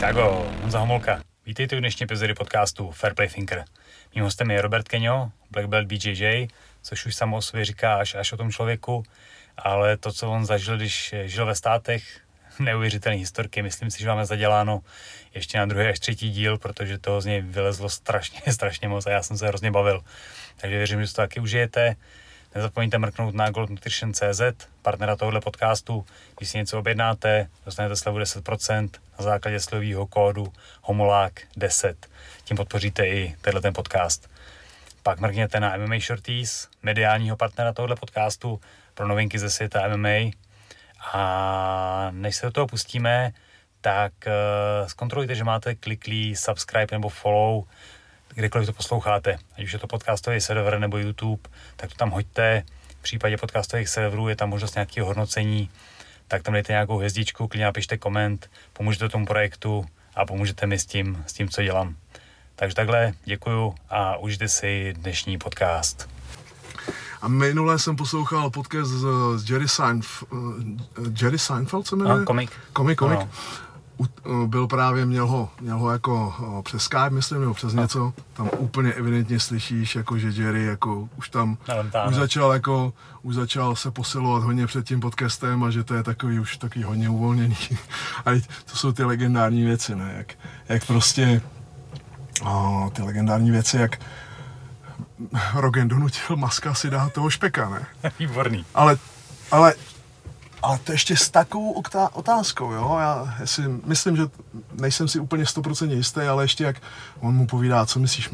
Čago, Honza Homolka. Vítejte u dnešní epizody podcastu Fairplay Thinker. Mým hostem je Robert Keňo, Black Belt BJJ, což už samo o sobě říká až o tom člověku, ale to, co on zažil, když žil ve státech, neuvěřitelné historky, myslím si, že máme zaděláno ještě na druhý až třetí díl, protože toho z něj vylezlo strašně moc a já jsem se hrozně bavil. Takže věřím, že to taky užijete. Nezapomeňte mrknout na goldnutrition.cz, partnera tohoto podcastu. Když si něco objednáte, dostanete slevu 10% na základě slevového kódu HOMOLÁK10. Tím podpoříte i tenhle podcast. Pak mrkněte na MMA Shorties, mediálního partnera tohoto podcastu pro novinky ze světa MMA. A než se do toho pustíme, tak zkontrolujte, že máte kliklý subscribe nebo follow, kdekoliv to posloucháte. Ať už je to podcastový server nebo YouTube, tak to tam hoďte. V případě podcastových serverů je tam možnost nějakého hodnocení, tak tam dejte nějakou hvězdičku, klidně napište koment, pomůžete tomu projektu a pomůžete mi s tím, co dělám. Takže takhle, děkuju a užijte si dnešní podcast. A minule jsem poslouchal podcast s Jerry Seinfeld se jmenuje? Komik. No. Byl právě, měl ho jako přes Skype, myslím, nebo přes něco. Tam úplně evidentně slyšíš, jako že Jerry jako už začal se posilovat hodně před tím podcastem a že to je takový hodně uvolněný. A to jsou ty legendární věci, ne? Jak prostě ty legendární věci, jak Rogan donutil Muska si dát toho špeka, ne? Výborný. Ale to ještě s takovou otázkou, jo? Já si myslím, že nejsem si úplně 100% jistý, ale ještě jak on mu povídá, co myslíš,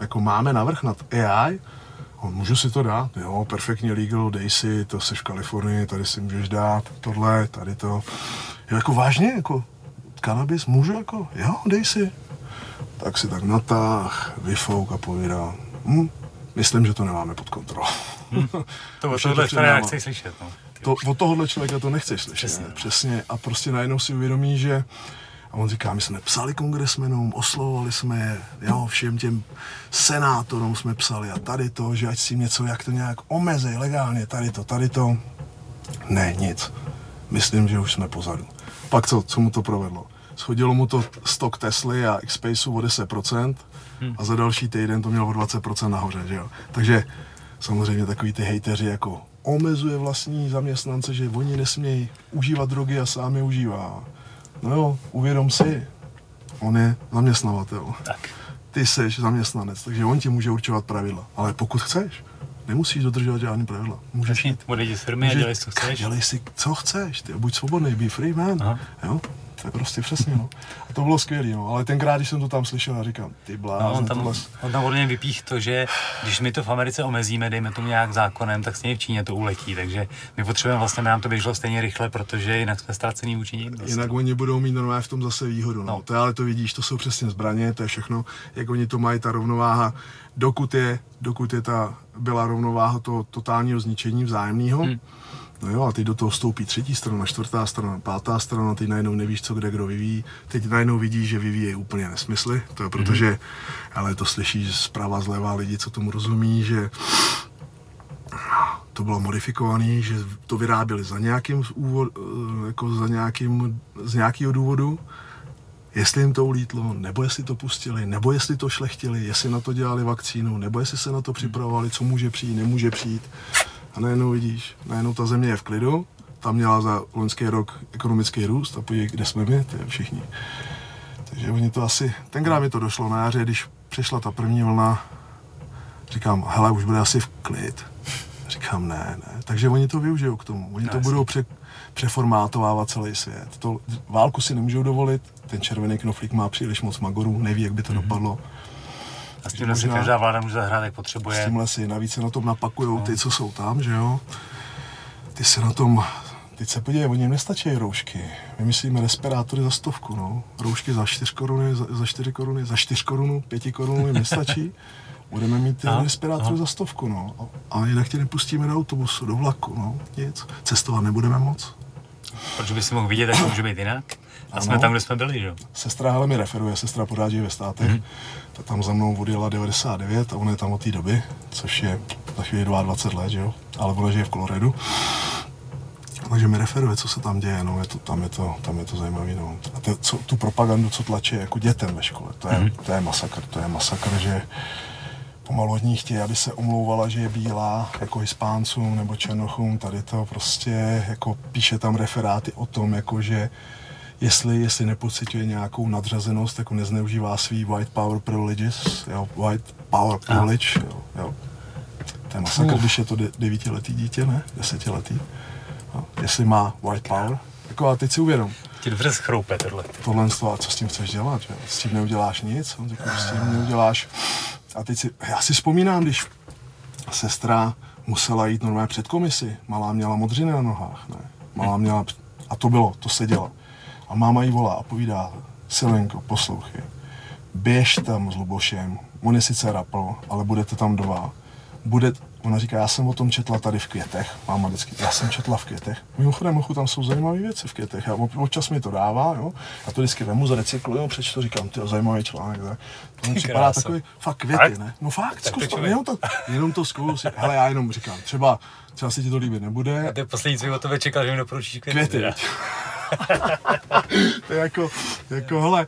jako máme navrch nad AI? On, můžu si to dát? Jo, perfektně legal, dej si, to jsi v Kalifornii, tady si můžeš dát tohle, tady to. Jo, jako vážně, jako kanabis, můžu jako, jo, dej si. Tak si tak natáh, vyfouk a povídá. Myslím, že to nemáme pod kontrolou. To od tohohle člověka nechceš slyšet. No. Od tohohle člověka to nechceš slyšet. Přesně. A prostě najednou si uvědomí, že... A on říká, my jsme psali kongresmenům, oslovovali jsme je, jo, všem těm senátorům jsme psali a tady to, že ať si něco, jak to nějak omezej legálně, tady to. Ne, nic. Myslím, že už jsme pozadu. Pak co mu to provedlo? Schodilo mu to stok Tesly a X-Spaceu o 10%, a za další týden to mělo o 20% nahoře, že jo. Takže samozřejmě takový ty hejteři jako omezuje vlastní zaměstnance, že oni nesmějí užívat drogy a sám je užívá. No jo, uvědom si, on je zaměstnavatel. Tak. Ty seš zaměstnanec, takže on ti může určovat pravidla. Ale pokud chceš, nemusíš dodržovat žádný pravidla. Můžeš jít odejít z firmy a dělej si, co chceš. Dělej si, co chceš, ty buď svobodný, be free man. Aha. Jo. To je prostě přesně, no. A to bylo skvělý, no. Ale tenkrát, když jsem to tam slyšel, říkám, ty blázen, no, on tam hodně vypích to, že když my to v Americe omezíme, dejme tomu nějak zákonem, tak stejně v Číně to uletí, takže my potřebujeme, vlastně nám to běželo stejně rychle, protože jinak jsme ztracený vůči nim. Jinak oni budou mít normálně v tom zase výhodu, no. To ale to vidíš, to jsou přesně zbraně, to je všechno, jak oni to mají, ta rovnováha, dokud je ta byla rovnováha toho totálního zničení vzájemného. No jo, a teď do toho vstoupí třetí strana, čtvrtá strana, pátá strana, teď najednou nevíš, co kde kdo vyvíjí. Teď najednou vidíš, že vyvíjí úplně nesmysly, to je protože, ale to slyšíš zprava zleva lidi, co tomu rozumí, že to bylo modifikované, že to vyráběli z nějakého důvodu. Jestli jim to ulítlo, nebo jestli to pustili, nebo jestli to šlechtili, jestli na to dělali vakcínu, nebo jestli se na to připravovali, co může přijít, nemůže přijít. A najednou vidíš, najednou ta země je v klidu, tam měla za loňský rok ekonomický růst a podívej, kde jsme my, to je všichni. Takže oni to asi, tenkrát mi to došlo na jaře, když přišla ta první vlna, říkám, hele, už bude asi v klid. Říkám, ne, takže oni to využijou k tomu, oni to budou přeformátovávat celý svět. Válku si nemůžou dovolit, ten červený knoflík má příliš moc magorů, neví, jak by to dopadlo. A s tímhle si každá vláda může zahrát, jak potřebuje. S tímhle si navíc se na tom napakujou ty, co jsou tam, že jo. Ty se na tom, teď se podívej, oni jim nestačí roušky. My myslíme respirátory za 100, no. Roušky za 4 koruny, za 4 koruny, za 4 korunu, 5 korun jim nestačí. Budeme mít ty respirátory za 100, no. A jinak tě nepustíme do autobusu, do vlaku, no. Nic. Cestovat nebudeme moc. Protože by si mohl vidět, jak to může být jinak. A ano, jsme tam, kde jsme byli, jo? Sestra, hele, mi referuje, sestra poráží ve státech. Ta tam za mnou odjela 99 a ona je tam od té doby, což je za chvíli 22 let, jo? Ale ona žije v Coloradu. můžeme referovat, co se tam děje, no, je to zajímavé, no. A tu propagandu, co tlačí jako dětem ve škole, to je masakr, že pomalu od ní chtějí, aby se omlouvala, že je bílá, jako Hispáncům nebo Černochům, tady to prostě, jako píše tam referáty o tom, jako že jestli nepocituje nějakou nadřazenost, jako nezneužívá svý white power privilege, jo, white power privilege, jo. To je masakr, když je to 9letý dítě, ne? 10letý. No, jestli má white power. Jako a teď si uvědom. Ti dobře schroupe tohle. A co s tím chceš dělat? Že? S tím neuděláš nic. Jako s tím neuděláš. A teď já si vzpomínám, když sestra musela jít normálně před komisi. Malá měla modřiny na nohách, ne? Malá měla... A to se dělo. A máma jí volá a povídá, Silenko, poslouchej, běž tam s Lubošem, on je sice rapl, ale budete tam dva. Ona říká, já jsem o tom četla tady v Květech, máma vždycky, já jsem četla v Květech. Mimochodem, tam jsou zajímavé věci v Květech, a občas mi to dává, jo. Já to vždycky vemu, zrecykluju, přečtu, říkám, tyjo, zajímavý článek, ne? To mi připadá takový, fakt Květy, ne? No fakt, zkus to, jenom to zkus, hele, já jenom říkám, třeba si ti to líbit nebude. A ty poslední co o tebe čekal, že mi doporučíš Květy. To je jako hele,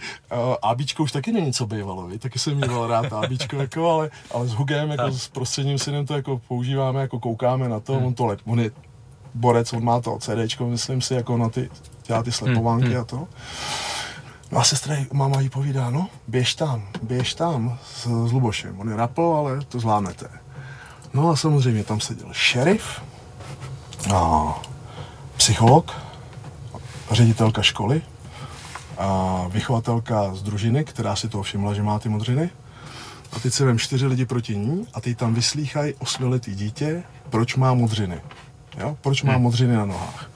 Ábíčko už taky není co bývalo, víc? Taky jsem měl rád Ábíčko, jako, ale s Hugem, jako s prostředním synem to jako používáme, jako koukáme na to, on je borec, on má to CDčko, myslím si, jako na ty, dělá ty slepovanky a to. No a sestra, máma jí povídá, no, běž tam s Lubošem, on je rapl, ale to zvládnete. No a samozřejmě tam seděl šerif, psycholog, ředitelka školy a vychovatelka z družiny, která si toho všimla, že má ty modřiny. A teď se vem 4 lidi proti ní a teď tam vyslýchají 8letý dítě, proč má modřiny. Jo? Proč má modřiny na nohách.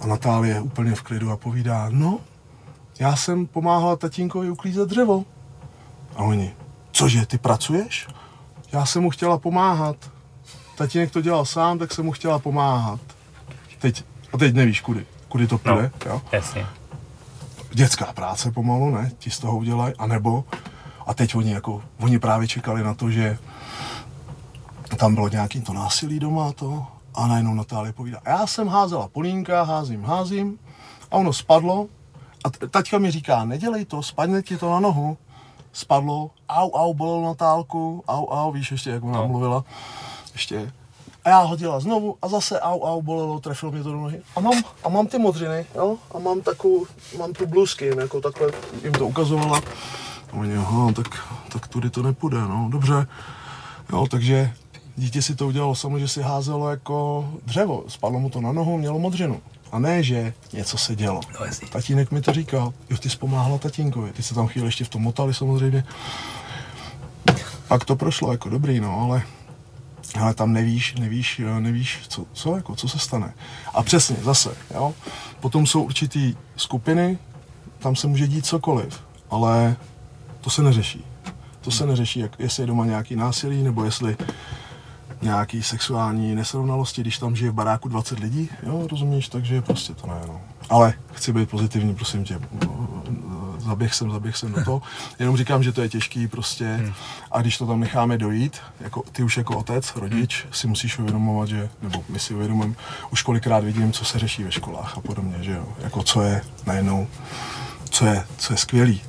A Natálie je úplně v klidu a povídá, no, já jsem pomáhala tatínkovi uklízet dřevo. A oni, cože, ty pracuješ? Já jsem mu chtěla pomáhat. Tatínek to dělal sám, tak jsem mu chtěla pomáhat. Teď nevíš kudy to půjde, jo? Jasně. Dětská práce pomalu, ne? Ti z toho udělají, anebo... A teď oni právě čekali na to, že tam bylo nějaký to násilí doma to, a najednou Natálie povídá, já jsem házela polínka, házím a ono spadlo a taťka mi říká, nedělej to, spadne ti to na nohu. Spadlo, au, bolelo Natálku, au, víš ještě, jak ona mluvila, ještě... A já hodila znovu a zase au, bolelo, trefilo mě to do nohy. A mám ty modřiny, jo? A mám tu bluzky, jako takhle jim to ukazovala. A oni, aha, tak tudy to nepůjde, no, dobře. Jo, takže dítě si to udělalo samo, že si házelo jako dřevo. Spadlo mu to na nohu, mělo modřinu. A ne, že něco se dělo. Tatínek mi to říkal, jo, ty jsi pomáhala tatínkovi. Ty se tam chvíli ještě v tom motali samozřejmě. Pak to prošlo jako dobrý, no, ale tam nevíš, co se stane. A přesně, zase, jo. Potom jsou určitý skupiny, tam se může dít cokoliv, ale to se neřeší. Jestli je doma nějaký násilí, nebo jestli nějaký sexuální nesrovnalosti, když tam žije v baráku 20 lidí, jo, rozumíš, takže prostě to ne, no. Ale chci být pozitivní, prosím tě. Zaběh jsem do toho, jenom říkám, že to je těžký prostě a když to tam necháme dojít, jako ty už jako otec, rodič, si musíš uvědomovat, že, nebo my si uvědomujeme, už kolikrát vidím, co se řeší ve školách a podobně, že jo, jako co je najednou, co je skvělý.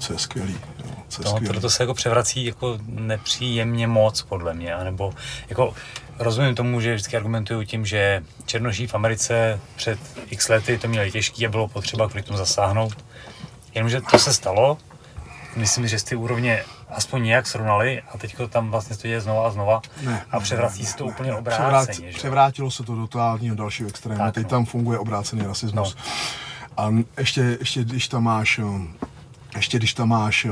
Proto se jako převrací jako nepříjemně moc, podle mě, anebo jako rozumím tomu, že vždycky argumentuju tím, že černoší v Americe před x lety to měli těžký a bylo potřeba kvůli tomu zasáhnout. Jenomže to se stalo, myslím, že z ty úrovně aspoň nějak srovnali a teď tam vlastně to děje znova a převrací se to úplně obráceně. Převrátilo se to do totálního dalšího extrému, tak, teď tam funguje obrácený rasismus. No. A ještě když tam máš...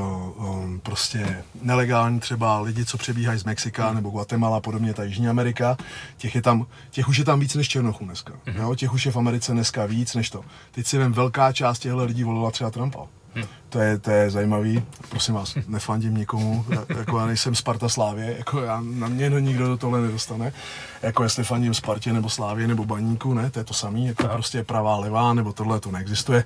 prostě nelegální třeba lidi, co přebíhají z Mexika nebo Guatemala a podobně, ta Jižní Amerika, těch už je tam víc než černochů dneska. Jo? Těch už je v Americe dneska víc než to. Teď si vem, velká část těchto lidí volila třeba Trumpa. To je zajímavý, prosím vás, nefandím nikomu, jako já nejsem Sparta Slávě, jako na mě nikdo do tohle nedostane, jako jestli fandím Spartě nebo Slávě nebo Baníku, ne, to je to samý, jako prostě pravá, levá, nebo tohle to neexistuje.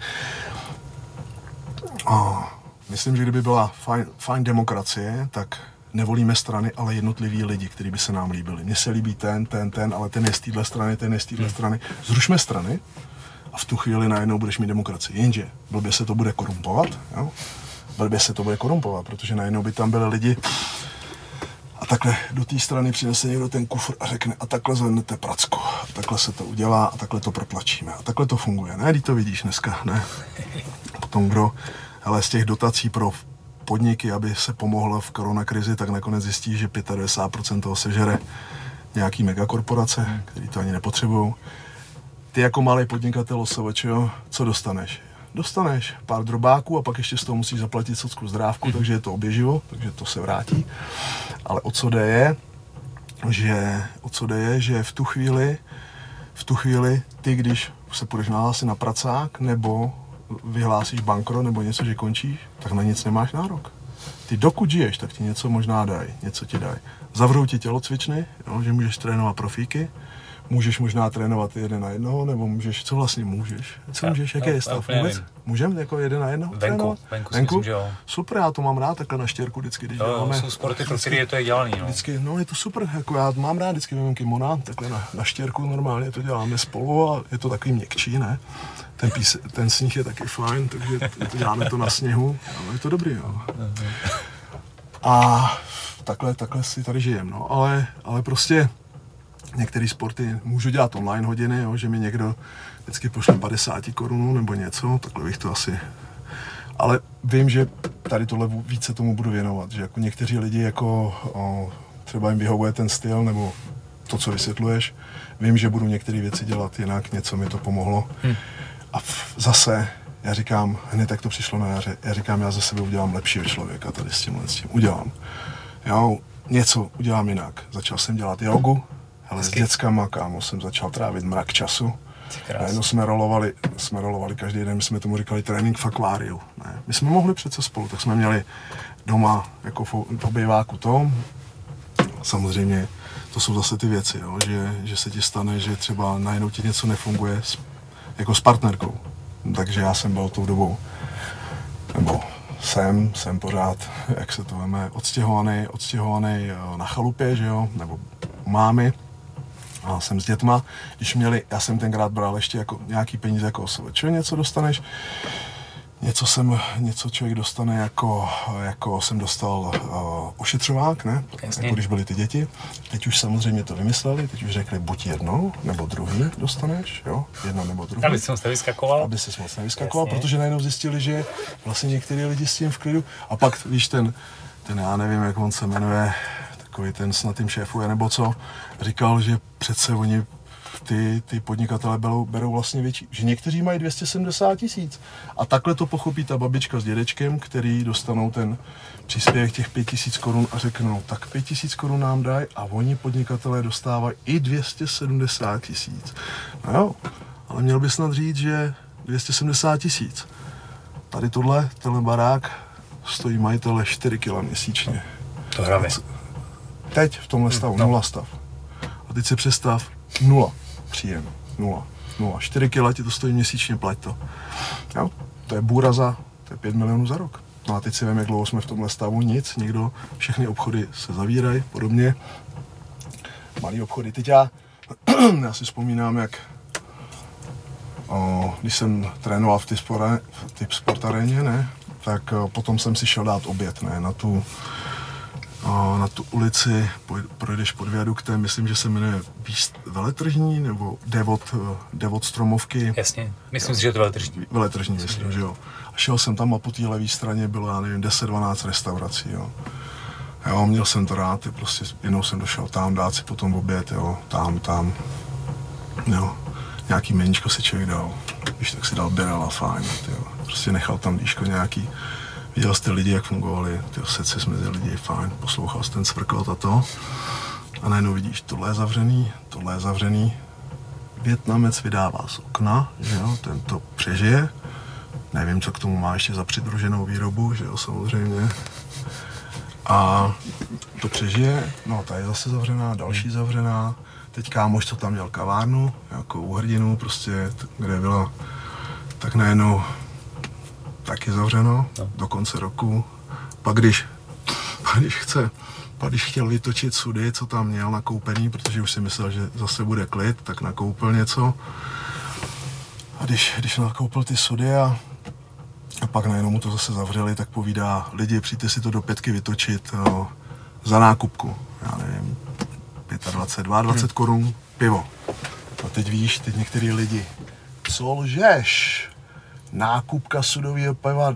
Myslím, že kdyby byla fajn demokracie, tak nevolíme strany, ale jednotliví lidi, kteří by se nám líbili. Mně se líbí ten, ale ten je z téhle strany, ten je z téhle strany. Zrušme strany a v tu chvíli najednou budeš mít demokracii. Jenže blbě se to bude korumpovat, jo? Protože najednou by tam byli lidi a takhle do té strany přinese někdo ten kufr a řekne a takhle zvednete pracku, a takhle se to udělá a takhle to protlačíme a takhle to funguje. Ne, ty to vidíš dneska, ne? Potom kdo, ale z těch dotací pro podniky, aby se pomohlo v koronakrizi, tak nakonec zjistí, že 95% toho sežere nějaký megakorporace, který to ani nepotřebují. Ty jako malý podnikatel OSVČ, co dostaneš? Dostaneš pár drobáků a pak ještě z toho musíš zaplatit socku zdrávku, takže je to oběživo, takže to se vrátí. Ale o co jde je, že v tu chvíli ty, když se půjdeš nahlásit na pracák nebo vyhlásíš bankrot nebo něco, že končíš, tak na nic nemáš nárok. Ty dokud žiješ, tak ti něco možná dají, něco ti dají. Zavrou ti tělocvičny, jo, že můžeš trénovat profíky, můžeš možná trénovat jeden na jednoho, nebo můžeš, co vlastně můžeš? Co můžeš, jaký je stav? Můžeme jako jeden na jednoho trénovat? Venku? Super, já to mám rád, takhle na štěrku vždycky, když děláme. Jsou sporty, pro který je to dělaný. No. Vždycky, no je to super, jako já mám rád, vždycky vím kimona, takhle na štěrku normálně to děláme spolu a je to takový měkčí, ne? Ten sníh je taky fajn, takže děláme to na sněhu, ale je to dobrý, jo. A takhle si tady žijem, no, ale prostě některé sporty můžu dělat online hodiny, jo, že mi někdo vždycky pošle 50 Kč nebo něco, takhle bych to asi... Ale vím, že tady tohle více tomu budu věnovat, že jako někteří lidi jako třeba jim vyhovuje ten styl nebo to, co vysvětluješ. Vím, že budu některé věci dělat jinak, něco mi to pomohlo. A zase, já říkám, hned jak to přišlo na jaře, já říkám, já ze sebe udělám lepšího člověka tady s tím. Udělám. Já něco udělám jinak. Začal jsem dělat jogu, ale s dětskama, kámo, jsem začal trávit mrak času. Najednou jsme rolovali každý den, my jsme tomu říkali trénink v akváriu. Ne? My jsme mohli přece spolu, tak jsme měli doma jako v obýváku to. Samozřejmě to jsou zase ty věci, jo? Že se ti stane, že třeba najednou ti něco nefunguje jako s partnerkou. Takže já jsem byl tou dobou, nebo jsem pořád, jak se to jmenuje, odstěhovaný na chalupě, že jo, nebo mámy. A jsem s dětma, já jsem tenkrát bral ještě jako nějaký peníze jako OSVČ, něco dostaneš, něco člověk dostane jako jsem dostal ošetřovák, ne? Jako když byly ty děti. Teď už samozřejmě to vymysleli, teď už řekli buď jednou, nebo druhý dostaneš, jo? Jedna nebo druhý. Aby ses moc nevyskakoval, protože najednou zjistili, že vlastně některý lidi s tím v klidu. A pak, víš, ten já nevím, jak on se jmenuje, takový ten snad tím šéfuje, nebo co, říkal, že přece oni ty podnikatele berou vlastně větší, že někteří mají 270 000 a takhle to pochopí ta babička s dědečkem, který dostanou ten příspěvek těch 5 000 Kč a řeknou, tak 5 000 Kč nám daj a oni podnikatelé dostávají i 270 000. No jo, ale měl by snad říct, že 270 000. Tady tenhle barák stojí majitele 4 kg měsíčně. To hraví. Teď v tomhle stavu, nula stav. A teď se přestav, 0 příjem, 0. 4 kg ti to stojí měsíčně, plať to. Jo? To je bůra to je 5 milionů za rok. No a teď si vím, jak dlouho jsme v tomhle stavu, nic, nikdo, všechny obchody se zavírají, podobně. Malý obchody, teď já si vzpomínám, jak když jsem trénoval v typ sport aréně, ne, tak potom jsem si šel dát oběd, ne, na tu ulici, projdeš pod viaduktem, myslím, že se jmenuje Veletržní, nebo jde od Stromovky. Jasně, myslím si, že je to Veletržní. Veletržní, myslím, že jo. A šel jsem tam a po té levé straně bylo, já nevím, 10-12 restaurací, jo. Jo, měl jsem to rád, prostě jednou jsem došel tam dát si potom oběd, jo, tam, jo. Nějaký meníčko si člověk dal, když tak si dal berela, fajn, jo. Prostě nechal tam díško nějaký. Viděl jste lidi, jak fungovali, seci jsme ty lidi, fajn, poslouchal jsi ten cvrkot a to. A najednou vidíš, tohle je zavřený. Vietnamec vydává z okna, že jo, ten to přežije. Nevím, co k tomu má ještě za přidruženou výrobu, že jo, samozřejmě. A to přežije, no ta je zase zavřená, další zavřená. Teď kámoš, co tam měl kavárnu, jako u hrdinu prostě, kde byla, tak najednou taky zavřeno do konce roku. Pak když Když chtěl točit sudy, co tam měl nakoupený, protože už si myslel, že zase bude klid, tak nakoupil něco. A když nakoupil ty sudy a pak najednou mu to zase zavřeli, tak povídá: lidi, přijďte si to do 5 vytočit za nákupku. Já nevím, 25 korun pivo. A teď víš, teď některý lidi: co lžeš? Nákupka sudového piva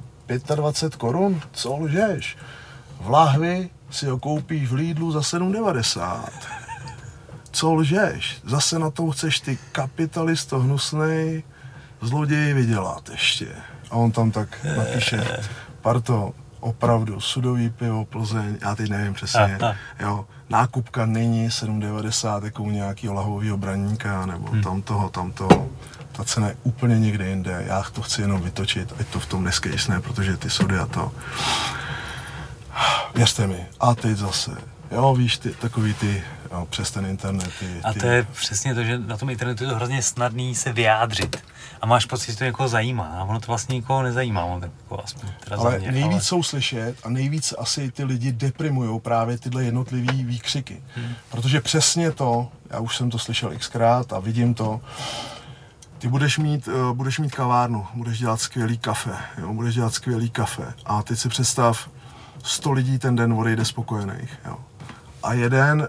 25 korun? Co lžeš? V lahvi si ho koupíš v Lidlu za 7,90. Co lžeš? Zase na tom chceš, ty kapitalisto hnusnej, zloději, vydělat ještě. A on tam tak napíše: Parto, opravdu, sudový pivo, Plzeň, já teď nevím přesně, jo, nákupka není 7,90 jako u nějakého lahového braníka, nebo tamtoho. Ta cena je úplně někde jinde, já to chci jenom vytočit, ať to v tom neskejsne, protože ty sudy a to. Věřte mi, a teď zase, jo, víš, ty, takový ty, jo, přes ten internet. A to je přesně to, že na tom internetu je to hrozně snadný se vyjádřit. A máš pocit, že to někoho zajímá, a ono to vlastně nikoho nezajímá, on jako aspoň teda za mě. Nejvíc jsou slyšet a nejvíc asi ty lidi deprimujou právě tyhle jednotlivý výkřiky. Protože přesně to, já už jsem to slyšel xkrát a vidím to, ty budeš mít kavárnu, budeš dělat skvělý kafe, jo, a teď si představ, 100 lidí ten den odejde spokojených, jo. A jeden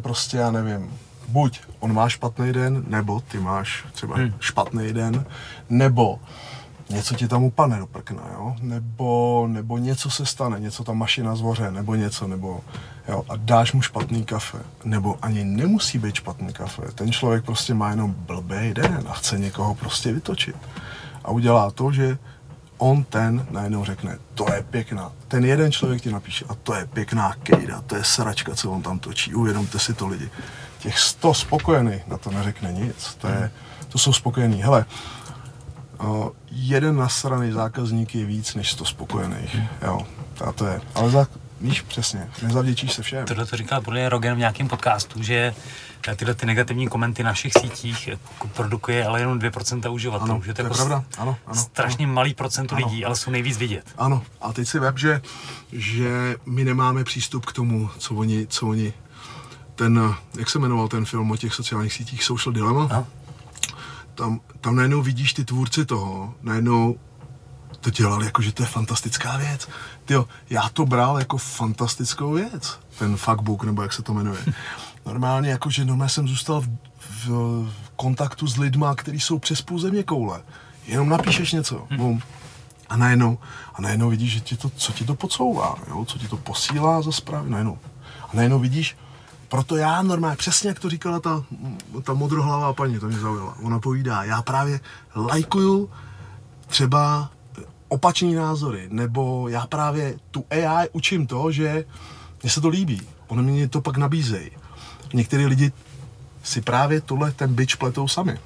prostě, já nevím, buď on má špatný den, nebo ty máš třeba špatný den, nebo něco ti tam upadne do prkna, jo, nebo něco se stane, něco ta mašina zvoře, nebo něco, nebo jo, a dáš mu špatný kafe, nebo ani nemusí být špatný kafe, ten člověk prostě má jenom blbej den a chce někoho prostě vytočit. A udělá to, že on ten najednou řekne: to je pěkná. Ten jeden člověk ti napíše: a to je pěkná kejda, to je sračka, co on tam točí, uvědomte si to, lidi. Těch 100 spokojených na to neřekne nic, to jsou spokojení. Hele, jeden nasraný zákazník je víc než 100 spokojených, jo, a to je, ale víš přesně, nezavděčíš se všem. Tohle to říkal podle mě Rogan v nějakém podcastu, že tyhle ty negativní komenty na našich sítích produkuje ale jenom 2% uživatelů. Ano, že to je jako pravda. Ano, strašně malý procent lidí, ale jsou nejvíc vidět. Ano, a teď si vem, že my nemáme přístup k tomu, co oni ten, jak se jmenoval ten film o těch sociálních sítích, Social Dilemma? Ano. Tam najednou vidíš ty tvůrci toho, najednou to dělali jako, že to je fantastická věc. Tyjo, já to bral jako fantastickou věc, ten fuckbook, nebo jak se to jmenuje. Normálně jako, že jsem zůstal v kontaktu s lidma, kteří jsou přes půl země koule. Jenom napíšeš něco, bum. A najednou vidíš, že co ti to podsouvá, jo? Co ti to posílá za zprávy, najednou. A najednou vidíš, proto já normálně, přesně jak to říkala ta modrohlavá paní, to mě zaujala. Ona povídá, já právě lajkuju třeba opačný názory, nebo já právě tu AI učím to, že mně se to líbí, oni mě to pak nabízejí. Některý lidi si právě ten bič pletou sami.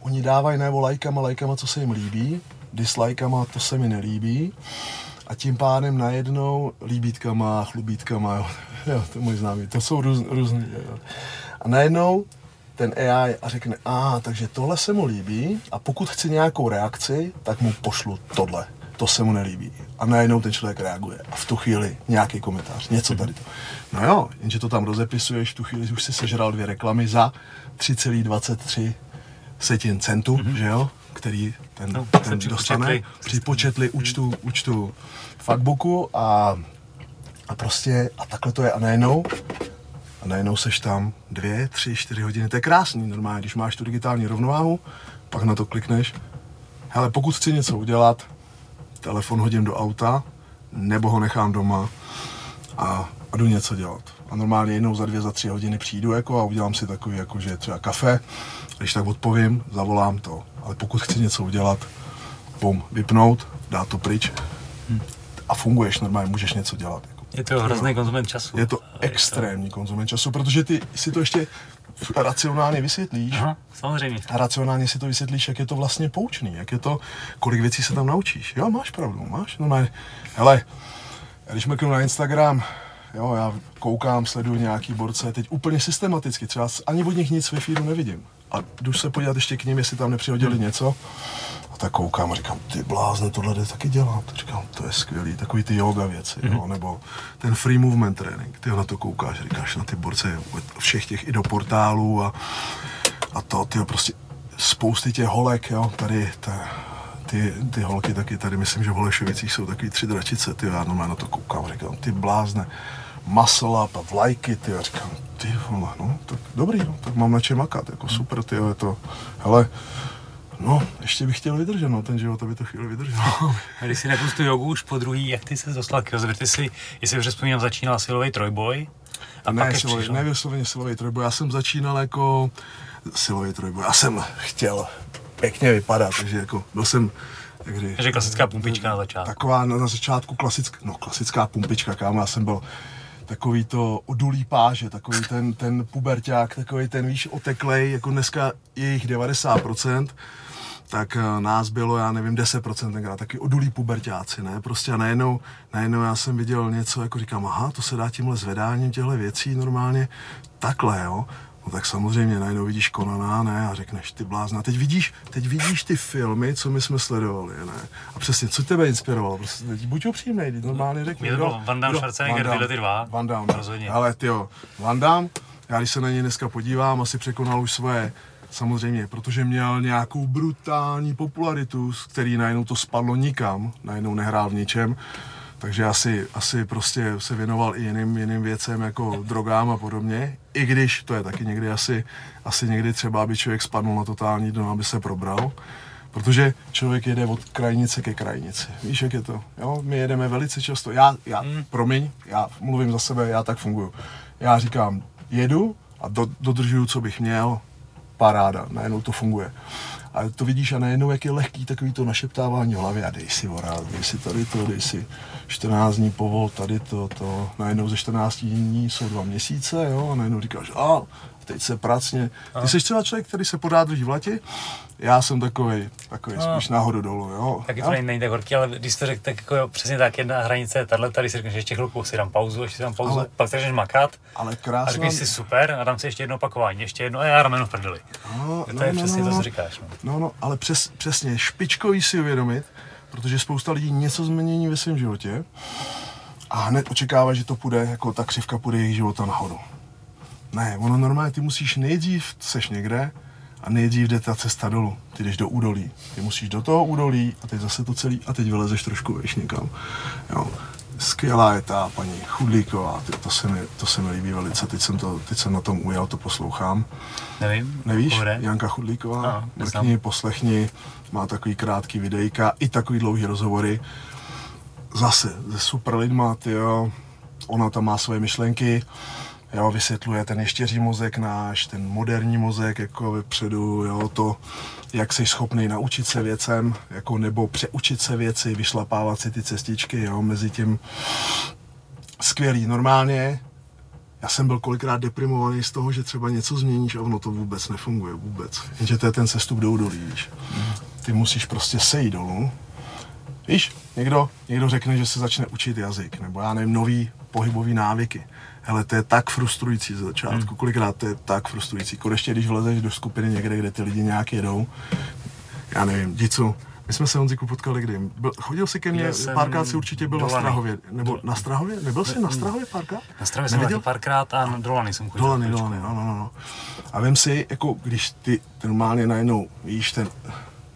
Oni dávají nebo lajkama, co se jim líbí, dislajkama, to se mi nelíbí, a tím pádem najednou líbítkama, chlubítkama, jo, to je můj známý, to jsou různý, jo. A najednou ten AI a řekne: takže tohle se mu líbí, a pokud chci nějakou reakci, tak mu pošlu tohle, to se mu nelíbí. A najednou ten člověk reaguje a v tu chvíli nějaký komentář, něco tady to. No jo, jenže to tam rozepisuješ, v tu chvíli už si sežral 2 reklamy za 3,23 centů, že jo, který ten dostane, připočetli účtu Fuckbooku a prostě, a takhle to je, a najednou seš tam 2, 3, 4 hodiny, to je krásný normálně, když máš tu digitální rovnováhu, pak na to klikneš. Hele, pokud chci něco udělat, telefon hodím do auta, nebo ho nechám doma a jdu něco dělat. A normálně jednou za 2, za 3 hodiny přijdu a udělám si takový, že třeba kafe, když tak odpovím, zavolám to. Ale pokud chci něco udělat, bum, vypnout, dát to pryč a funguješ normálně, můžeš něco dělat. Je to hrozný konzument času. Je to extrémní konzument času, protože ty si to ještě racionálně vysvětlíš. Aha, samozřejmě. A racionálně si to vysvětlíš, jak je to vlastně poučný, kolik věcí se tam naučíš. Jo, máš pravdu, máš. No ne, hele, když mrknu na Instagram, jo, já koukám, sleduju nějaký borce, teď úplně systematicky, třeba ani od nich nic ve feedu nevidím. A jdu se podívat ještě k ním, jestli tam nepřihodili něco. A A tak koukám a říkám, ty blázne, tohle jde taky dělat. Říkám, to je skvělý, takový ty yoga věci, jo, nebo ten free movement trénink. Ty na to koukáš, říkáš na ty borce všech těch i do portálů a to, ty prostě spousty těch holek, jo, tady ty holky taky tady, myslím, že v Holešovicích jsou takový 3 dračice, ty já na to koukám a říkám, ty blázne, muscle up a vlajky, ty, a říkám, ty vole, no, tak dobrý, no, tak mám na čem makat, jako super, ty, je to, hele, no, ještě bych chtěl vydržet, no, ten život, aby to chvíli vydržel. Když si nakus tu jogu už po druhý, jak ty se dostal k joze? Ty si, jestli už vzpomínám, začínal silový trojboj? A ne, nevysloveně silový trojboj, já jsem začínal jako silový trojboj, já jsem chtěl pěkně vypadat, takže jako byl jsem... Takže klasická pumpička na začátku. Taková na začátku klasická pumpička, kámo, já jsem byl... Takový to odulý páže, takový ten puberťák, takový ten, víš, oteklej, jako dneska je jich 90%, tak nás bylo, já nevím, 10% tenkrát, taky odulí puberťáci, ne, prostě a najednou já jsem viděl něco, jako říkám, aha, to se dá tímhle zvedáním těchto věcí normálně, takhle, jo. No tak samozřejmě najednou vidíš Konana, ne, a řekneš, ty blázna, teď vidíš ty filmy, co my jsme sledovali, ne, a přesně, co tebe inspirovalo, prostě, buď upřímnej, normálně řekni. Mě to bylo Van Damme, Schwarzenegger, tyhle ty dva, rozhodně. Ale tyjo, Van Damme, já když se na něj dneska podívám, asi překonal už svoje, samozřejmě, protože měl nějakou brutální popularitu, z který najednou to spadlo nikam, najednou nehrál v ničem. Takže asi prostě se věnoval i jiným věcem, jako drogám a podobně. I když to je taky někdy asi někdy třeba, aby člověk spadnul na totální dno, aby se probral. Protože člověk jede od krajnice ke krajnici. Víš, jak je to? Jo? My jedeme velice často. Promiň, já mluvím za sebe, já tak funguju. Já říkám, jedu a dodržuju, co bych měl. Paráda, najednou to funguje. A to vidíš a najednou, jak je lehký takový to našeptávání v hlavě a dej si voraz, dej si tady to, dej si 14 dní povol, tady to. Najednou ze 14 dní jsou 2 měsíce, jo, a najednou říkáš, a teď se pracně. Ty jsi třeba člověk, který se podá drží v lati, já jsem takovej spíš nahoru dolů, jo. Taky to není tak horký, ale když to řekl, tak jako jo, přesně tak, jedna hranice je tato, tady si řekneš, ještě chvilku si dám pauzu, ale pak začneš makat, ale krásná, a řekneš si super a dám si ještě jedno opakování, ještě jedno a já rameno v prdeli. To je přesně to, co říkáš. No, ale přesně, špičkový si uvědomit, protože spousta lidí něco změní ve svém životě a hned očekává, že to půjde, jako ta křivka půjde jejich života nahoru. Ne, ono normálně, ty musíš nejdřív, seš někde a nejdřív jde ta cesta dolů, ty jdeš do údolí, ty musíš do toho údolí a teď zase to celý a teď vylezeš trošku vejš někam, jo. Skvělá je ta paní Chudlíková, to se mi líbí velice, teď jsem na tom ujel, to poslouchám. Nevím. Nevíš? Povré. Janka Chudlíková, mrkni, poslechni, má takový krátký videjka i takový dlouhý rozhovory. Zase, ze super lidma, tyjo, ona tam má svoje myšlenky. Jo, vysvětluje ten ještěří mozek náš, ten moderní mozek, jako vepředu, jo, to, jak jsi schopný naučit se věcem, jako nebo přeučit se věci, vyšlapávat si ty cestičky, jo, mezi tím skvělý. Normálně, já jsem byl kolikrát deprimovaný z toho, že třeba něco změníš a ono to vůbec nefunguje, vůbec. Jenže to je ten sestup do údolí, víš. Ty musíš prostě sejít dolů. Víš, někdo řekne, že se začne učit jazyk, nebo já nevím, nový pohybový návyky. Hele, to je tak frustrující z začátku, kolikrát to je tak frustrující. Konečně, když vlezeš do skupiny někde, kde ty lidi nějak jedou, já nevím, Dicu, my jsme se Honziku potkali kdy? Chodil jsi ke mně, párkrát si určitě byl Dolany. Na Strahově, nebo na Strahově? Nebyl jsi na Strahově párkrát? Na Strahově jsem byl párkrát a na Dolany jsem chodil. Dolany, no. A vem si, jako když ty normálně najednou víš,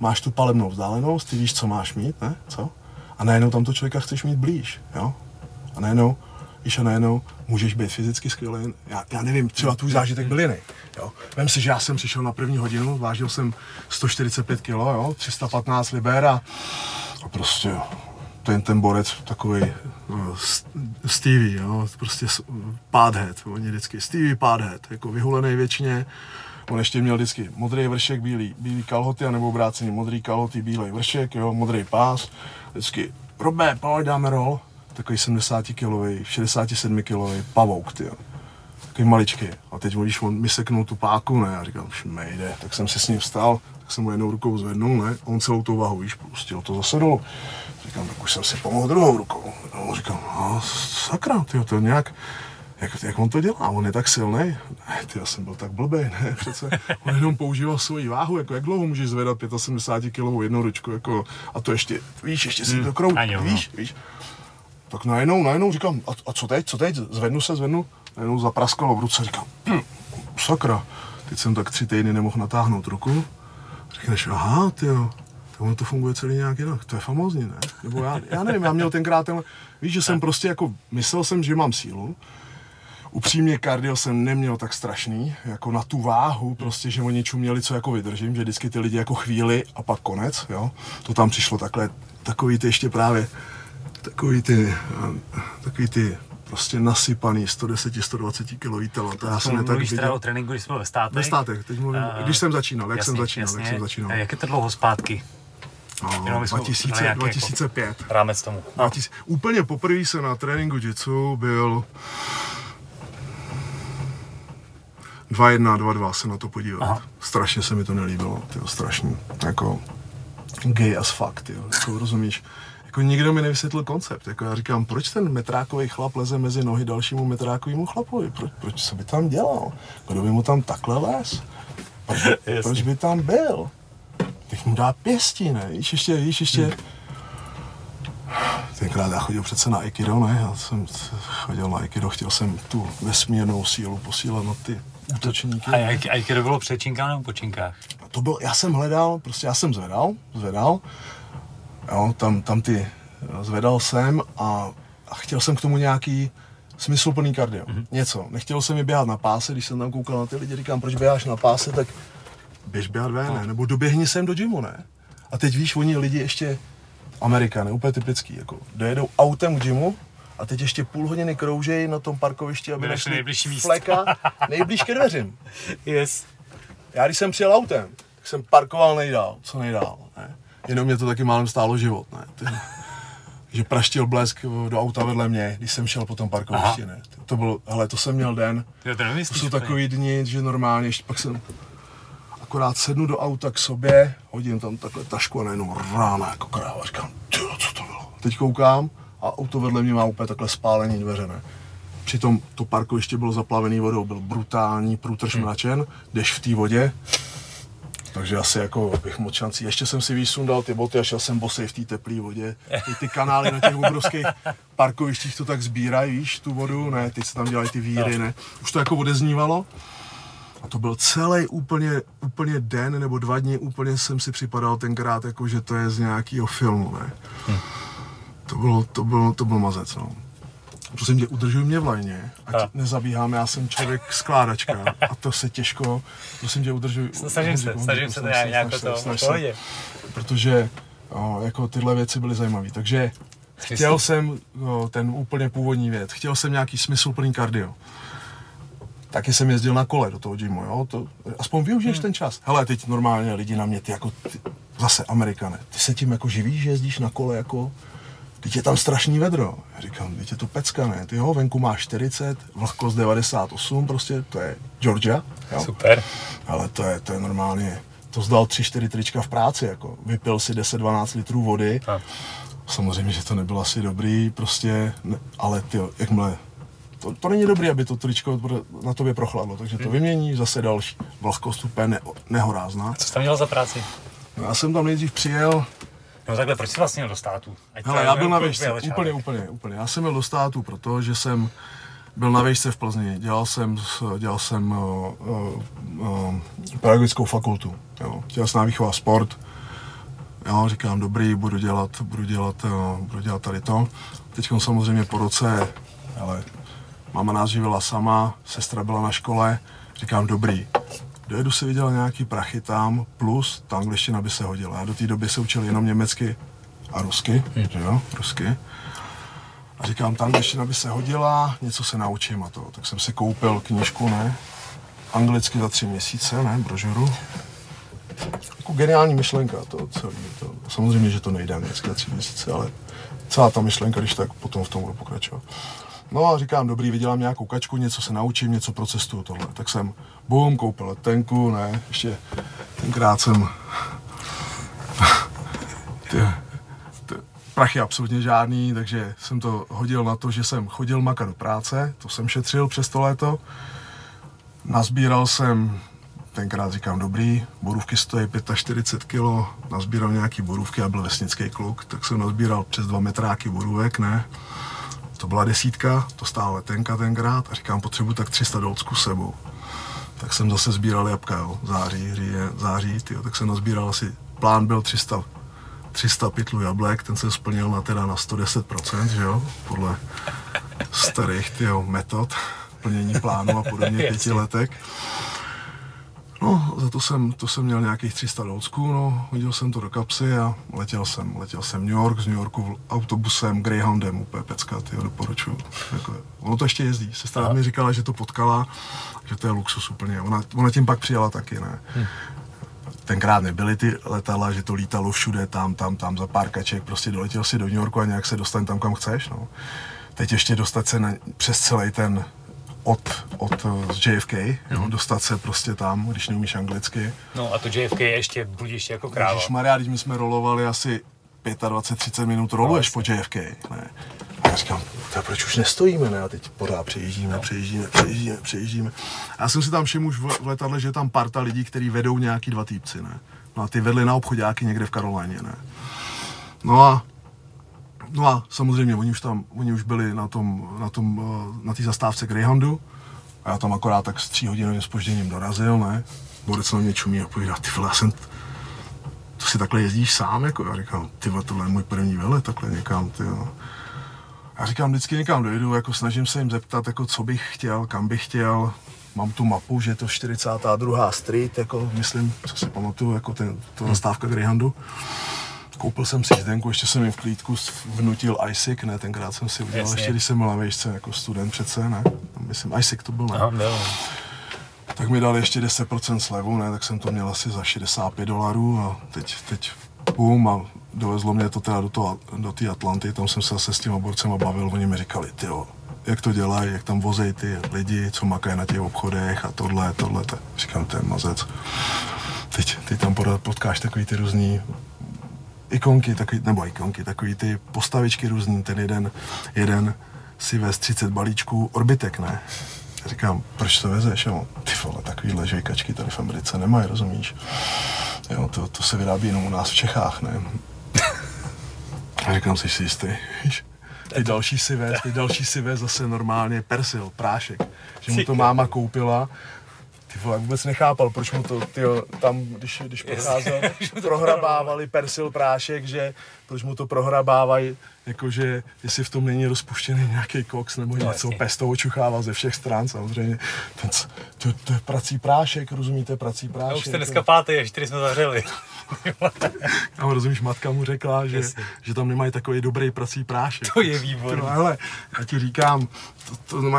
máš tu palebnou vzdálenost, ty víš, co máš mít, ne? Co? A najednou tam to člověka chceš mít blíž, jo? A najednou můžeš být fyzicky skvělý. Já nevím, třeba tvůj zážitek byl jiný. Jo. Vem si, že já jsem přišel na první hodinu, vážil jsem 145 kg, jo, 315 liber a prostě jo, ten borec takový no, Stevie, jo, prostě pádhead, oni vždycky Stevie pádhead, jako vyhulený věčně. On ještě měl vždycky modrý vršek, bílý kalhoty, anebo obrácený modrý kalhoty, bílej vršek, jo, modrý pás, vždycky Robé, pojď, dáme roll. Takový 70-kilový, 67-kilový pavouk, tyjo. Takový maličký. A teď, když on mi seknul tu páku, ne, a říkám, šmejde. Tak jsem si s ním vstal, tak jsem mu jednou rukou zvednul, ne, a on celou tu váhu, víš, pustil to zase dolů. Říkám, tak už jsem si pomohl druhou rukou. A on říkal, sakra, tyjo, to nějak, Jak on to dělá? On je tak silný. Ne, ty, já jsem byl tak blbej, ne, přece. On jenom používal svoji váhu, jako jak dlouho můžeš zvedat 75 kilovou jednoručku, jako, a to ještě, víš, ještě si to krout, víš. Tak najednou říkám, a co teď, zvednu, najednou zapraskalo v ruce, říkám, sakra, teď jsem tak 3 týdny nemohl natáhnout ruku. Řekneš, aha, tyjo, ono to funguje celý nějak jinak, to je famózní, ne? Nebo já nevím, já měl tenkrát tenhle, víš, že jsem prostě jako, myslel jsem, že mám sílu. Upřímně kardio jsem neměl tak strašný, jako na tu váhu, prostě, že oni čuměli, co jako vydržím, že vždycky ty lidi jako chvíli a pak konec, jo. To tam přišlo takhle, takový ty ještě právě, takový ty prostě nasypaný 110-120 kilový telo, to já jsem ne tak viděl. Mluvíš o tréninku, když jsme ve státech, teď mluvím, když jsem začínal, jak jsem začínal. Jak je to dlouho zpátky? No, 2005. Jako rámec tomu. No. Úplně poprvé jsem na tréninku jitsu byl 2-1, 2-2 se na to podívat. Aha. Strašně se mi to nelíbilo, tyjo, strašný, jako gay as fuck, tyjo, jako rozumíš. Jako nikdo mi nevysvětlil koncept, jako já říkám, proč ten metrákový chlap leze mezi nohy dalšímu metrákovému chlapovi, proč se by tam dělal, kdo by mu tam takhle les, proč by tam byl, teď mu dá pěstí, ne, víš ještě. Tenkrát já chodil přece na aikido, ne, já jsem chodil na aikido, chtěl jsem tu vesmírnou sílu posílat na ty útočníky. A aikido bylo předčinkách nebo počinkách? To byl, já jsem zvedal. Jo, tam ty zvedal jsem a chtěl jsem k tomu nějaký smysluplný kardio, něco. Nechtěl jsem je běhat na páse, když jsem tam koukal na ty lidi, říkám, proč běháš na páse, tak běž běhat ven, ne? Nebo doběhni sem do gymu, ne? A teď víš, oni lidi ještě, Američané, úplně typický, jako dojedou autem k gymu a teď ještě půl hodiny kroužejí na tom parkovišti, aby našli fleka nejblíž ke dveřím. Yes. Já když jsem přijel autem, tak jsem parkoval co nejdál, ne? Jenom mě to taky málem stálo život, ne? Že praštil blesk do auta vedle mě, když jsem šel po tom parkovišti, ne? To byl, hele, to jsem měl den. To jsou takový dny, že normálně, ještě pak jsem akorát sednu do auta k sobě, hodím tam takhle tašku a najednou rána jako kráva, říkám, co to bylo? Teď koukám a auto vedle mě má úplně takhle spálený dveře, ne? Přitom to parkoviště bylo zaplavený vodou, byl brutální průtrž mračen, jdeš v té vodě. Takže asi jako bych moc šancí. Ještě jsem si vysundal ty boty a šel jsem bosej v té teplé vodě. Ty kanály na těch obrovských parkovištích to tak sbírají, víš, tu vodu, ne, teď se tam dělají ty víry, ne. Už to jako odeznívalo. A to byl celý úplně den nebo 2 dny, úplně jsem si připadal tenkrát, jako že to je z nějakého filmu, ne. To byl mazec, no. Prosím tě, udržuj mě v lajně, ať nezabíhám, já jsem člověk skládačka a to se těžko, prosím tě, udržuj. Snažím se to nějak to hodit. Protože jako tyhle věci byly zajímavé, takže chtěl jsem ten úplně původní věc, chtěl jsem nějaký smysluplný kardio. Taky jsem jezdil na kole do toho gymu, jo, to, aspoň využiješ ten čas. Hele, teď normálně lidi na mě, ty jako, zase Američané, ty se tím jako živíš, že jezdíš na kole jako... Teď je tam strašný vedro. Já říkám, teď je to pecka, ne? Ty jo, venku máš 40, vlhkost 98, prostě, to je Georgia. Jo? Super. Ale to je normálně, to zdal 3-4 trička v práci, jako. Vypil si 10-12 litrů vody. A. Samozřejmě, že to nebylo asi dobrý, prostě, ne, ale tyjo, jakmile, to není dobrý, aby to tričko na tobě prochladlo, takže to vymění, zase další. Vlhkost úplně nehorázná. A co jsi tam dělal za práci? No, já jsem tam nejdřív přijel. No takhle, proč jsi vlastně jel do státu? Hele, já byl na výšce, úplně. Já jsem jel do státu, protože jsem byl na výšce v Plzni. Dělal jsem pedagogickou fakultu. Jo. Dělal jsem na výchovu a sport. Jo, říkám, dobrý, budu dělat tady to. Teď samozřejmě po roce, ale máma nás živila sama, sestra byla na škole. Říkám, dobrý. Dojedu si vydělat nějaký prachy tam, plus ta angličtina by se hodila. Já do té doby se učil jenom německy a rusky, rusky. A říkám, ta angličtina by se hodila, něco se naučím a to. Tak jsem si koupil knížku, ne, anglicky za 3 měsíce, ne, brožuru. Jako geniální myšlenka to celý. To. Samozřejmě, že to nejde anglicky za 3 měsíce, ale celá ta myšlenka, když tak potom v tom budu pokračovat. No a říkám, dobrý, vydělám nějakou kačku, něco se naučím, něco procestuju tohle. Tak jsem, bum, koupil letenku, ne, ještě tenkrát jsem... prachy absolutně žádný, takže jsem to hodil na to, že jsem chodil makat do práce, to jsem šetřil přes to léto. Nazbíral jsem, tenkrát říkám dobrý, borůvky stojí 45 kg, nazbíral nějaký borůvky, já byl vesnický kluk, tak jsem nazbíral přes 2 metráky borůvek, ne. To byla 10, to stála letenka tenkrát a říkám, potřebuji tak 300 dolcků s sebou. Tak jsem zase sbíral jabka, jo, září, tyjo, tak jsem nazbíral asi, plán byl 300 pytlů jablek, ten jsem splnil na 110%, že jo, podle starých, tyjo, metod plnění plánu a podobně 5letek. No, za to jsem měl nějakých 300 dolcků, no, hodil jsem to do kapsy a letěl jsem New York, z New Yorku autobusem, Greyhoundem, úplně pecka, tyjo, doporučuju. Jako, ono to ještě jezdí, sestra mi říkala, že to potkala, že to je luxus úplně, ona tím pak přijela taky, ne. Tenkrát nebyly ty letadla, že to lítalo všude, tam, za pár kaček, prostě doletěl si do New Yorku a nějak se dostaň tam, kam chceš, no. Teď ještě dostat se přes celý ten od JFK, jo, dostat se prostě tam, když neumíš anglicky. No a to JFK je ještě budíš jako kráva. Ježišmarja, když my jsme rolovali asi 25-30 minut roluješ po JFK, ne. A já říkám, proč už nestojíme, ne, a teď pořád přejíždíme. Já jsem si tam všiml už v letadle, že je tam parta lidí, kteří vedou nějaký 2 týpci, ne. No a ty vedli na obchodáky někde v Karolíně, ne. No a samozřejmě, oni už byli na té zastávce Greyhoundu a já tam akorát tak s 3hodinovým zpožděním dorazil, ne. Borec na mě čumí a povídá, ty vole, to si takhle jezdíš sám, jako já říkám, ty vole, tohle je můj první vele, takhle někam, ty jo. Já říkám, vždycky někam dojedu, jako snažím se jim zeptat, jako co bych chtěl, kam bych chtěl. Mám tu mapu, že je to 42. street, jako myslím, co si pamatuju, jako ta zastávka Greyhoundu. Koupil jsem si jízdenku, ještě jsem jim v klídku vnutil ISIC, ne, tenkrát jsem si udělal, ještě když jsem byl na výšce jako student přece, ne, myslím ISIC to byl, ne. Aha, no. Tak mi dali ještě 10% slevu, ne, tak jsem to měl asi za $65 a teď bum a dovezlo mě to teda do té Atlanty, tam jsem se zase s těma borcema bavil, oni mi říkali, tyjo, jak to dělají, jak tam vozejí ty lidi, co makají na těch obchodech a tohle, tak říkám, to je mazec. Teď tam potkáš takový ty různý ikonky, takový ty postavičky různý, ten jeden si vez 30 balíčků orbitek, ne? Říkám, proč to vezeš? Jo, ty vole, takovýhle žvejkačky tady v Americe nemají, rozumíš? Jo, to se vyrábí jenom u nás v Čechách, ne? A říkám, jsi si jistý, víš? Ty další si vez zase normálně persil, prášek, že mu to máma koupila. Ty vole, vůbec nechápal, proč mu to, tyjo, tam, když procházel, prohrabávali persil prášek, že proč mu to prohrabávají, jakože jestli v tom není rozpuštěný nějaký koks nebo něco, pes toho očuchával ze všech stran, samozřejmě. To je prací prášek, rozumíte, prací prášek. A už jste dneska pátý, až 4 jsme zařeli. Tam rozumíš, matka mu řekla, že tam nemají takový dobrý prací prášek. To je výborný. Hele, já ti říkám,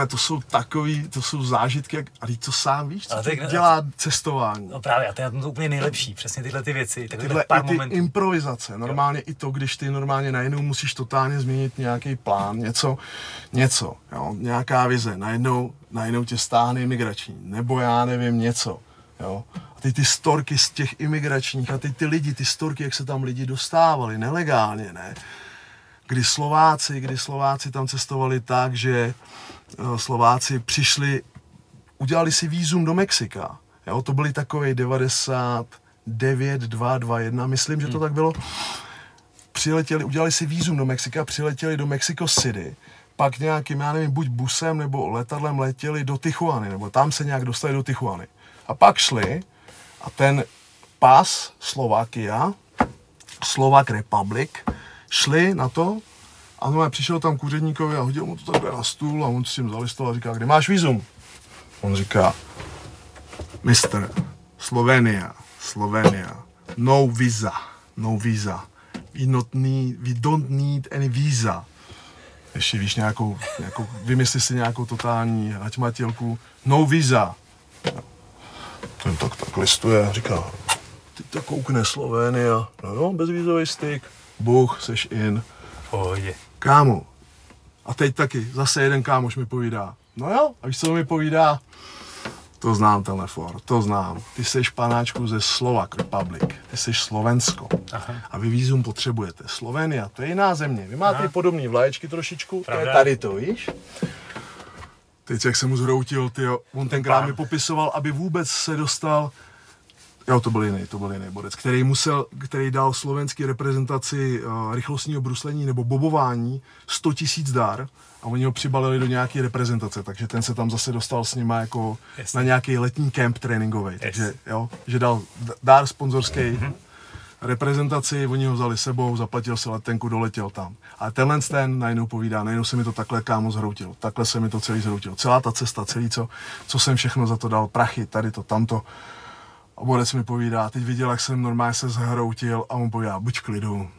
to jsou takový, to jsou zážitky, a ty to sám víš, co to dělá cestování. No právě, a to je úplně nejlepší, přesně tyhle ty věci. Tyhle pár momentů. Improvizace, normálně jo. I to, když ty normálně najednou musíš totálně změnit nějaký plán, něco, jo, nějaká vize, najednou tě stáhne imigrační, nebo já nevím, něco, jo. Ty storky z těch imigračních a ty lidi, ty storky, jak se tam lidi dostávali nelegálně, ne? Kdy Slováci tam cestovali tak, že Slováci přišli, udělali si vízum do Mexika. Jo, to byly takovej 99, 221, myslím, že to tak bylo. Přiletěli, udělali si vízum do Mexika, přiletěli do Mexico City. Pak nějakým, já nevím, buď busem nebo letadlem letěli do Tijuany, nebo tam se nějak dostali do Tijuany. A pak šli a ten pas Slovak Republic, šli na to a no, přišel tam k úředníkovi a hodil mu to takhle na stůl a on s tím zalistoval a říká, kde máš vízum? On říká, mistr, Slovenia, no visa, we don't need any visa. Ještě víš, nějakou vymysli si nějakou totální haťmatilku, no visa. Ten tak listuje a říká, teď to koukne Slovénia, no jo, bezvízový styk, Bůh, seš in. Pohodě. Kámo, a teď taky, zase jeden kámoš mi povídá, no jo, a víš, co mi povídá? To znám Telefór, to znám. Ty seš, panáčku, ze Slovak Republic, ty seš Slovensko. Aha. A vy vízum potřebujete. Slovenia, to je jiná země. Vy máte podobné vlaječky trošičku, pravda. To je tady to, víš? Teď, jak se mu zhroutil, tyjo, on tenkrát mi popisoval, aby vůbec se dostal... Jo, to byl jiný borec, který dal slovenské reprezentaci rychlostního bruslení nebo bobování 100 000 dar a oni ho přibalili do nějaké reprezentace, takže ten se tam zase dostal s nima jako na nějaký letní kemp tréninkový, takže jo, že dal dar sponzorský reprezentaci, oni ho vzali sebou, zaplatil se letenku, doletěl tam. A ten najednou povídá, najednou se mi to takhle, kámo, zhroutilo, takhle se mi to celý zhroutilo, celá ta cesta, celý co jsem všechno za to dal, prachy, tady to, tamto. A borec mi povídá, teď viděl, jak jsem normálně se zhroutil a on povídá, buď v klidu,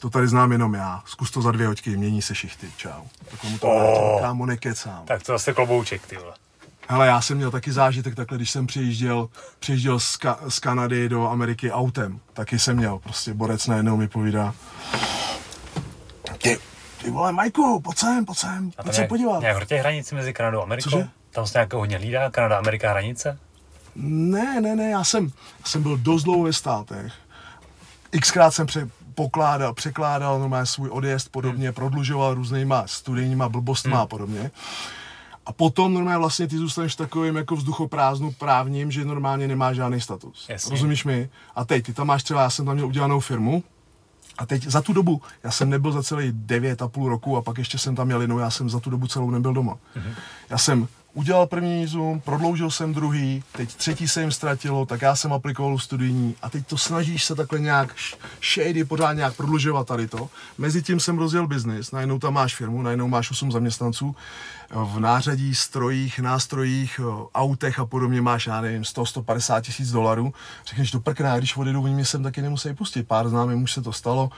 to tady znám jenom já, zkus to za 2 hoďky, mění se šichty, čau. Tak mu to vrátil, kámo, nekecám. Tak to zase klobouček, ty vole. Hele, já jsem měl taky zážitek takhle, když jsem přijížděl z Kanady do Ameriky autem, taky jsem měl, prostě borec najednou mi povídá, ty vole, Majku, pojď sem, a pojď se podívat. Nějak hrotě hranici mezi Kanadou a Amerikou? Cože? Tam se nějak hodně lídá, Kanada, Amerika hranice? Ne, já jsem byl dost dlouho ve státech. Xkrát jsem překládal normálně svůj odjezd podobně, prodlužoval různýma studijníma blbostma a podobně. A potom normálně vlastně ty zůstaneš v takovým jako vzduchoprázdnu právním, že normálně nemáš žádný status. Jasně. Rozumíš mi? A teď, ty tam máš třeba, já jsem tam měl udělanou firmu, a teď za tu dobu, já jsem nebyl za celý 9,5 roku a pak ještě jsem tam měl jinou, já jsem za tu dobu celou nebyl doma. Já jsem udělal první zoom, prodloužil jsem druhý, teď třetí se jim ztratilo, tak já jsem aplikoval studijní a teď to snažíš se takhle nějak shady pořád nějak prodlužovat tady to. Mezitím jsem rozjel biznis, najednou tam máš firmu, najednou máš 8 zaměstnanců, v nářadí, strojích, nástrojích, autech a podobně máš, já nevím, 100-150 000 dolarů. Řekneš, do prkna, když odjedu, oni mě sem taky nemusí pustit, pár známým už se to stalo.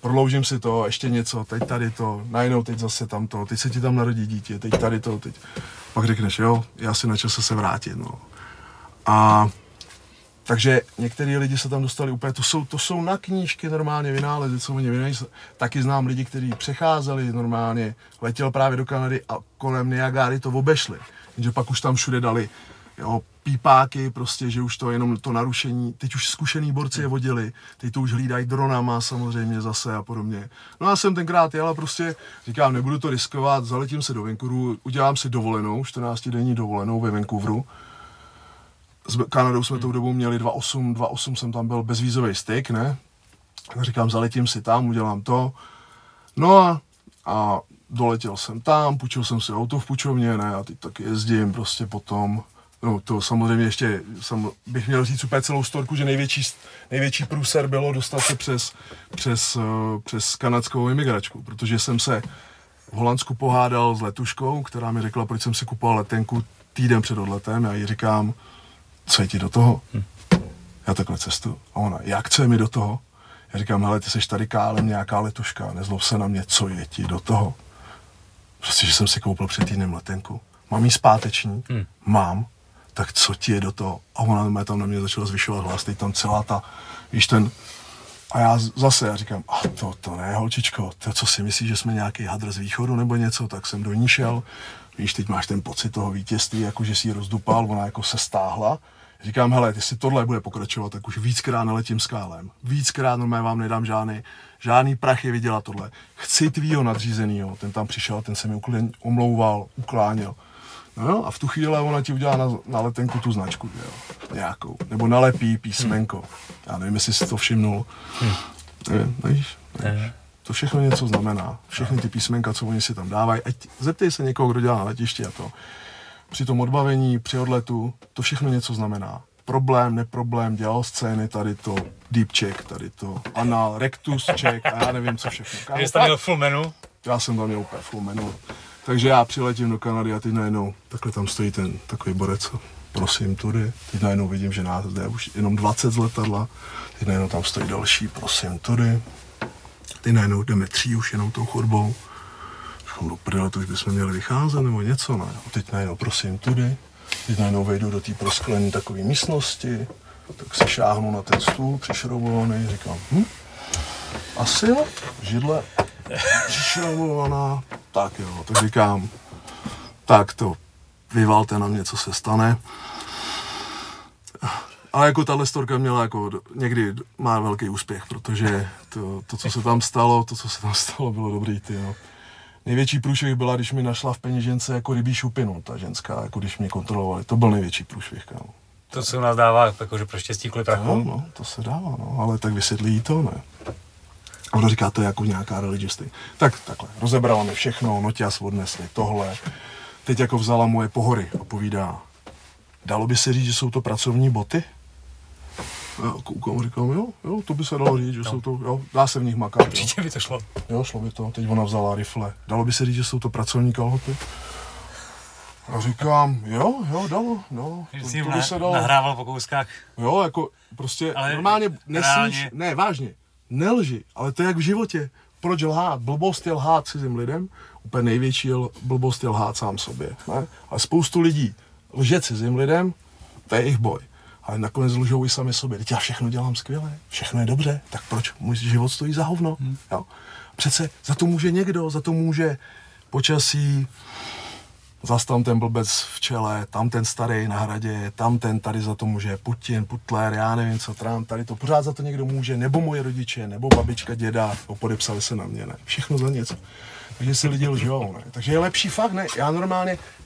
Prodloužím si to, ještě něco, teď tady to, najednou teď zase tam to, teď se ti tam narodí dítě, teď tady to, teď. Pak řekneš, jo, já si na čase se vrátit, no. A takže některý lidi se tam dostali úplně, to jsou na knížky normálně vynálezy, co oni vynálezy. Taky znám lidi, kteří přecházeli normálně, letěl právě do Kanady a kolem Niagáry to obešli. Jenže pak už tam všude dali, jo, pípáky, prostě, že už to jenom to narušení, teď už zkušený borci je vodili, teď to už hlídají dronama samozřejmě zase a podobně. No já jsem tenkrát jel a prostě říkám, nebudu to riskovat, zaletím se do Vancouveru, udělám si dovolenou, 14-denní dovolenou ve Vancouveru. S Kanadou jsme tou dobou měli 2,8, jsem tam byl bezvízový styk, ne? Tak říkám, zaletím si tam, udělám to. No a doletěl jsem tam, půjčil jsem si auto v půjčovně, ne? A teď tak jezdím prostě potom. No to samozřejmě ještě bych měl říct úplně celou storku, že největší průser bylo dostat se přes kanadskou imigračku, protože jsem se v Holandsku pohádal s letuškou, která mi řekla, proč jsem si kupoval letenku týden před odletem. Já jí říkám, co je ti do toho? Já takhle cestu. A ona, jak co je mi do toho? Já říkám, hele, ty seš tady kálem nějaká letuška, nezlob se na mě, co je ti do toho? Prostě, že jsem si koupil před týdnem letenku. Mám jí zpáteční? Mám. Tak co ti je do toho? A ona tam na mě začala zvyšovat hlas, teď tam celá ta, víš ten, a já říkám, a to ne, holčičko, to co si myslíš, že jsme nějaký hadr z východu nebo něco, tak jsem do ní šel, víš, teď máš ten pocit toho vítězství, jako že si ji rozdupal, ona jako se stáhla, říkám, hele, jestli tohle bude pokračovat, tak už víckrát naletím s kálem, víckrát, normálně vám nedám žádný prachy, viděla tohle, chci tvýho nadřízenýho, ten tam přišel, ten se mi omlouval, ukláněl. No, a v tu chvíli ona ti udělá na letenku tu značku, že jo, nějakou, nebo nalepí písmenko, já nevím, jestli jsi to všimnul, nevíš, to všechno něco znamená, všechny ty písmenka, co oni si tam dávají, zeptej se někoho, kdo dělá na letišti a to, při tom odbavení, při odletu, to všechno něco znamená, problém, neproblém, dělal scény, tady to, deep check, tady to, anal, rectus check a já nevím, co všechno. Jsi tam měl full menu? Já jsem tam měl úplně full menu. Takže já přiletím do Kanady a teď najednou, takhle tam stojí ten takový borec, prosím tudy, teď najednou vidím, že nás jde už jenom 20 z letadla, teď najednou tam stojí další, prosím tudy, teď najednou jdeme 3 už jenom tou chodbou, říkám, do prdele, to už bychom měli vycházet nebo něco, ne? A teď najednou prosím tudy, teď najednou vejdu do té prosklené takové místnosti, tak se šáhnu na ten stůl přišroubovaný, říkám, asi jo, židle přišroubovaná. Tak jo, tak říkám, tak to vyvalte na mě, co se stane. Ale jako tahle storka měla jako někdy má velký úspěch, protože to, co se tam stalo, bylo dobrý, ty, no. Největší průšvih byla, když mi našla v peněžence jako rybí šupinu, ta ženská, jako když mě kontrolovali, to byl největší průšvih, kámo. To se u nás dává, jakože pro štěstí kvůli prachu? No, to se dává, no, ale tak vysvětlí jí to, ne? A ona říká, to je jako nějaká religiosity. Tak, takhle, rozebrala mi všechno, noťas odnesli, tohle. Teď jako vzala moje pohory a povídá, dalo by se říct, že jsou to pracovní boty? Já koukám, říkám, jo, to by se dalo říct, že jsou to, jo, dá se v nich makat. Určitě by to šlo. Jo, šlo by to, teď ona vzala rifle. Dalo by se říct, že jsou to pracovní kalhoty? A říkám, jo, dalo. To by se dalo. Nahrával po kouskách. Jo, jako prostě ale normálně nesmíš, ne, vážně, nelži, ale to je jak v životě. Proč lhát? Blbost je lhát cizím lidem, úplně největší blbost je lhát sám sobě, ne? A spoustu lidí lže cizím lidem, to je jejich boj. Ale nakonec lžou i sami sobě. Teď já všechno dělám skvěle, všechno je dobře, tak proč? Můj život stojí za hovno. Jo? Přece za to může někdo, za to může počasí, zas tam ten blbec v čele, tam ten starý na hradě, tam ten tady za to může Putin, Putler, já nevím co, Trump, tady to pořád za to někdo může, nebo moje rodiče, nebo babička, děda, podepsali se na mě, ne? Všechno za něco. Takže se lidi lžou, ne? Takže je lepší fakt, ne?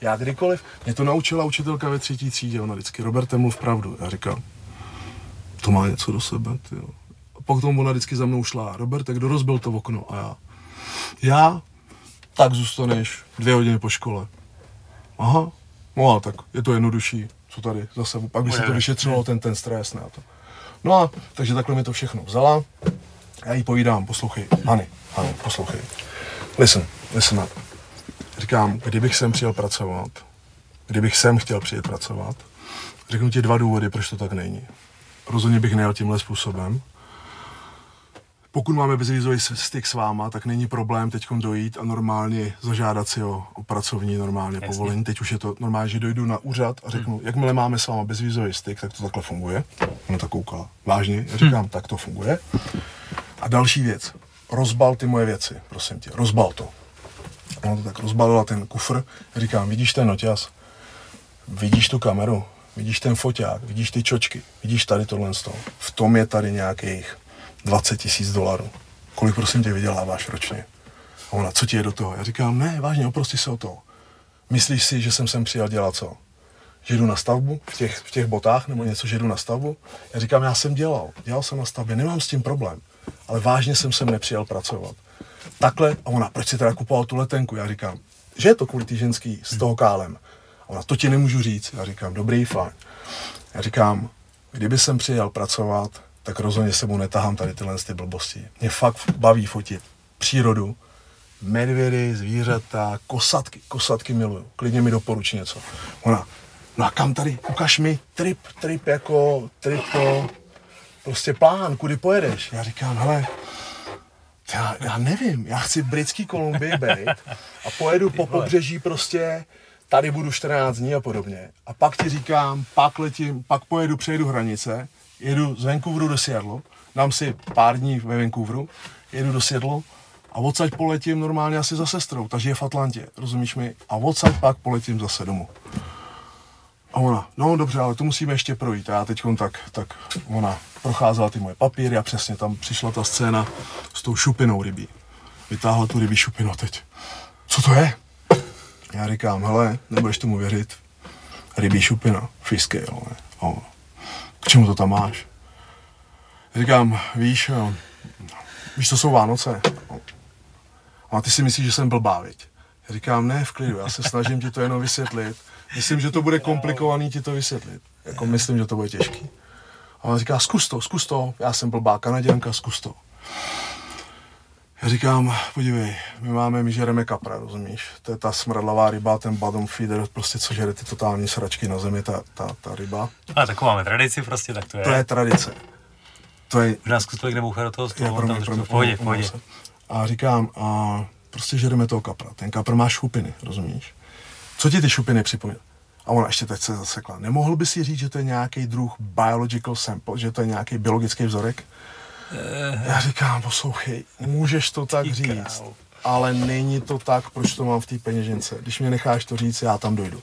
Já kdykoliv, mě to naučila učitelka ve 3. třídě, ona vždycky, Roberte, mluv pravdu. Já říkám, to má něco do sebe, tyjo. A potom ona vždycky za mnou šla, Roberte, kdo rozbil to okno? A já? Tak zůstaneš 2 hodiny po škole. Aha, no a tak je to jednodušší, co tady zase, pak by se to vyšetřilo, ten stres, ne a to. No a takže takhle mi to všechno vzala, já jí povídám, poslouchej, Hany, poslouchej, listen up. Říkám, kdybych sem chtěl přijet pracovat, řeknu ti 2 důvody, proč to tak není. Rozhodně bych nejel tímhle způsobem. Pokud máme bezvízový styk s váma, tak není problém teďkon dojít a normálně zažádat si o pracovní normálně povolení. Teď už je to normálně, že dojdu na úřad a řeknu, jakmile máme s váma bezvízový styk, tak to takhle funguje. Ona tak koukala. Vážně, já říkám, tak to funguje. A další věc, rozbal ty moje věci, prosím tě, rozbal to. Ona to tak rozbalila ten kufr, říkám, vidíš ten noťaz, vidíš tu kameru, vidíš ten foťák, vidíš ty čočky, vidíš tady tohle stůl. V tom je tady nějakých 20 000 dolarů. Kolik, prosím tě, vyděláváš ročně? A ona, co ti je do toho? Já říkám, ne, vážně, oprosti se o to. Myslíš si, že jsem sem přijel dělat co? Že jdu na stavbu v těch botách nebo něco, že jdu na stavbu? Já říkám, já jsem dělal jsem na stavbě, nemám s tím problém, ale vážně jsem sem nepřijel pracovat. Takhle, a ona, proč si teda kupoval tu letenku? Já říkám, že je to kvůli ty ženský s toho kálem. A ona, to ti nemůžu říct. Já říkám, dobrý, fajn. Já říkám, kdyby jsem přijel pracovat, tak rozhodně sebou netahám tady tyhle blbosti. Mě fakt baví fotit přírodu, medvědy, zvířata, kosatky. Kosatky miluju, klidně mi doporučí něco. Ona, no a kam tady, ukaž mi trip, prostě plán, kudy pojedeš. Já říkám, hele, já nevím, já chci britský Kolumbii být a pojedu po pobřeží prostě, tady budu 14 dní a podobně. A pak ti říkám, pak pojedu, přejdu hranice, jedu z Vancouveru do Seattlu, dám si pár dní ve Vancouveru, jedu do Seattlu a odsaď poletím normálně asi za sestrou, takže je v Atlantě, rozumíš mi? A odsaď pak poletím zase domů. A ona, no dobře, ale to musíme ještě projít. A já teďkon tak ona procházela ty moje papíry a přesně tam přišla ta scéna s tou šupinou rybí. Vytáhla tu rybí šupinu teď. Co to je? Já říkám, hele, nebudeš tomu věřit. Rybí šupina, fish scale, ne? A ona, k čemu to tam máš? Říkám, víš, to jsou Vánoce. A ty si myslíš, že jsem blbá, viď? Říkám, ne, v klidu, já se snažím ti to jenom vysvětlit. Myslím, že to bude komplikovaný ti to vysvětlit. Jako myslím, že to bude těžký. A ona říká, zkus to. Já jsem blbá Kanaděnka, zkus to. Já říkám, podívej, my žereme kapra, rozumíš? To je ta smradlavá ryba, ten bottom feeder, prostě co žere ty totální sračky na zemi, ta ryba. Ale takovou máme tradici prostě, tak to je. To je tradice. To je... Už nás kustolik nebouchá do toho stolu, on tam trošku v pohodě. A říkám, prostě žereme toho kapra. Ten kapr má šupiny, rozumíš? Co ti ty šupiny připomněl? A ona ještě teď se zasekla. Nemohl by si říct, že to je nějaký druh biological sample, že to je nějaký biologický vzorek? Já říkám, poslouchej, můžeš to tak říct, ale není to tak, proč to mám v té peněžence. Když mě necháš to říct, já tam dojdu.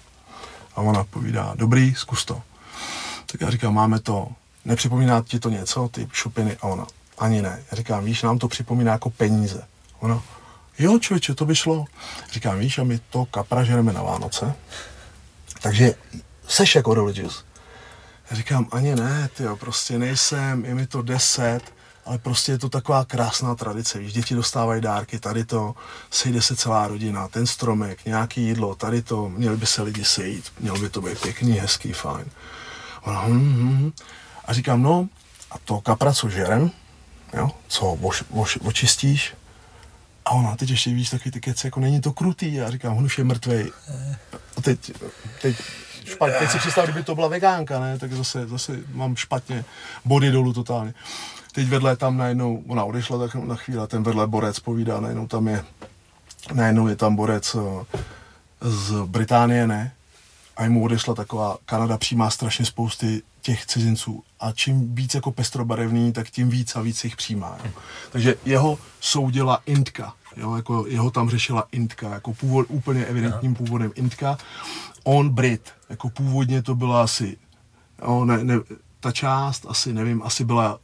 A ona povídá, dobrý, zkus to. Tak já říkám, máme to, nepřipomíná ti to něco, ty šupiny? A ona, ani ne. Já říkám, víš, nám to připomíná jako peníze. Ona, jo člověče, to by šlo. Říkám, víš, a my to kapra žereme na Vánoce, takže seš jako religious. Já říkám, ani ne, tyjo, prostě nejsem, je mi to 10, ale prostě je to taková krásná tradice, víš, děti dostávají dárky, tady to, sejde se celá rodina, ten stromek, nějaký jídlo, tady to, měli by se lidi sejít, mělo by to být pěkný, hezký, fajn. Ona, A říkám, no, a to kapra, co žerem, jo, co očistíš, a ona, teď ještě víš, taky ty keci, jako není to krutý, já říkám, on už je mrtvej. A teď špatně, teď si představ, kdyby to byla vegánka, ne, tak zase mám špatně, body dolů totálně. Teď vedle tam najednou, ona odešla tak na chvíli, ten vedle borec povídá, najednou je tam borec z Británie, ne, a jemu odešla taková, Kanada přijímá strašně spousty těch cizinců a čím víc jako pestrobarevný, tak tím víc a víc jich přijímá. Jo. Takže jeho soudila Indka, jo, jako jeho tam řešila Indka, jako úplně evidentním původem Indka. On Brit, jako původně to byla asi, jo, ne, ta část, asi byla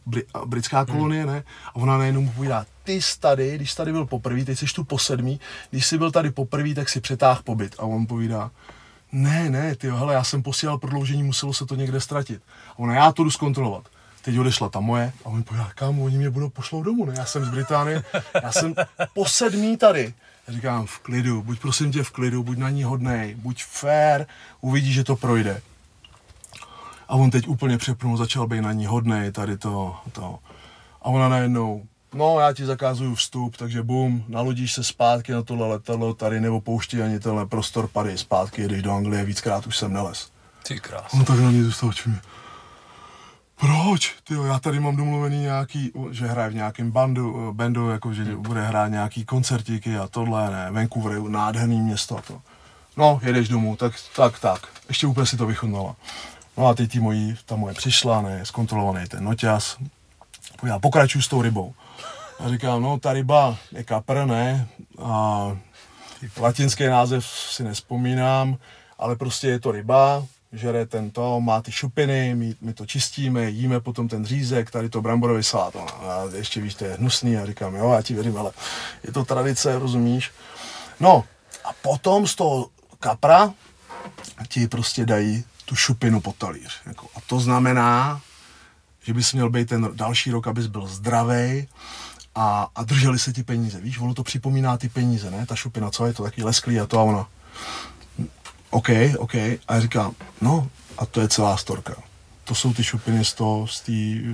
britská kolonie, ne? A ona najednou mu povídá, ty jsi tady, když tady byl poprvý, teď jsi tu po 7, když jsi byl tady poprvý, tak si přetáh pobyt. A on povídá, ne, tyjo, hele, já jsem posílal prodloužení, muselo se to někde ztratit. A ona, já to jdu zkontrolovat. Teď odešla ta moje a on povídá, kámo, oni mě budou pošlou domů, ne? Já jsem z Británie, já jsem po 7 tady. Já říkám, v klidu, buď prosím tě v klidu, buď na ní hodnej, buď fair, uvidíš, že to projde. A on teď úplně přepnul, začal být na ní hodnej, tady to. A ona najednou, no já ti zakázuju vstup, takže bum, nalodíš se zpátky na tohle letadlo tady, nebo pouští ani tenhle prostor, padej zpátky, jedeš do Anglie, víckrát už jsem nelez. Ty krás. On tak na ní zůstal, proč? Tyjo, já tady mám domluvený nějaký, že hraje v nějakém bandu, jako že bude hrát nějaký koncertíky a tohle, ne, Vancouver je nádherný město a to. No, jedeš domů, tak, ještě úplně si to vychodnala. No a teď ta moje přišla, ne, zkontrolovaný ten noťaz. Já pokračuju s tou rybou. A říkám, no ta ryba je kapr, ne, a latinský název si nespomínám, ale prostě je to ryba, žere tento, má ty šupiny, my to čistíme, jíme potom ten řízek, tady to bramborový salát, a ještě víš, to je hnusný, a říkám, jo, já ti věřím, ale je to tradice, rozumíš? No a potom z toho kapra ti prostě dají tu šupinu pod talíř. Jako. A to znamená, že bys měl být ten další rok, abys byl zdravej a drželi se ti peníze, víš? Ono to připomíná ty peníze, ne? Ta šupina, co je to, taky lesklý a to a ono. OK. A já říkám, no a to je celá storka. To jsou ty šupiny z té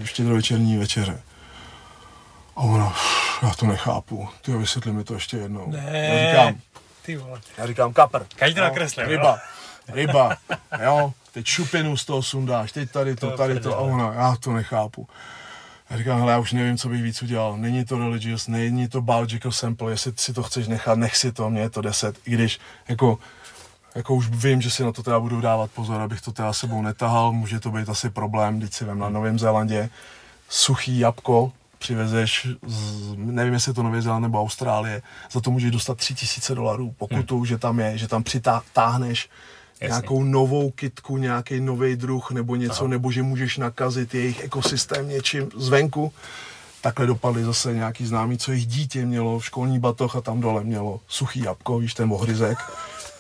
štědrovečerní večeře. A ono, já to nechápu. Tyjo, vysvětli mi to ještě jednou. Ne, já říkám kapr. Každý no, nakreslil, Ryba, jo, teď šupinu z toho sundáš, teď tady to, a ona, já to nechápu. Já říkám, hele, já už nevím, co bych víc udělal, není to religious, není to biological sample, jestli si to chceš nechat, nech si to, mně je to 10, i když, jako už vím, že si na to teda budu dávat pozor, abych to teda sebou netahal, může to být asi problém, když si vem na Novém Zélandě suchý jabko, přivezeš, nevím, jestli je to Nový Zéland nebo Austrálie, za to můžeš dostat $3,000 pokutu, že tam je, že tam přitáhneš nějakou novou kytku, nějaký nový druh nebo něco, aha, nebo že můžeš nakazit jejich ekosystém něčím zvenku. Takhle dopadly zase nějaký známý, co jejich dítě mělo v školní batoh a tam dole mělo suchý jabko, víš, ten ohryzek,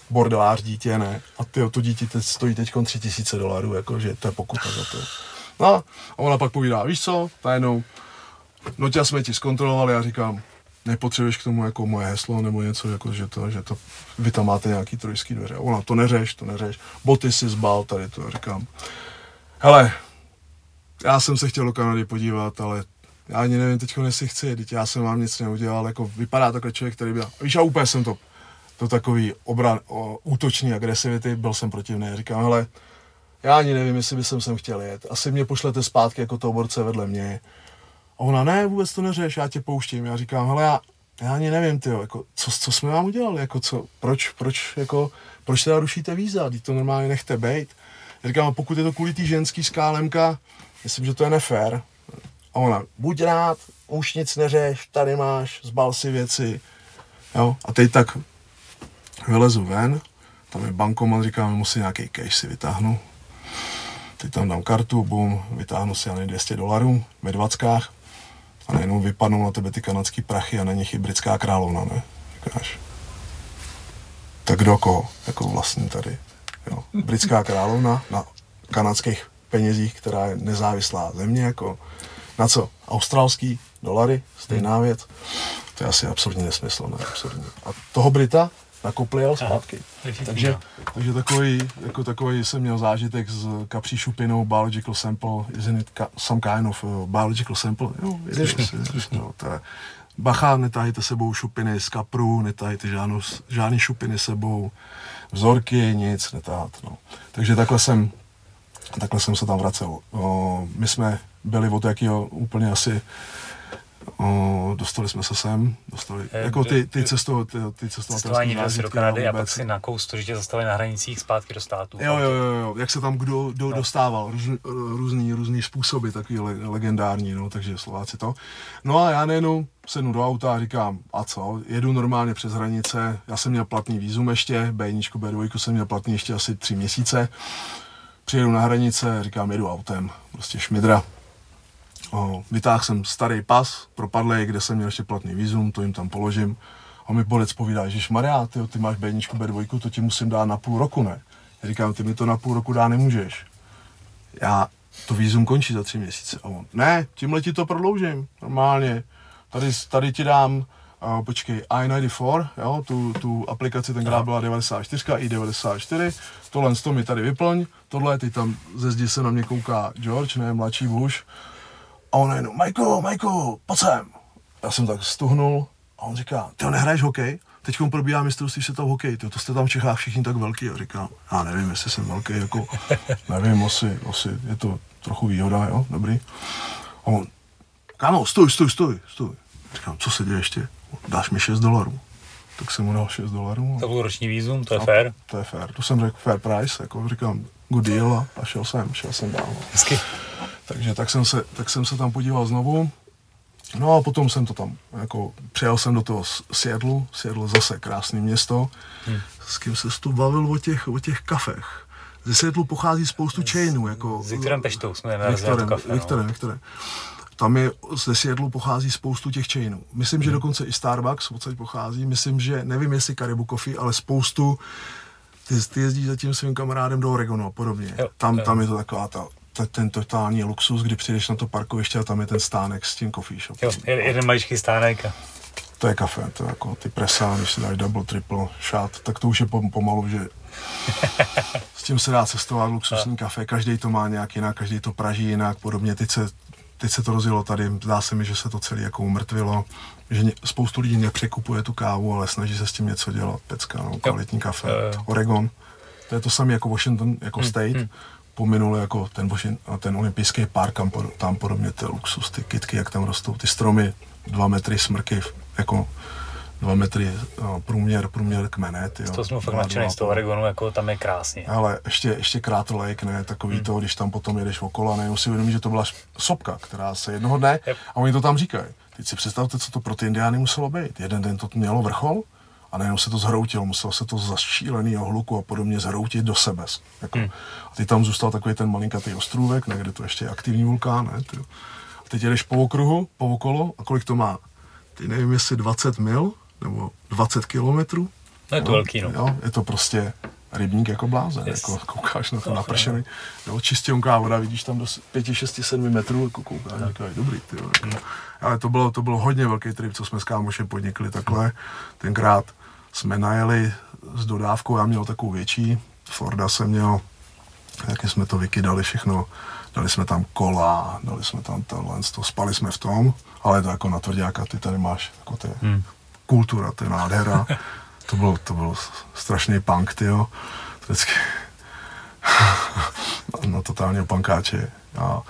bordelář dítě, ne. A tyjo, to dítě stojí teď $3,000, jakože to je pokuta za to. No a ona pak povídá, víš co, najednou, no tě jsme ti zkontrolovali, já říkám, nepotřebuješ k tomu jako moje heslo nebo něco, jako že to vy tam máte nějaký trojský dveře. Ona, to neřeš, boty si zbal, tady to, říkám. Hele, já jsem se chtěl do Kanady podívat, ale já ani nevím teď, jestli chci, teď já jsem vám nic neudělal, jako vypadá takhle člověk, který byl, víš, a úplně jsem to takový útočný agresivity, byl jsem proti mně, říkám, hele, já ani nevím, jestli by jsem sem chtěl jet, asi mě pošlete zpátky jako toho borce vedle mě. A ona, ne, vůbec to neřeš, já tě pouštím. Já říkám, hele, já ani nevím, tyjo, jako, co jsme vám udělali, jako, co, proč teda rušíte víza, když to normálně nechte bejt. Já říkám, pokud je to kvůli tý ženský skálemka, myslím, že to je nefér. A ona, buď rád, už nic neřeš, tady máš, zbal si věci, jo. A teď tak vylezu ven, tam je bankomat, říkám, musím nějaký cash si vytáhnu. Teď tam dám kartu, bum, vytáhnu si ani $200 ve dvackách a najednou vypadnou na tebe ty kanadský prachy a na nich i britská královna, ne? Říkáš, tak kdo koho? Jako vlastně tady, jo. Britská královna na kanadských penězích, která je nezávislá země, jako na co? Australský dolary, stejná věc. To je asi absurdní nesmysl, ne? Absurdní. A toho Brita nakoplijel zpátky. Takže takový jsem měl zážitek s kapří šupinou, biological sample, isn't it some kind of biological sample? Jo, je to. Bacha, netahejte sebou šupiny z kaprů, netahejte žádný šupiny sebou, vzorky, nic netahat. No. Takže takhle jsem se tam vracel. My jsme byli od jakýho úplně asi dostali jsme se sem, jako ty cestovatelské zážitky do Kanady a pak si nakous to, že tě zastavili na hranicích zpátky do státu. Jo, jak se tam kdo dostával, různý způsoby, takový legendární, no, takže Slováci to. No a já nejenom sednu do auta a říkám, a co, jedu normálně přes hranice, já jsem měl platný vízum ještě, B1, B2 jsem měl platný ještě asi 3 měsíce, přijedu na hranice, říkám, jedu autem, prostě šmidra. Vytáhl jsem starý pas, propadlej, kde jsem měl ještě platný vízum, to jim tam položím. A mi borec povídá, ježišmarja, ty máš B1, B2, to ti musím dát na půl roku, ne? Já říkám, ty mi to na půl roku dát nemůžeš. Já to vízum končí za 3 měsíce. A on, ne, tímhle ti to prodloužím, normálně. Tady ti dám, počkej, I-94, jo, tu aplikaci tenkrát byla 94, I-94, tohle to mi tady vyplň, tohle, teď tam ze zdi se na mě kouká George, ne, mladší Bush. A on jenom, Majku, pojď sem. Já jsem tak stuhnul a on říká, ty nehraješ hokej? Teďkom probíhá mistrovství světa v hokeji, to jste tam v Čechách všichni tak velký. A říkám, já nevím, jestli jsem velký, jako, nevím, asi je to trochu výhoda, jo, dobrý. A on, kámo, stůj. Říkám, co se děje ještě? Dáš mi $6. Tak jsem mu dal $6. To byl roční vízum, to je fair. To je fair, to jsem řekl fair price, jako říkám, good deal a šel jsem dál. Hezky. Takže tak jsem se tam podíval znovu, no a potom jsem to tam, jako přijel jsem do toho Seattle zase krásné město, s kým se tu bavil o těch kafech. Ze Seattlu pochází spoustu chainů, jako... S Viktorem Peštou jsme narazili to kafe, Viktorem. Tam ze Seattlu pochází spoustu těch chainů. Myslím, že dokonce i Starbucks odsaď pochází, myslím, že nevím jestli Caribou Coffee, ale spoustu, ty jezdíš za tím svým kamarádem do Oregonu a podobně. Jo, tam je to taková ta... ten totální luxus, kdy přijdeš na to parkoviště a tam je ten stánek s tím coffee shopem. Jo, jeden maličký stánek. To je kafe, to je jako ty presa, když si dáš double, triple shot, tak to už je pomalu, že s tím se dá cestovat luxusní kafe, každý to má nějak jinak, každý to praží jinak, podobně, teď se to rozjelo tady, zdá se mi, že se to celé jako umrtvilo, že spoustu lidí nepřekupuje tu kávu, ale snaží se s tím něco dělat, pecka, no, kvalitní kafe, Oregon, to je to samé jako Washington, jako state, pominul jako ten olympijský park, tam podobně ten luxus, ty kytky, jak tam rostou, ty stromy, 2 metry smrky, jako 2 metry průměr kmene, tyjo. To jsme fakt nadšený z toho Oregonu, jako tam je krásně. Ale ještě Crater Lake, ne, takový to, když tam potom jedeš okolo, nejenom si uvědomí, že to byla sopka, která se jednoho dne, a oni to tam říkají. Teď si představte, co to pro ty indiány muselo být. Jeden den to mělo vrchol, a nejenom se to zhroutilo, muselo se to za šílenýho hluku a podobně zhroutit do sebe. Jako. A teď tam zůstal takový ten malinkatý ostrůvek, ne, kde to ještě je aktivní vulkán. Ne, a teď jedeš po okruhu, po okolo, a kolik to má? Teď nevím, jestli 20 mil, nebo 20 kilometrů. No je to velký, no. Jo, je to prostě rybník jako blázen, yes. Jako koukáš na to napršený. Jo, čistěnká voda, vidíš tam do 5, 6, 7 metrů, jako koukáš, říkáš, dobrý, ty. Ale to bylo hodně velký trip, co jsme s kámošem podnikli takhle. Tenkrát jsme najeli s dodávkou, já měl takovou větší, Forda jsem měl, taky jsme to vykydali všechno, dali jsme tam kola, dali jsme tam tohle, spali jsme v tom, ale to jako na tvrďáka, ty tady máš, jako to je kultura, to je nádhera, to byl strašný punk, tyjo, vždycky na totálního punkáče. A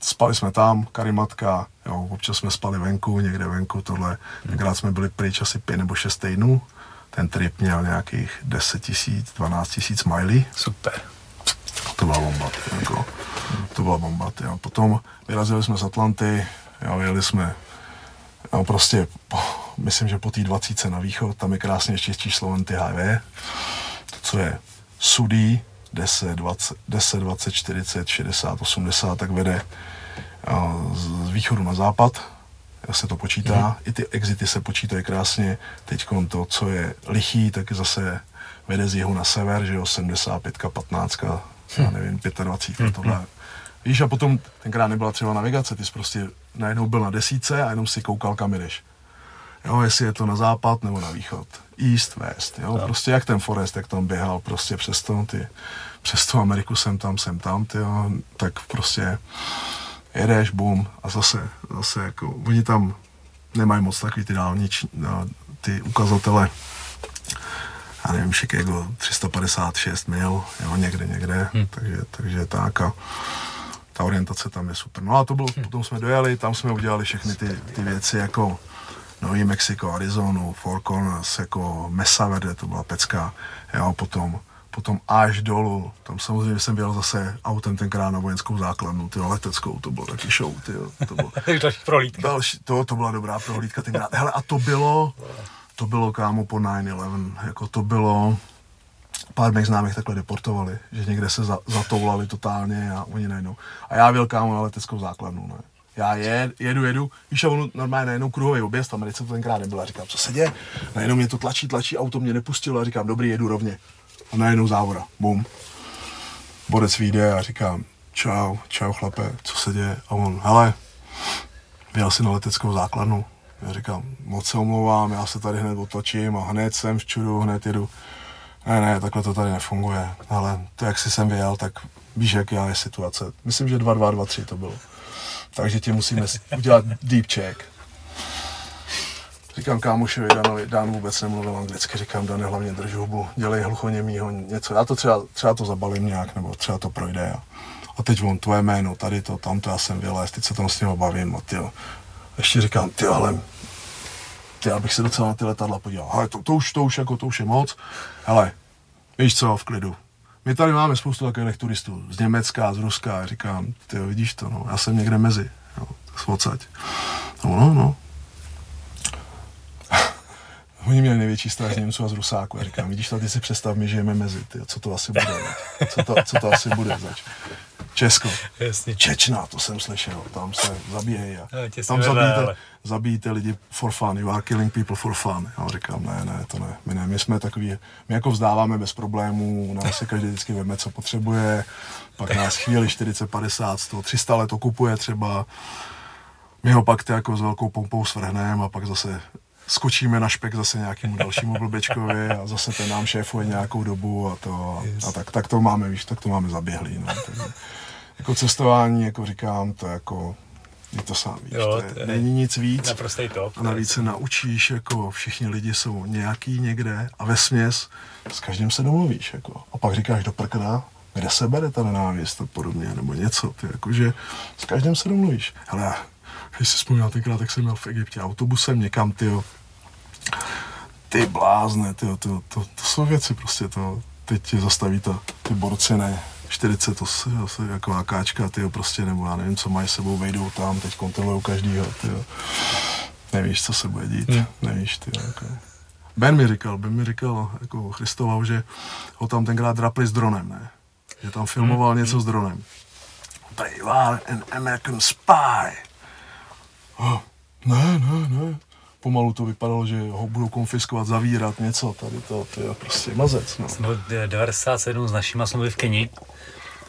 spali jsme tam, karimatka, jo, občas jsme spali venku, někde venku, tohle. Tenkrát jsme byli pryč asi 5 nebo 6 týdnů. Ten trip měl nějakých 10 000, 12 000 milí. Super. To byla bomba, jako. To byla bomba, jo. Potom vyrazili jsme z Atlanty, jo, jeli jsme, jo, prostě, myslím, že po té 20 na východ, tam je krásně čistí Sloventy HV, to, co je sudý, 10, 20, 40, 60, 80, tak vede z východu na západ. Se to počítá, I ty exity se počítají krásně. Teď to, co je lichý, tak zase vede z jihu na sever, že jo, 75, 15, já nevím, 25, tohle. Víš, a potom tenkrát nebyla třeba navigace, ty jsi prostě najednou byl na desíce a jenom si koukal, kam jdeš. Jo, jestli je to na západ nebo na východ. East, west, jo, tak. Prostě jak ten Forest, jak tam běhal, prostě přes tu Ameriku jsem tam, ty jo, tak prostě jedeš, bum, a zase jako, oni tam nemají moc takový ty dálniční, ty ukazatele, já nevím, Chicago 356 mil, jo, někde, takže tak a ta orientace tam je super. No a to bylo, potom jsme dojeli, tam jsme udělali všechny ty věci, jako Nový Mexiko, Arizonu, Four Corners, jako Mesa Verde, to byla pecka, jo, potom až dolů, tam samozřejmě jsem byl zase autem tenkrát na vojenskou základnu, tyjo, leteckou, to bylo taky show, tyjo, to bylo to byla dobrá prohlídka tenkrát, hele, a to bylo kámo po 9/11, jako to bylo, pár mých známých takhle deportovali, že někde se zatoulali totálně a oni najednou, a já byl kámo na leteckou základnu, ne. Já jedu, víš, a ono normálně najednou kruhový objezd, v Americe to tenkrát nebyl, a říkám, co se děje, najednou mě to tlačí, auto mě nepustilo, a říkám, dobrý, jedu rovně. A najednou závora, bum. Borec vyjde a říkám, čau chlape, co se děje? A on, hele, vyjel si na leteckou základnu. Já říkám, moc se omlouvám, já se tady hned otočím a hned jsem v čudu, hned jedu. Ne, takhle to tady nefunguje, ale to, jak si jsem vyjel, tak víš, jak já je situace. Myslím, že 2223 to bylo. Takže ti musíme udělat deep check. Říkám kámošovi Danovi, Dan vůbec nemluvil anglicky, říkám, Dane, hlavně drž hubu, dělej hluchoněmýho něco, já to třeba to zabalím nějak, nebo třeba to projde. A teď on, tvoje jméno, tady to, tamto, já jsem vylez, teď se tam s ním bavím a tyjo. Ještě říkám, já bych se docela na ty letadla podíval, hele, to už je moc, hele, víš co, v klidu. My tady máme spoustu takových turistů, z Německa, z Ruska, říkám, tyjo, vidíš to, no, já jsem někde mezi, jo, odsaď. No. Oni měli největší strach z Němců a z Rusáků. Já říkám, vidíš, tady si představ, my žijeme mezi, ty, co to asi bude, co to asi bude zač. Česko, jasně. Čečna, to jsem slyšel, tam se zabíjejí a tam zabijíte lidi for fun, you are killing people for fun. Já říkám, ne, to ne, my jsme takový, my jako vzdáváme bez problémů, nás se každý vždycky veme, co potřebuje, pak nás chvíli 40, 50, 100, 300 let okupuje třeba, my ho pak jako s velkou pompou svrhneme a pak zase skočíme na špek zase nějakému dalšímu blbečkovi a zase ten nám šéfuje nějakou dobu a to a tak to máme, víš, tak to máme zaběhlý, no. Takže, jako cestování, jako říkám, to jako je to sám, víš, jo, to je, není nic víc. Naprostej top. A navíc se naučíš, jako všichni lidi jsou nějaký někde a vesměs s každým se domluvíš, jako. A pak říkáš do prkna, kde se bere ta nenávist a podobně, nebo něco, ty, jakože s každým se domluvíš. Hele, když si vzpomínal tenkrát, tak jsem měl v Egyptě autobusem někam, tyjo, ty blázne, tyjo, to jsou věci prostě, to, teď tě zastaví ty borci, ne, 40, to se jako AKčka, tyjo, prostě, nebo já nevím, co mají sebou, vejdou tam, teď kontrolujou každýho, tyjo, nevíš, co se bude dít, nevíš, tyjo, jako. Ben mi říkal, jako Christoval, že ho tam tenkrát drapli s dronem, ne, že tam filmoval něco s dronem. They are an American spy. Oh, ne. Pomalu to vypadalo, že ho budou konfiskovat, zavírat něco, tady to je prostě mazec. No. Jsem byl 97 s našima smlouvy v Keni,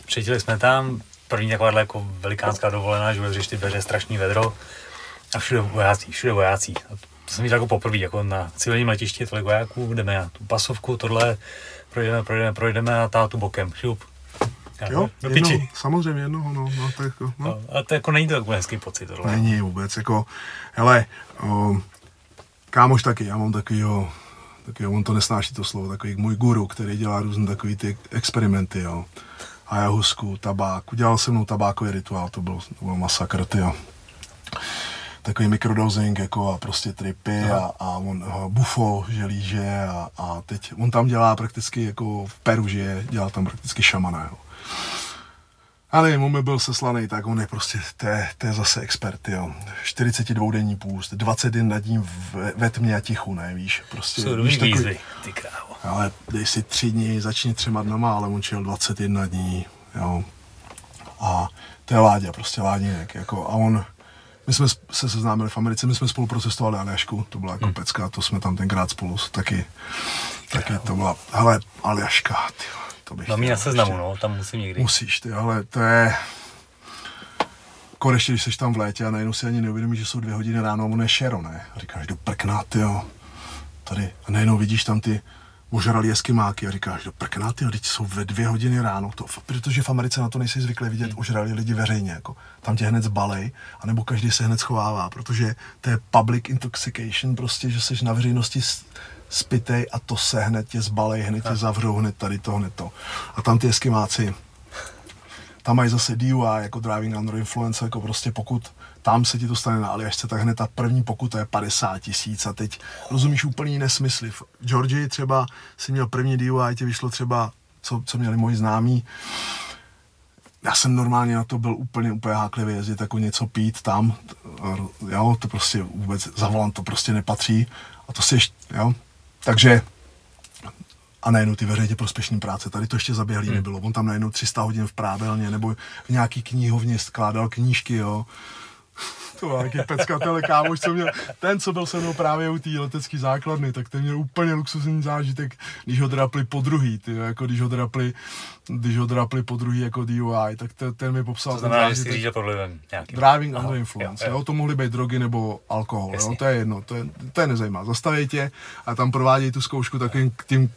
přijetěli jsme tam, první takováhle jako velikánská dovolená, že budeš ty beře, strašný vedro a všude vojácí. A to jsem viděl jako poprvé, jako na civilním letišti tolik vojáků, jdeme na tu pasovku, tohle, projdeme a tátu bokem, šup. Jo, jednoho, no, tak jako, no. A to jako není to takový hezký pocit, tohle. Není vůbec, jako, hele, kámoš taky, já mám takovýho, on to nesnáší to slovo, takový můj guru, který dělá různé takový ty experimenty, jo, ayahuasku, tabák, udělal se mnou tabákový rituál, to byl masakr, jo. Takový mikrodosing, jako a prostě tripy a on bufo, želíže a teď, on tam dělá prakticky, jako v Peru žije, dělá tam prakticky šamana, jo. A nevím, on mi byl seslaný, tak on je prostě, to je zase expert, jo. 42 denní půst, 21 dní ve tmě a tichu, ne, víš, prostě. Jsou víš, takový, výzvy, ty krávo. Ale dej si 3 dny, začni 3 dny, ale on čel 21 dní, jo. A to je Láďa, prostě Láděnek, jako, a on, my jsme se seznámili v Americe, my jsme spolu procestovali Aljašku, to byla jako pecka, to jsme tam tenkrát spolu taky to byla, hele, Aljaška, tyjo. Mám ji na seznamu, no, tam musím někdy. Musíš, ty, ale to je... Konečně, když seš tam v létě a najednou si ani neuvědomíš, že jsou 2 hodiny ráno a ono je šero, ne? A říkáš, do prkna, tyjo, tady. A najednou vidíš tam ty ožralý eskimáky a říkáš, do prkna, tyjo, teď jsou ve 2 hodiny ráno, to, protože v Americe na to nejsi zvyklý vidět ožralý lidi veřejně, jako. Tam tě hned zbalej, anebo každý se hned schovává, protože to je public intoxication, prostě, že seš na veřejnosti spitej a to se hned tě zbalej, hned tě zavřou, hned tady to, hned to. A tam ty eskimáci, tam mají zase DUI, jako driving under influence, jako prostě pokud tam se ti to stane na Aljašce, tak hned ta první pokuta je 50 000 a teď rozumíš úplný nesmysly. V Georgii třeba si měl první DUI, ti vyšlo třeba, co měli moji známí. Já jsem normálně na to byl úplně háklivý, jezdit jako něco pít tam, jo, to prostě vůbec za volant to prostě nepatří a to si ještě, jo. Takže a najednou ty veřejně prospěšné práce, tady to ještě zaběhlý nebylo, on tam najednou 300 hodin v prádelně nebo v nějaký knihovně skládal knížky, jo. To byl nějaký peckatel, kámoš, co měl, ten, co byl se mnou právě u té letecké základny, tak ten měl úplně luxusní zážitek, když ho drapli podruhý, tyjo, jako když ho drapli podruhý jako DUI, tak ten mi popsal to ten znamená, zážitek. To znamená, že si driving under influence, jo, to mohly být drogy nebo alkohol, jo, to je jedno, to je nezajímá. Zastaví tě a tam provádějí tu zkoušku takovým tím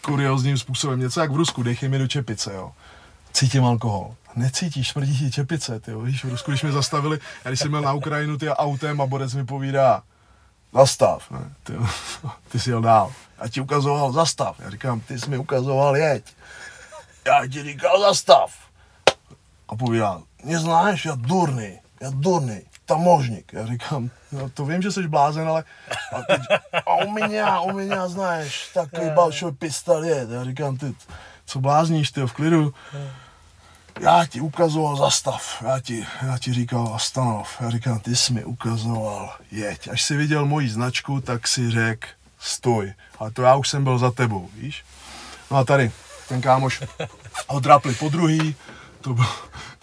kuriózním způsobem, něco jak v Rusku, dejchej mi do čepice, jo. Cítím alkohol. Necítíš, smrdí ti čepice, tyjo, víš, v Rusku, když mě zastavili, já když jsem měl na Ukrajinu, ty autem a borec mi povídá, zastav, ne, tyjo, ty jsi jel dál, já ti ukazoval, zastav, já říkám, ty jsi mi ukazoval, jeď, já ti říkal, zastav, a povídá, mě znáš, já durný, tamožník, já říkám, no to vím, že jsi blázen, ale a u mě, znáš, takový balšový pistolet, já říkám, ty, co blázníš, tyjo, v klidu, já ti ukazoval zastav, já ti říkal zastanov, já říkám, ty jsi mi ukazoval jeď. Až jsi viděl moji značku, tak si řekl stoj, ale to já už jsem byl za tebou, víš. No a tady, ten kámoš ho drápli podruhý, to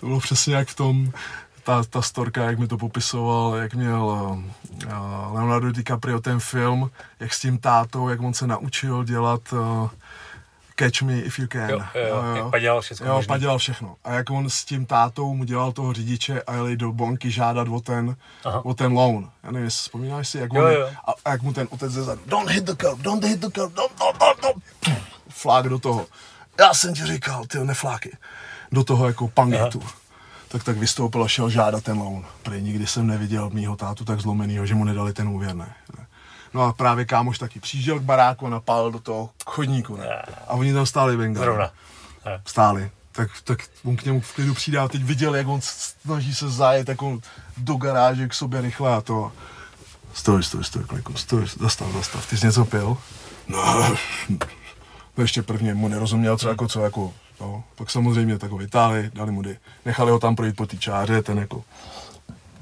bylo přesně jak v tom, ta storka, jak mi to popisoval, jak měl Leonardo DiCaprio ten film, jak s tím tátou, jak on se naučil dělat Catch me if you can. Jo. Padělal všechno. A jak on s tím tátou mu dělal toho řidiče a jeli do banky žádat o ten loan. Já nevím, jestli vzpomínáš si, jak on. A jak mu ten otec zezadu, don't hit the curb, flák do toho. Já jsem ti říkal, ty nefláky. Do toho jako pangetu. Tak vystoupil a šel žádat ten loan. Prej nikdy jsem neviděl mýho tátu tak zlomenýho, že mu nedali ten úvěr, ne. No a právě kámoš taky přijížděl k baráku a napálil do toho chodníku, ne? A oni tam stáli bengal. Stáli. Tak on k němu v klidu přijde a teď viděl, jak on snaží se zajet jako do garáže k sobě rychle a to. Stoj, kliku, stoj, zastav. Ty jsi něco pil? No ještě prvně mu nerozuměl, co, no. Pak samozřejmě tak ho vytáhli, dali mu nechali ho tam projít po té čáře, ten jako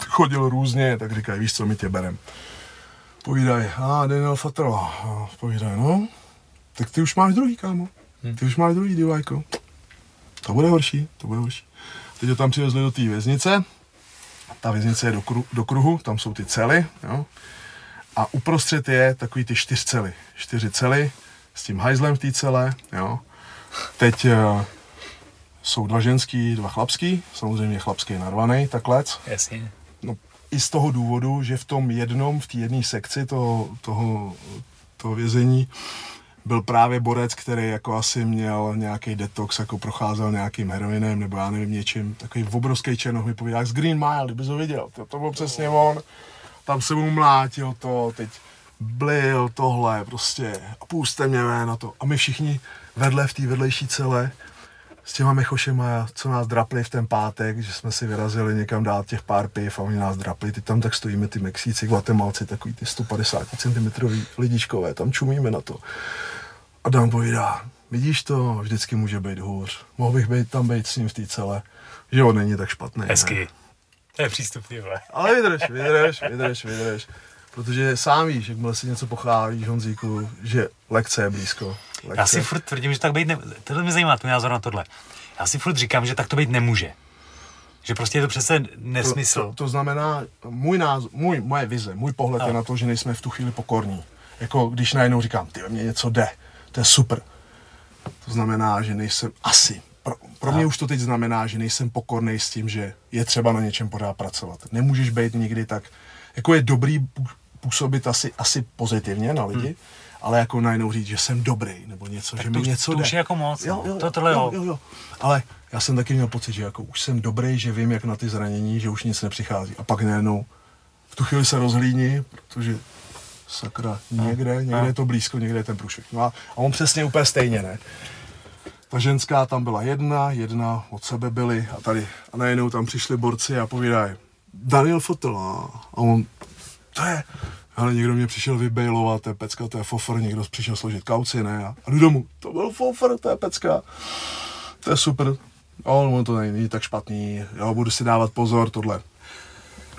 chodil různě, tak říkají, víš co, my tě berem. Povídaj, Daniel Fatro, povídaj, no, tak ty už máš druhý, kámo, ty už máš druhý divajko, to bude horší. Teď ho tam přivezli do té věznice, ta věznice je do kruhu, tam jsou ty cely, jo, a uprostřed je takový ty 4 cely, s tím hajzlem v té cele, jo, teď jsou 2 ženský, 2 chlapský, samozřejmě chlapský je narvaný, taklec. Jasně. No, i z toho důvodu, že v té jedné sekci toho vězení byl právě borec, který jako asi měl nějaký detox, jako procházel nějakým heroinem nebo já nevím něčím, takový obrovský černoch mi povídal, z Green Mile, kdybys ho viděl, to byl přesně on, tam se mu mlátil to, teď blil tohle prostě a půjste mě ven na to a my všichni vedle v té vedlejší cele s těma mechošema, co nás drapli v ten pátek, že jsme si vyrazili někam dát těch pár piv a oni nás drapli, ty tam tak stojíme, ty Mexíci, Guatemalci, takový ty 150 cm lidičkové, tam čumíme na to. A Dan povídá, vidíš to, vždycky může být hůř. Mohl bych být s ním v té cele, že on není tak špatný. Hezky. Ne? To je přístupný, vole. Ale vydrž. Protože sám víš, jakmile si něco pochválíš, Honzíku, že lekce je blízko. Lekce. Já si furt tvrdím, že tak být nemůže. Tohle mě zajímá, tvůj názor na tohle. Já si furt říkám, že tak to být nemůže. Že prostě je to přece nesmysl. To znamená, moje vize, můj pohled je na to, že nejsme v tu chvíli pokorní. Jako když najednou říkám, ty, mě něco jde, to je super. To znamená, že nejsem asi. Pro mě už to teď znamená, že nejsem pokorný s tím, že je třeba na něčem pořád pracovat. Nemůžeš být nikdy tak, jako je dobrý působit asi pozitivně na lidi, ale jako najednou říct, že jsem dobrý, nebo něco, tak že mi něco to jde. To už je jako moc, jo. Ale já jsem taky měl pocit, že jako už jsem dobrý, že vím, jak na ty zranění, že už nic nepřichází. A pak najednou v tu chvíli se rozhlídni, protože sakra, někde je to blízko, někde je ten průšvih. No a on přesně úplně stejně, ne? Ta ženská tam byla jedna od sebe byly a tady. A najednou tam přišli borci a povídají, Daniel Fotela. A on, to je, hele, někdo mě přišel vybejlovat, to je pecka, to je fofr, někdo přišel složit kauci, ne? A jdu domů, to byl fofr, to je pecka, to je super. A on to není tak špatný, jo, budu si dávat pozor, tohle.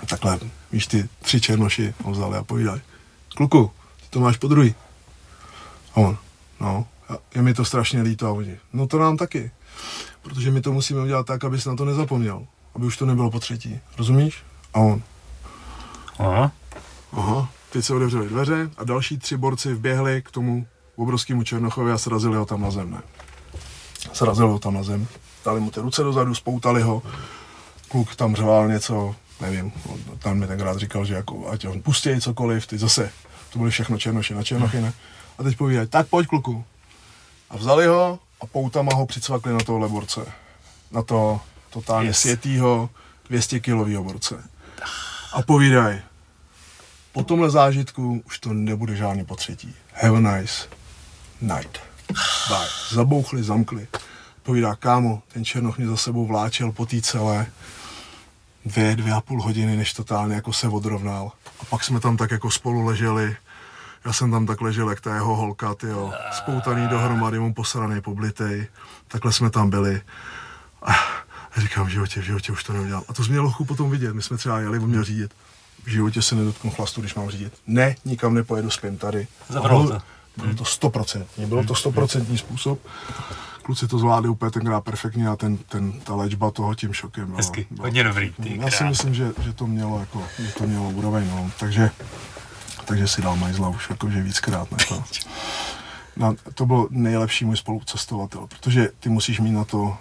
A takhle, víš, ty tři černoši ho vzali a povídají, kluku, ty to máš po druhý. A on, no. Je mi to strašně líto a oni, no to nám taky, protože my to musíme udělat tak, abys na to nezapomněl, aby už to nebylo po třetí, rozumíš? A on. Aha. Teď se otevřely dveře a další tři borci vběhli k tomu obrovskému černochovi a srazili ho tam na zem, ne? Dali mu ty ruce dozadu, spoutali ho, kluk tam řval něco, nevím, tam mi tenkrát říkal, že jako ať on pustěj cokoliv, teď zase, to byly všechno černoši na černochy, ne? A teď povídají, tak pojď kluku. A vzali ho a poutama ho přicvakli na tohle borce. Na toho totálně světýho 200-kilovýho borce. A povídaj, po tomhle zážitku už to nebude žádný potřetí. Have a nice night. Bye. Zabouchli, zamkli. Povídá, kámo, ten černoch mě za sebou vláčel po té celé 2,5 hodiny, než totálně jako se odrovnal. A pak jsme tam tak jako spolu leželi. Já jsem tam tak ležel, jak ta jeho holka, tyjo, spoutaný dohromady, on posranej, poblitej, takhle jsme tam byli a říkám, v životě už to neudělal. A to jsi měl chuť potom vidět, my jsme třeba jeli, on měl řídit, v životě se nedotknu chlastu, když mám řídit. Ne, nikam nepojedu, spím tady. Bylo to 100%, bylo to 100% způsob. Kluci to zvládli úplně tenkrát perfektně a ta léčba toho tím šokem byla. Hezky, hodně dobrý. Já si myslím, že to mělo jako, že to mělo úroveň, no, takže si dal majzla už jakože víckrát. To byl nejlepší můj spolucestovatel, protože ty musíš mít na to...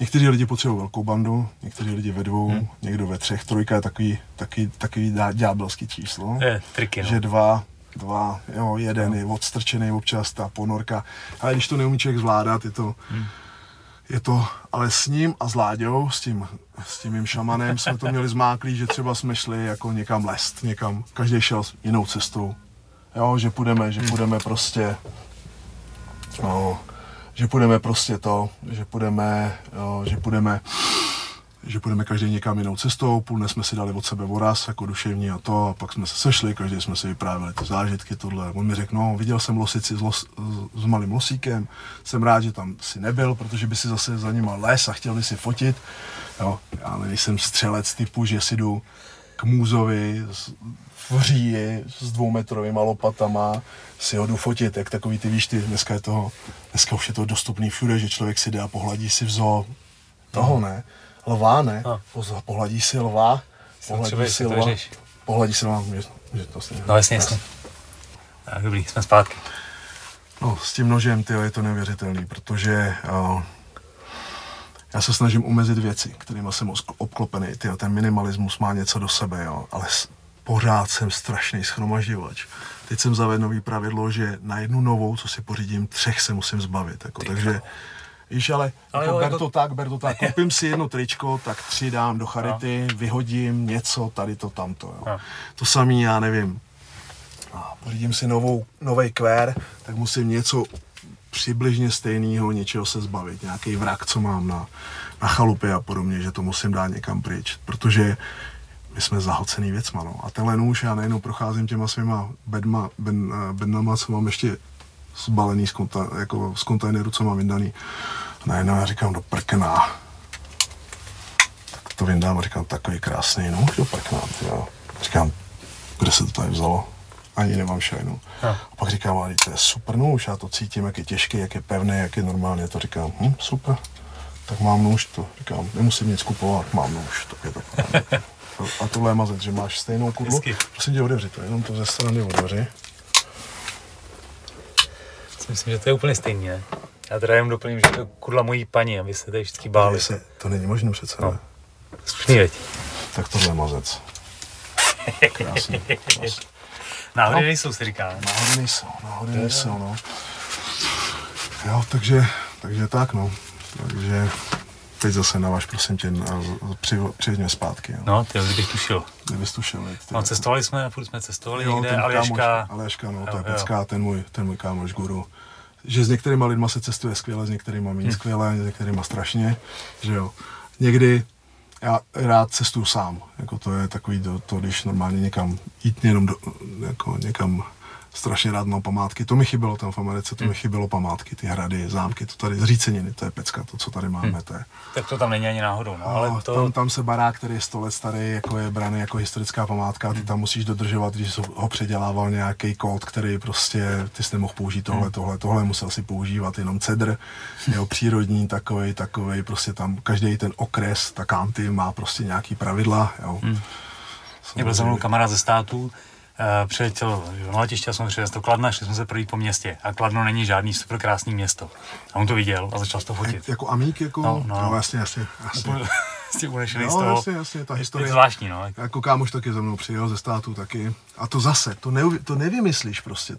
Někteří lidi potřebují velkou bandu, někteří lidi ve dvou, někdo ve třech. Trojka je takový ďábelský číslo, je, triky, no. Že dva, jo, jeden je odstrčený občas, ta ponorka. Ale když to neumí člověk zvládat, je to, ale s ním a s Láďou, s tím mým šamanem jsme to měli zmáklý, že třeba jsme šli jako někam lest, někam, každý šel jinou cestou, jo, že půjdeme každý někam jinou cestou, půl dne jsme si dali od sebe voraz, jako duševní a to, a pak jsme se sešli, každý jsme si vyprávěli ty zážitky, tohle. On mi řekl, no, viděl jsem losici s malým losíkem, jsem rád, že tam si nebyl, protože by si zase za nima les a chtěl by si fotit, jo, já nejsem střelec typu, že si jdu k Můzovi v Říji s 2metrovýma lopatama, si ho jdu fotit, jak takový ty výšty, dneska už je to dostupný všude, že člověk si jde a pohladí si vzo, toho ne. Lva, ne? Pohladí si lva. Pohladí si lva. No jasně. Tak dobrý, jsme zpátky. No, s tím nožem, tyjo, je to neuvěřitelný, protože já se snažím omezit věci, kterými jsem obklopený. Tyjo, ten minimalismus má něco do sebe, jo, ale pořád jsem strašný shromažďovač. Teď jsem zavedl nový pravidlo, že na jednu novou, co si pořídím, 3 se musím zbavit. Jako, takže... Víš, ale jako ber to tak, koupím si jedno tričko, tak 3 dám do charity, vyhodím něco, tady to, tamto, jo. To samý, já nevím, pořídím si novej kvér, tak musím něco přibližně stejného, něčeho se zbavit, nějaký vrak, co mám na chalupě a podobně, že to musím dát někam pryč, protože my jsme zahlcený věcma, no. A tenhle nůž, já nejenom procházím těma svýma bednama, co mám ještě zbalený z kontejneru, co mám vyndaný. Najednou já říkám, do prkna. Tak to vyndám a říkám, takový krásný nůž do prkna. Říkám, kde se to tady vzalo? Ani nemám šajnu. A pak říkám, ale to je super nůž, já to cítím, jak je těžký, jak je pevný, jak je normální. Já to říkám, super, tak mám nůž to. Říkám, nemusím nic kupovat, mám nůž, tak je to právě. A tohle je mazec, že máš stejnou kudlu. Prosím tě, odevři to, jenom to ze strany odevři. Myslím, že to je úplně stejný, ne? Já teda jenom doplním, že to je kudla mojí paní, aby se tady všichni báli. To není možné přece, ne? Slušný, veď. Tak tohle je mazec. Krásný. Náhody nejsou, si říká. Náhody nejsou, no. Jo, takže tak, no. Takže teď zase na váš, prosím tě, přiveďme zpátky. Jo. No, ty kdybych tušil. No, cestovali jsme, furt jsme cestovali jo, někde, Aleška, no, to je pecká, ten můj kámoš guru. Že s některýma lidma se cestuje skvěle, s některýma méně skvěle, s některýma strašně, že jo. Někdy já rád cestuju sám, jako to je takový to, když normálně někam jít jenom jako někam strašně rád mám památky, to mi chybělo tam v Americe, to mi chybělo památky, ty hrady, zámky, to tady zříceniny, to je pecka, to, co tady máme, to je. Tak to tam není ani náhodou, no, ale to... Tam se barák, který je 100 let starý, jako je braný jako historická památka, ty tam musíš dodržovat, když ho předělával nějaký kód, který prostě, ty jsi nemohl použít tohle, musel si používat jenom cedr, jeho přírodní takovej, prostě tam každý ten okres, ta county má prostě nějaký pravidla, jo. Byl za mnou kamarád ze států. Přiletěl na letiště a jsem přiletěl do Kladna, šli jsme se projít po městě a Kladno není žádný super krásný město. A on to viděl a začal to fotit. Jako amík, jako? No, jasně. Jste unešený z toho. No, jasně, ta historie. Je zvláštní, no. Jako kámoš taky za mnou přijel, ze státu taky. A to zase, to nevymyslíš prostě,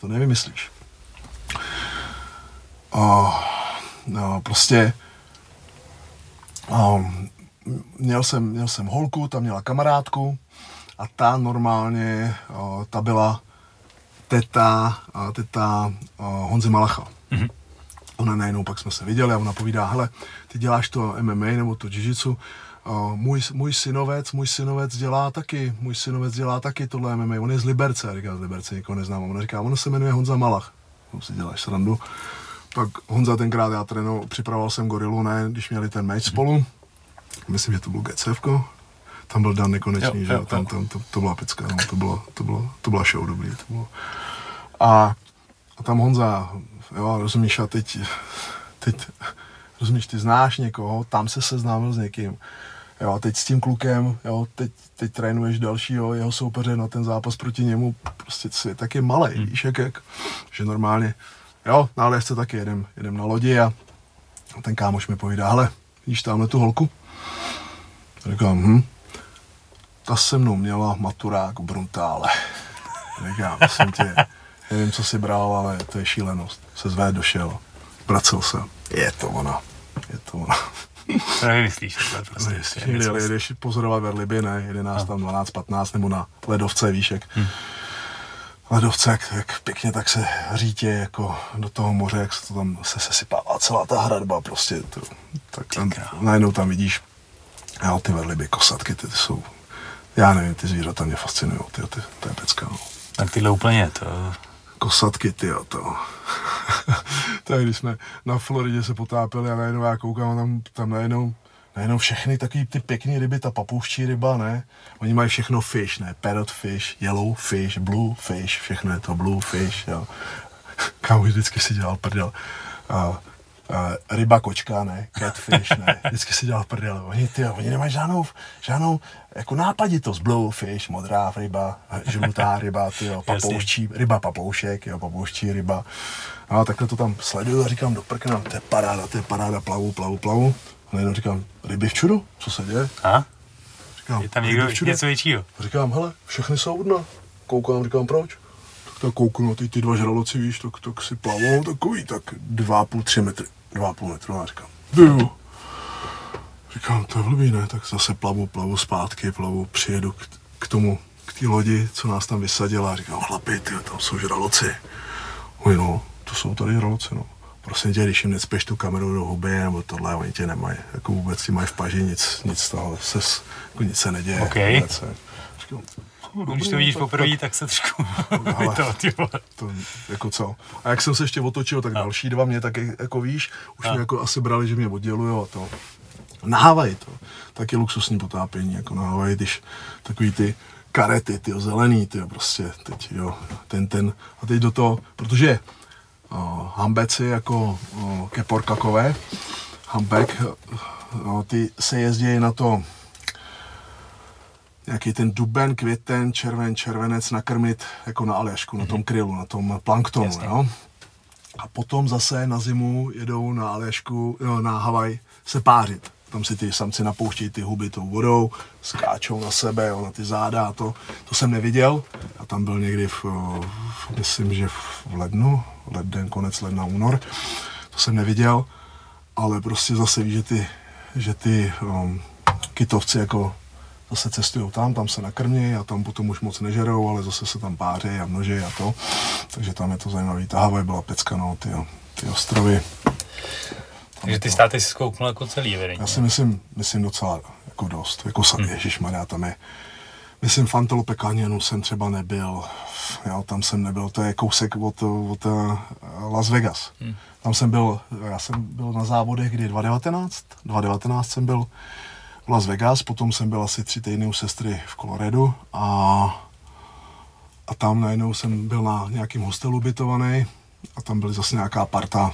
Měl jsem holku, ta měla kamarádku. A ta normálně, ta byla teta Honzy Malacha. Mm-hmm. Ona najednou, pak jsme se viděli a ona povídá, hele, ty děláš to MMA nebo to jiu-jitsu, můj synovec dělá taky tohle MMA, on je z Liberce. Já říkám, z Liberce nikoho neznám. Ona říká, on se jmenuje Honza Malach. Tam si děláš srandu. Tak Honza tenkrát, já trénoval, připravoval jsem Gorilu, ne, když měli ten meč spolu. Myslím, že to bylo GCF-ko. Tam byl Dan Nekonečný, jo, že jo, tam to byla pecka, no, to byla show dobrý, to bylo. A tam Honza, jo, rozumíš, a teď rozumíš, ty znáš někoho, tam se seznámil s někým, jo, a teď s tím klukem, jo, teď trénuješ dalšího, jeho soupeře na ten zápas proti němu, prostě svět tak je malej, víš, jak, že normálně, jo, na Aljašce taky jedem na lodi a ten kámoš mi povídá, hele, vidíš tamhle tu holku? A říkám, ta se mnou měla maturák Bruntále. Říkám, prosím tě, nevím, co si bral, ale to je šílenost. Se zvé došel, vracel se. Je to ona. To nevymyslíš. Jdeš pozorovat ve Libii, ne, 11, tam 12, 15, nebo na ledovce, výšek. Ledovce, jak pěkně tak se řítě jako do toho moře, jak se to tam sesypává celá ta hradba, prostě. To, tak najednou tam vidíš, jo, ty ve Libii kosatky, ty jsou... Já nevím, ty zvířata mě fascinují, to je pecka, no. Tak tyhle úplně to... Kosatky, tyjo, to... Tak když jsme na Floridě se potápili a najednou já koukám a tam najednou všechny takový ty pěkný ryby, ta papouští ryba, ne? Oni mají všechno fish, ne? Parrot fish, yellow fish, blue fish, všechno je to blue fish, jo. Kámo, vždycky si dělal prdel. Ryba kočka, ne, catfish, ne, vždycky si dělal prdele, oni nemají žádnou jako nápaditost, blue fish, modrá ryba, žlutá ryba, tyjo, papouští, ryba papoušek, jo, papouští ryba, no takhle to tam sleduju a říkám, doprknám, to je paráda, plavu, a najednou říkám, ryby v čudu, co se děje? A? Říkám, je tam někdo něco většího? Říkám, hele, všechny jsou u dna, koukám, říkám, proč? Tak kouknu na ty dva žraloci, víš, tak si plavou takový, tak 2,5 metru, a říkám, jo. Říkám, to je blbý, ne, tak zase plavu zpátky, přijedu k té lodi, co nás tam vysadila, a říkám, chlapi, ty, tam jsou žraloci. Uj, no, to jsou tady žraloci, no. Prosím tě, když jim necpeš tu kameru do huby, nebo tohle, oni tě nemají, jako vůbec ti mají v paži, nic toho, nic se neděje. Okay. Říkám, Když to vidíš poprvé, tak se trošku vytalo. To jako co? A jak jsem se ještě otočil, tak další dva mě taky, jako víš, už mě jako asi brali, že mě oddělujou a to. Na Havaji to, taky luxusní potápění, jako na Havaji, když takový ty karety, ty zelený, ty prostě, teď jo, ten, a teď do toho, protože hambeci jako keporkakové, hambek, ty se jezdí na to, nějaký ten duben, květen, červenec nakrmit jako na Aljašku, na tom krylu, na tom planktonu, jo. A potom zase na zimu jedou na Aljašku, na Havaj se pářit. Tam si ty samci napouštějí ty huby tou vodou, skáčou na sebe, jo, na ty záda a to. To jsem neviděl a tam byl někdy, myslím, že v lednu, konec ledna, únor. To jsem neviděl, ale prostě zase víš, že ty kytovci jako zase cestují tam se nakrmějí a tam potom už moc nežerou, ale zase se tam pářejí a množejí a to. Takže tam je to zajímavý. Ta Havaj byla pecka, no, ty ostrovy. Takže ty státy si zkouknul jako celý Vedení. Já si myslím docela jako dost. Jako sami, ježišmarja, tam je. Myslím, v Antelope Canyonu jsem třeba nebyl. Jo, tam jsem nebyl, to je kousek od Las Vegas. Tam jsem byl, já jsem byl na závodech, kdy 2019 jsem byl v Las Vegas, potom jsem byl asi 3 týdny u sestry v Coloradu a tam najednou jsem byl na nějakým hostelu ubytovaný a tam byly zase nějaká parta.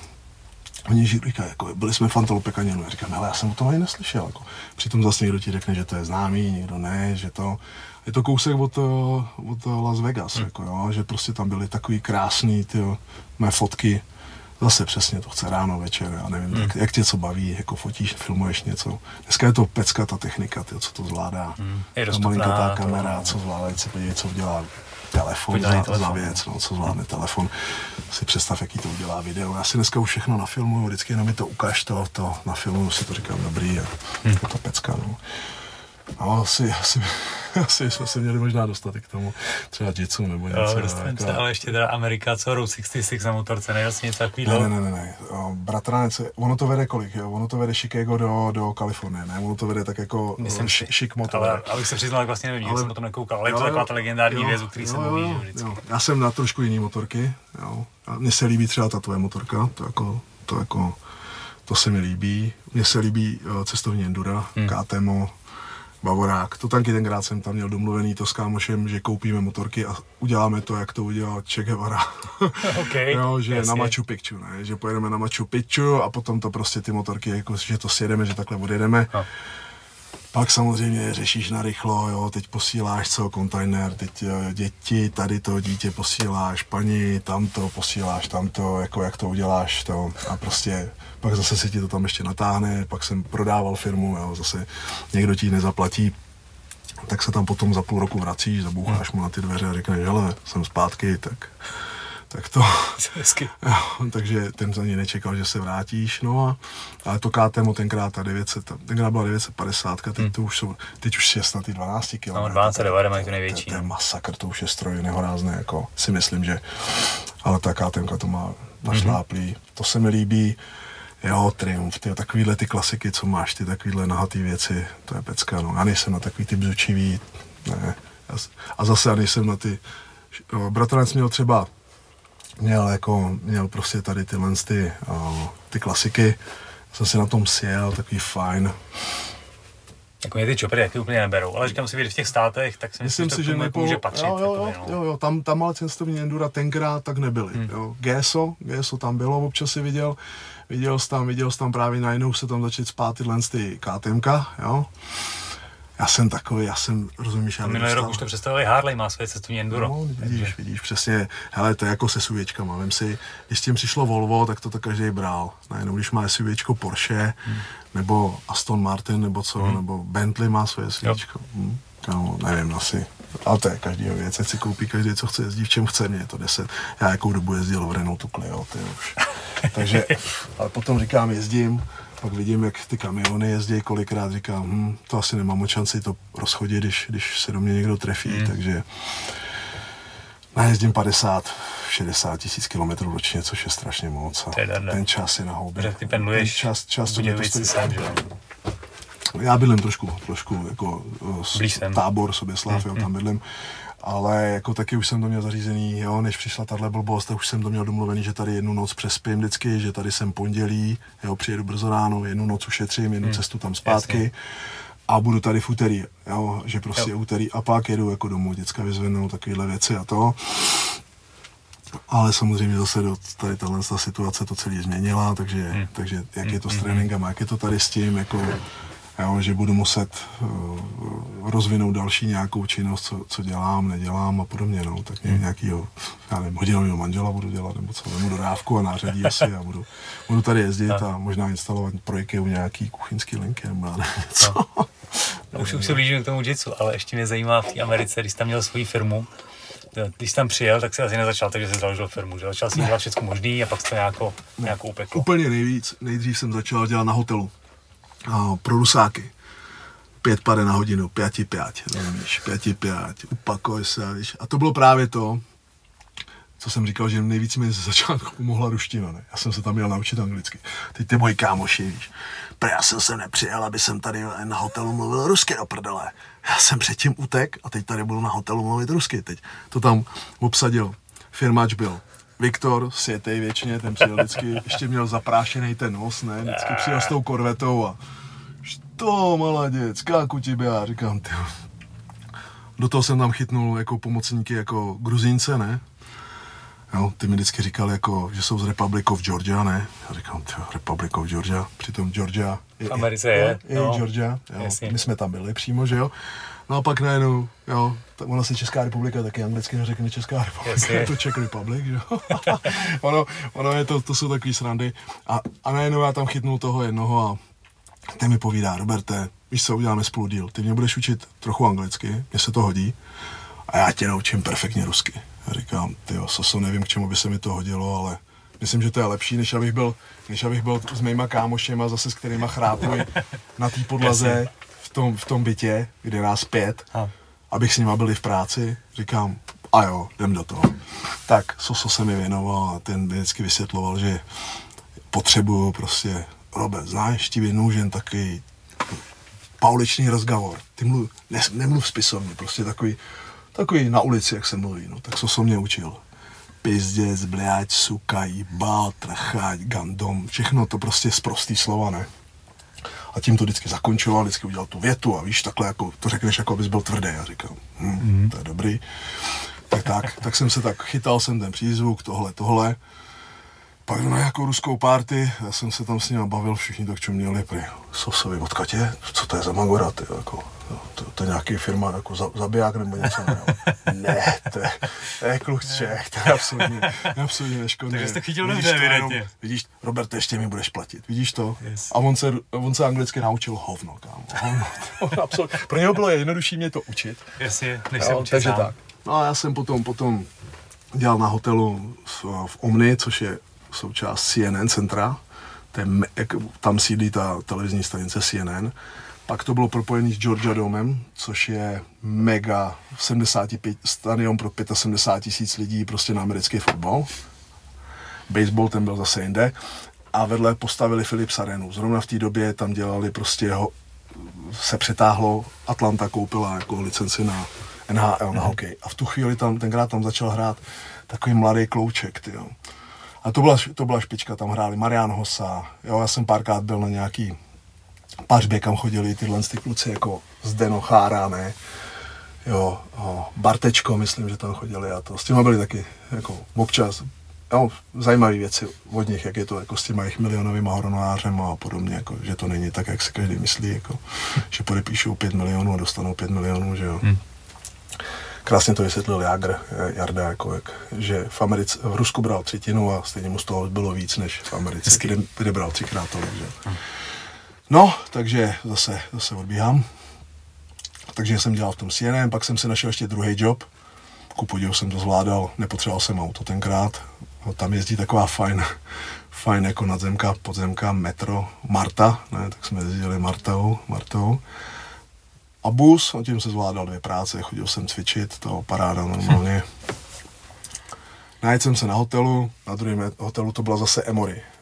Oni říkají, jako, byli jsme v Antelope Canyonu. Já říkám, hele, já jsem o tom ani neslyšel. Jako. Přitom zase někdo ti řekne, že to je známý, někdo ne, že to... Je to kousek od Las Vegas, jako, jo, že prostě tam byly takový krásný ty mé fotky. Zase přesně to chce ráno, večer, já nevím, tak, jak tě co baví, jako fotíš, filmuješ něco. Dneska je to pecka, ta technika, co to zvládá. Je ta malinkatá kamera, co zvládá, co podívej, co udělá telefon, za věc, no, co zvládne telefon. Si představ, jaký to udělá video. Já si dneska už všechno nafilmuju, vždycky jenom mi to ukáž, to nafilmuju, si to říkám dobrý, je to pecka, no. No, asi jsme se měli možná dostat k tomu třeba dětcům nebo něco. No, ale ještě teda Amerika, co Route 66 na motorce, nejasně něco takového? Ne. Bratranec, ono to vede kolik, jo? Ono to vede Chicago do Kalifornie, ne? Ono to vede tak jako šik motor. Ale abych se přiznal, tak vlastně nevím, jak jsem o tom nekoukal, ale je to taková ta legendární věc, o který se mluví vždycky. Jo. Já jsem na trošku jiný motorky, jo. Mně se líbí třeba ta tvoje motorka, to se mi líbí. Mně se líbí cestovní endura, KTMO. Bavorák, to taky tenkrát jsem tam měl domluvený to s kámošem, že koupíme motorky a uděláme to, jak to udělal Che Guevara. Okay, jo, že jasně. Na Machu Picchu, ne? Že pojedeme na Machu Picchu a potom to prostě ty motorky, jako, že to sjedeme, že takhle odjedeme. No. Pak samozřejmě řešíš narychlo, jo, teď posíláš celý kontejner, teď děti, tady to dítě posíláš, paní, tamto posíláš, tamto, jako jak to uděláš to a prostě pak zase si ti to tam ještě natáhne, pak jsem prodával firmu, jo, zase někdo ti nezaplatí, tak se tam potom za půl roku vracíš, zaboucháš mu na ty dveře a řekneš, hele, jsem zpátky, tak to, jo, takže ten za ní nečekal, že se vrátíš, no ale to KTM tenkrát ta 900, tenkrát byla 950, teď už je snad ty 12 km. No 12,9 je to největší. To je masakr, to už je stroj nehorázné, jako si myslím, že, ale ta KTM to má našláplý, to se mi líbí, jo, Triumf, ty takovýhle ty klasiky, co máš, ty takovýhle nahatý věci, to je pecka, no, já nejsem na takový ty bzučivý, ne, a zase já nejsem na ty, bratranec měl třeba Měl prostě tady tyhle ty klasiky, jsem si na tom sjel, takový fajn. Jako mě ty čopery taky úplně neberou, ale říkám si, že v těch státech, tak si myslím, že tomu může patřit. Jo, tam ale cestovní endura tenkrát tak nebyly. GSO tam bylo, občas si viděl jsi tam právě najednou se tam začít spát tyhle ty KTMka, jo. Já jsem, rozumíš, já nevím. Minulý rok už to představili, Harley má svoje cestovní enduro. No, vidíš, přesně, hele, to je jako se SUVčkama, vem si, když s tím přišlo Volvo, tak to každý bral. Najednou, když má SUVčko Porsche, nebo Aston Martin, nebo co, nebo Bentley má svoje SUVčko. No, nevím, asi, ale to je každýho věc, ať si koupí každý, co chce jezdit, v čem chce, mě je to 10. Já jakou dobu jezdil v Renaultu Clio, ty už. Takže, ale potom říkám, jezdím. Pak vidím, jak ty kamiony jezdí, kolikrát říkám, to asi nemám moc šanci to rozchodit, když se do mě někdo trefí, takže najezdím 50-60 000 km ročně, což je strašně moc a ten čas je na houbě. Protože ty pendluješ, čas Budějovice sám, že? Já bydlím trošku jako Tábor, Soběslav, tam bydlím ale jako taky už jsem to měl zařízený, jo, než přišla tahle blbost, tak už jsem to měl domluvený, že tady jednu noc přespím vždycky, že tady jsem pondělí, jo, přijedu brzo ráno, jednu noc ušetřím, jednu cestu tam zpátky. Jasně. A budu tady v úterý, jo, že prostě úterý a pak jedu jako domů, děcka vyzvednou takovéhle věci a to. Ale samozřejmě zase tady ta situace to celý změnila, takže, takže jak je to s tréninkem, jak je to tady s tím, jako, jo, že budu muset rozvinout další nějakou činnost, co dělám, nedělám a podobně, no, tak nějakýho, já nevím, hodinovýho manžela budu dělat, nebo co, nebo dodávku a nářadí asi a budu tady jezdit a možná instalovat projekty u nějaký kuchyňský linky, nebo já nevím, co. No, už se blížím k tomu jitsu, ale ještě mě zajímá v té Americe, když tam měl svoji firmu, když tam přijel, tak se asi nezačal, takže jsem založil firmu, že? Začal jsem dělat všechno možný a pak se to nějakou upeklo. Úplně nejdřív jsem začal dělat na hotelu. Pro Rusáky. 5 pade na hodinu, 5-5, rozumíš, 5-5, upakuj se, víš. A to bylo právě to, co jsem říkal, že nejvíc mi ze začátku pomohla ruština, ne? Já jsem se tam měl naučit anglicky. Teď ty moji kámoši, víš. Já jsem se nepřijel, aby jsem tady na hotelu mluvil rusky, do prdele. Já jsem předtím utek a teď tady budu na hotelu mluvit rusky. Teď to tam obsadil. Firmač byl Viktor, světej věčně, ten přijel vždycky, ještě měl zaprášený ten nos, ne? Vždycky přijel s tou korvetou a što, maladec, káku tebe, já říkám, ty. Do toho jsem tam chytnul jako pomocníky, jako Gruzínce, ne? Jo, ty mi vždycky říkal, jako, že jsou z Republic of Georgia, ne? Já říkám, ty, Republic of Georgia, přitom Georgia v Americe je Georgia, jo, jasně. My jsme tam byli přímo, že jo? No a pak najednou, jo, ona se Česká republika taky anglicky neřekne Česká republika, je to Czech Republic, jo. ono je to jsou takový srandy. A najednou já tam chytnul toho jednoho a ten mi povídá, Roberte, víš co, uděláme spolu díl, ty mě budeš učit trochu anglicky, mně se to hodí a já tě naučím perfektně rusky. Já říkám, tyjo, Saso, nevím, k čemu by se mi to hodilo, ale myslím, že to je lepší, než abych byl s mýma kámošema, zase s kterýma chrápuji na té podlaze. V tom bytě, kde nás 5, abych s nima byli v práci, říkám, a jo, jdem do toho. Tak Soso se mi věnoval a ten vždycky vysvětloval, že potřebuju prostě, Robert, znáš, ti je nůžen takový pauličný rozgovor. Ty nemluv spisovně, prostě takový na ulici, jak se mluví. No, tak Soso mě učil. Pizděc, bláť, suka, jibal, trchať, gandom, všechno to prostě z prostý slova, ne? A tím to vždycky zakončoval, vždycky udělal tu větu a víš, takhle jako, to řekneš, jako abys byl tvrdý. Já říkám, to je dobrý. Tak jsem se tak chytal, jsem ten přízvuk, tohle. Pak na nějakou ruskou party, já jsem se tam s nimi bavil, všichni tak čo měli, prý Sosovi, odkud je? Co to je za magora, ty, jako, to je nějaký firma, jako zabiják nebo něco, ne, to je kluk Čech, to je absolutně neškodný. Takže jste chytil dobře, evidentně. Vidíš, Roberte, ještě mi budeš platit, vidíš to? Yes. A on se anglicky naučil hovno, kámo. Pro něho bylo jednodušší mě to učit. Jasně, než se učit sám. Tak. No a já jsem potom dělal na hotelu v Omni, což je součást CNN centra, tam sídlí ta televizní stanice CNN. Pak to bylo propojené s Georgia Domem, což je mega 75 stadion pro 75,000 lidí prostě na americký fotbal. Baseball ten byl zase jinde. A vedle postavili Philips Arenu. Zrovna v té době tam dělali prostě se přetáhlo, Atlanta koupila jako licenci na NHL, na hokej. A v tu chvíli tenkrát začal hrát takový mladý klouček, tyjo. A to byla špička, tam hráli Marian Hossa, jo, já jsem párkrát byl na nějaký pařbě, kam chodili tyhle ty kluci, jako Zdeno Chára, ne, jo, Bartečko, myslím, že tam chodili a to, s těma byli taky, jako, občas, jo, zajímavé věci od nich, jak je to, jako, s těma jejich milionovýma horonářema a podobně, jako, že to není tak, jak si každý myslí, jako, že podepíšou 5 milionů a dostanou 5 milionů, že jo. Krásně to vysvětlil Jarda, jako že v Rusku bral 1/3 a stejně mu z toho bylo víc než v Americe, kde bral 3x tolik. Že? No, takže zase odbíhám. Takže jsem dělal v tom CNN, pak jsem si našel ještě druhý job. Ku podivu jsem to zvládal, nepotřeboval jsem auto tenkrát. No, tam jezdí taková fajn jako nadzemka, podzemka, metro, Marta, ne? Tak jsme jezdili Martou. A bus, a tím se zvládal 2 práce, chodil jsem cvičit, to paráda normálně. Najít jsem se na hotelu, na druhém hotelu to byla zase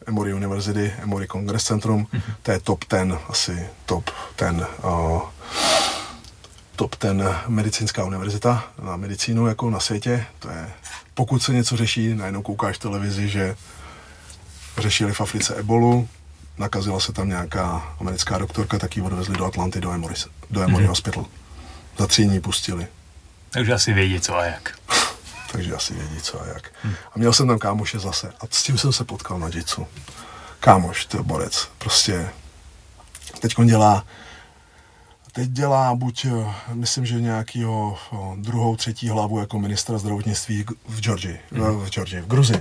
Emory univerzity, Emory Congress Centrum, to je top 10, asi top 10 top ten medicínská univerzita na medicínu jako na světě. To je, pokud se něco řeší, najednou koukáš v televizi, že řešili v Africe ebolu, nakazila se tam nějaká americká doktorka, tak ji odvezli do Atlanty, do Emory Hospital. Za 3 dní pustili. Takže asi vědí, co a jak. Takže asi vědí, co a jak. A měl jsem tam kámoše zase a s tím jsem se potkal na Jitsu. Kámoš, to je borec. Prostě teď dělá buď, myslím, že nějakýho druhou, třetí hlavu jako ministra zdravotnictví v Georgii. V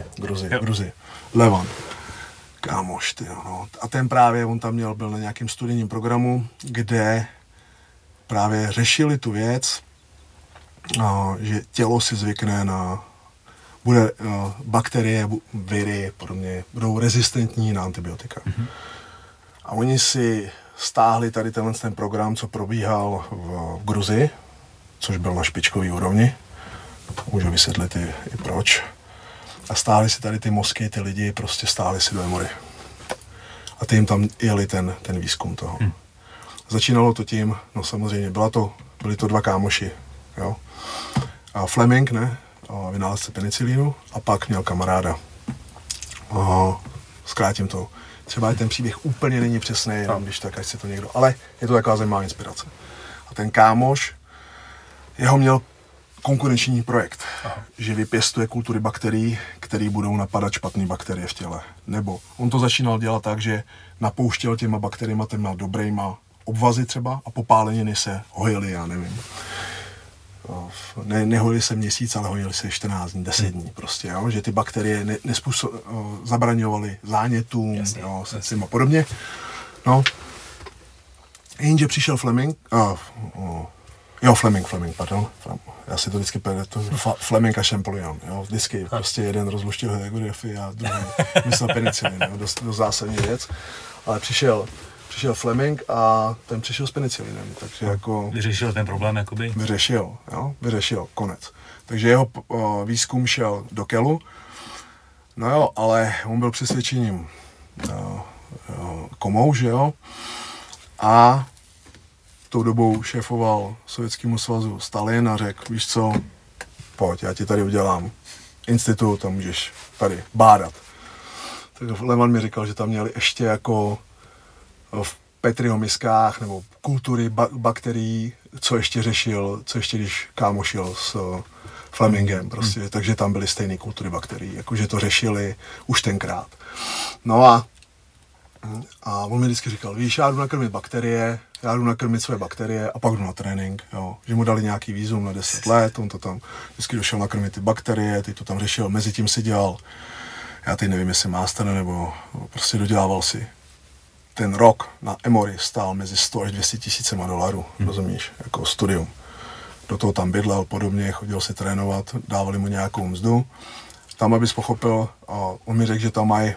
Gruzii. Levan. Kámoš, ty no. A ten právě, on tam byl na nějakém studijním programu, kde právě řešili tu věc, že tělo si zvykne na... Bude bakterie, viry, podobně, budou rezistentní na antibiotika. Mm-hmm. A oni si stáhli tady ten program, co probíhal v Gruzii, což byl na špičkový úrovni. Můžu vysvětlit i proč. A stáhli si tady ty mozky, ty lidi prostě stáhli si do Emory. A ty jim tam jeli ten výzkum toho. Mm. Začínalo to tím, no samozřejmě, byli to 2 kámoši, jo. A Fleming, ne? Vynálezce penicilínu a pak měl kamaráda. Zkrátím to. Třeba ten příběh úplně není přesný, jenom když tak, až si to někdo... Ale je to taková zajímavá inspirace. A ten kámoš, jeho měl konkurenční projekt, že vypěstuje kultury bakterií, které budou napadat špatné bakterie v těle. Nebo on to začínal dělat tak, že napouštěl těma bakteriema, těma dobrýma obvazy třeba a popáleniny se hojily, já nevím. Nehojili se měsíc, ale hojili se 14 dní, 10 dní prostě, jo? Že ty bakterie zabraňovaly zánětům, srdcím a podobně. No. Jenže přišel já si to vždycky Fleming a Champollion, jo? Vždycky prostě jeden rozluštil heliografii a druhý myslel penicilin, dost zásadní věc, ale přišel Fleming a ten přišel s penicilinem, takže jako... Vyřešil ten problém, jakoby? Vyřešil, konec. Takže jeho výzkum šel do Kelu, no jo, ale on byl přesvědčením komou, že jo, a tou dobou šéfoval Sovětskému svazu Stalin a řekl, víš co, pojď, já ti tady udělám institut a můžeš tady bádat. Takže Lehman mi říkal, že tam měli ještě jako v Petriho miskách, nebo kultury bakterií, co ještě když kámošil s Flemingem, prostě, takže tam byly stejné kultury bakterií, jakože to řešili už tenkrát. No a on mi vždycky říkal, víš, já jdu nakrmit své bakterie a pak jdu na trénink, jo. Že mu dali nějaký vízum na 10 let, on to tam vždycky došel nakrmit ty bakterie, ty to tam řešil, mezi tím si dělal, já teď nevím, jestli master, nebo prostě dodělával si. Ten rok na Emory stál mezi 100 až 200 tisícema dolarů, rozumíš, jako studium. Do toho tam bydlel podobně, chodil si trénovat, dávali mu nějakou mzdu. Tam, abys pochopil, on mi řekl, že tam mají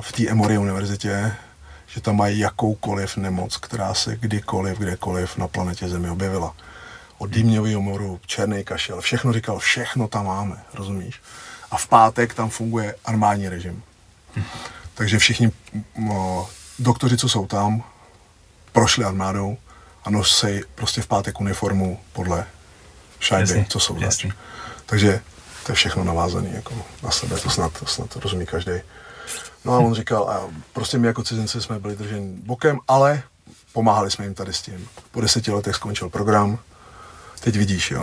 v té Emory univerzitě, že tam mají jakoukoliv nemoc, která se kdykoliv, kdekoliv na planetě Zemi objevila. Od dýmňového moru, černý kašel, všechno říkal, všechno tam máme, rozumíš. A v pátek tam funguje armádní režim. Takže všichni doktoři, co jsou tam, prošli armádou a nosí prostě v pátek uniformu podle šajby, co jsou zač. Takže to je všechno navázané jako na sebe, to snad rozumí každý. No a on říkal, a prostě my jako cizinci jsme byli drženi bokem, ale pomáhali jsme jim tady s tím. Po 10 letech skončil program, teď vidíš,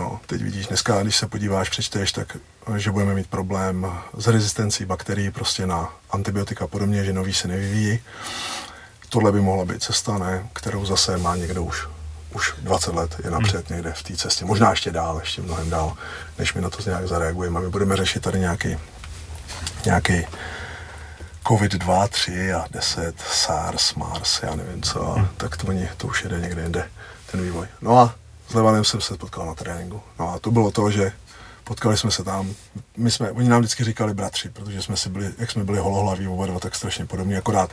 dneska, když se podíváš, přečteš, tak, že budeme mít problém s rezistencí bakterií prostě na antibiotika a podobně, že nový se nevyvíjí. Tohle by mohla být cesta, ne? Kterou zase má někdo už 20 let, je napřed někde v té cestě, možná ještě mnohem dál, než my na to nějak zareagujeme. My budeme řešit tady nějaký COVID-2, 3 a 10, SARS, MARS, já nevím co, tak to už jede někde jinde, ten vývoj. No a s Levanem jsem se potkal na tréninku. No a to bylo to, že potkali jsme se tam, oni nám vždycky říkali bratři, protože jak jsme byli holohlaví oba dva, tak strašně podobní, akorát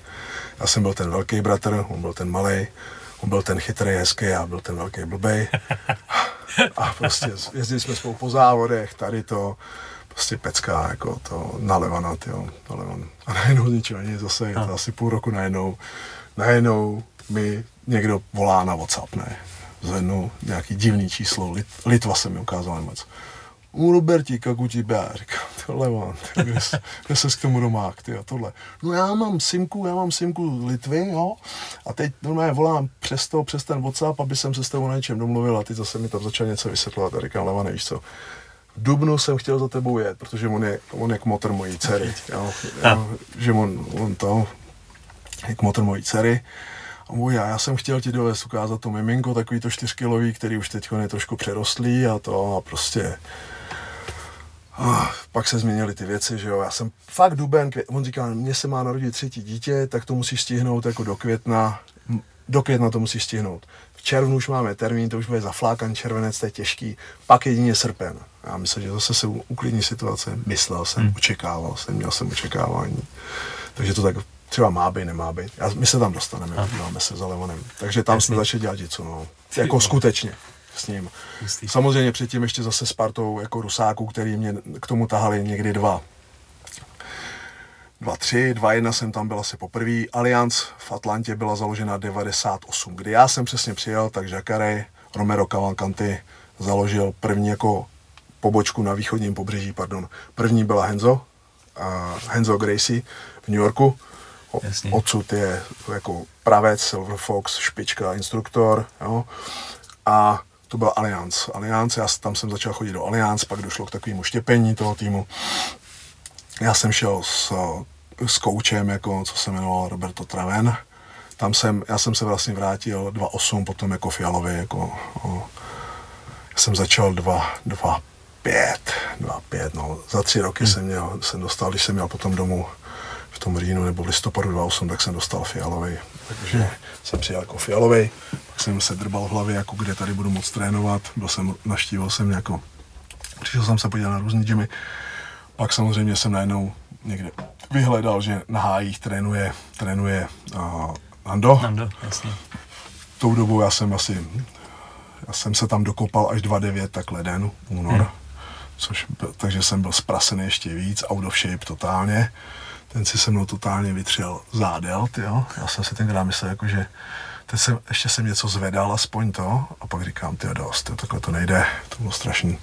já jsem byl ten velký bratr, on byl ten malej, on byl ten chytrý, hezký, já byl ten velký blbej. A prostě jezdili jsme spolu po závodech, tady to, prostě pecká, jako to na Levana, tyjo, na Levan. A najednou ničeho nic, zase je to asi půl roku najednou mi někdo volá na WhatsApp, ne? zvednu nějaký divný číslo, Litva se mi ukázala moc. U Robertíka Kutibá, říkám, tohle mám, kde ses k tomu domák, ty a tohle. No já mám simku z Litvy, jo, a teď normálně volám přes ten WhatsApp, aby jsem se s tebou na něčem domluvil a teď zase mi tam začal něco vysvětlovat a říkám, Leva, nevíš co, v dubnu jsem chtěl za tebou jet, protože on je kmotr mojí dcery, jo, že on je kmotr mojí dcery. Já jsem chtěl ti dovést ukázat to miminko, takový to 4kilový, který už teď je trošku přerostlý a to a prostě... pak se změnily ty věci, že jo, já jsem fakt on říkal, mně se má narodit 3. dítě, tak to musíš stihnout jako do května to musíš stihnout. V červnu už máme termín, to už bude zaflákan červenec, to je těžký, pak jedině srpen. Já myslím, že zase se uklidní situace, myslel jsem, očekával jsem, měl jsem očekávání, takže to tak... Třeba má být, nemá být. My se tam dostaneme, podíváme se za Levonem. Takže tam jsme začali dělat něco, no. Jako skutečně s ním. Samozřejmě předtím ještě zase s partou jako Rusáků, který mě k tomu tahali někdy 2-3, 2-1 jsem tam byl asi poprvý. Allianz v Atlantě byla založena 98, kdy já jsem přesně přijel, tak Jacare Romero Cavalcanti založil první jako pobočku na východním pobřeží, První byla Henzo Gracie v New Yorku. Odsud je jako pravec, Silver Fox, špička, instruktor, jo. A to byl Allianz, já tam jsem začal chodit do Allianz, pak došlo k takovému štěpení toho týmu. Já jsem šel s koučem, jako, co se jmenoval Roberto Traven. Já jsem se vlastně vrátil 2008, potom jako Fialovi, já jsem začal 2005, no. Za 3 roky jsem dostal, když jsem měl potom domů, v tom říjnu nebo v listopadu 2008, tak jsem dostal Fialovej. Takže jsem přijel jako Fialovej, pak jsem se drbal v hlavě, jako kde tady budu moc trénovat. Navštívil jsem jako, přišel jsem se podívat na různý gymy. Pak samozřejmě jsem najednou někde vyhledal, že na hájích trénuje Nando. Nando, jasně. Tou dobou já jsem se tam dokopal až 2009, tak leden, únor. Takže jsem byl zprasený ještě víc, out of shape totálně. Ten si se mnou totálně vytřel zádel, tyjo. Já jsem si tenkrát myslel, jako, že ještě jsem něco zvedal, aspoň to. A pak říkám, tyjo, dost, takhle to nejde, to bylo strašný.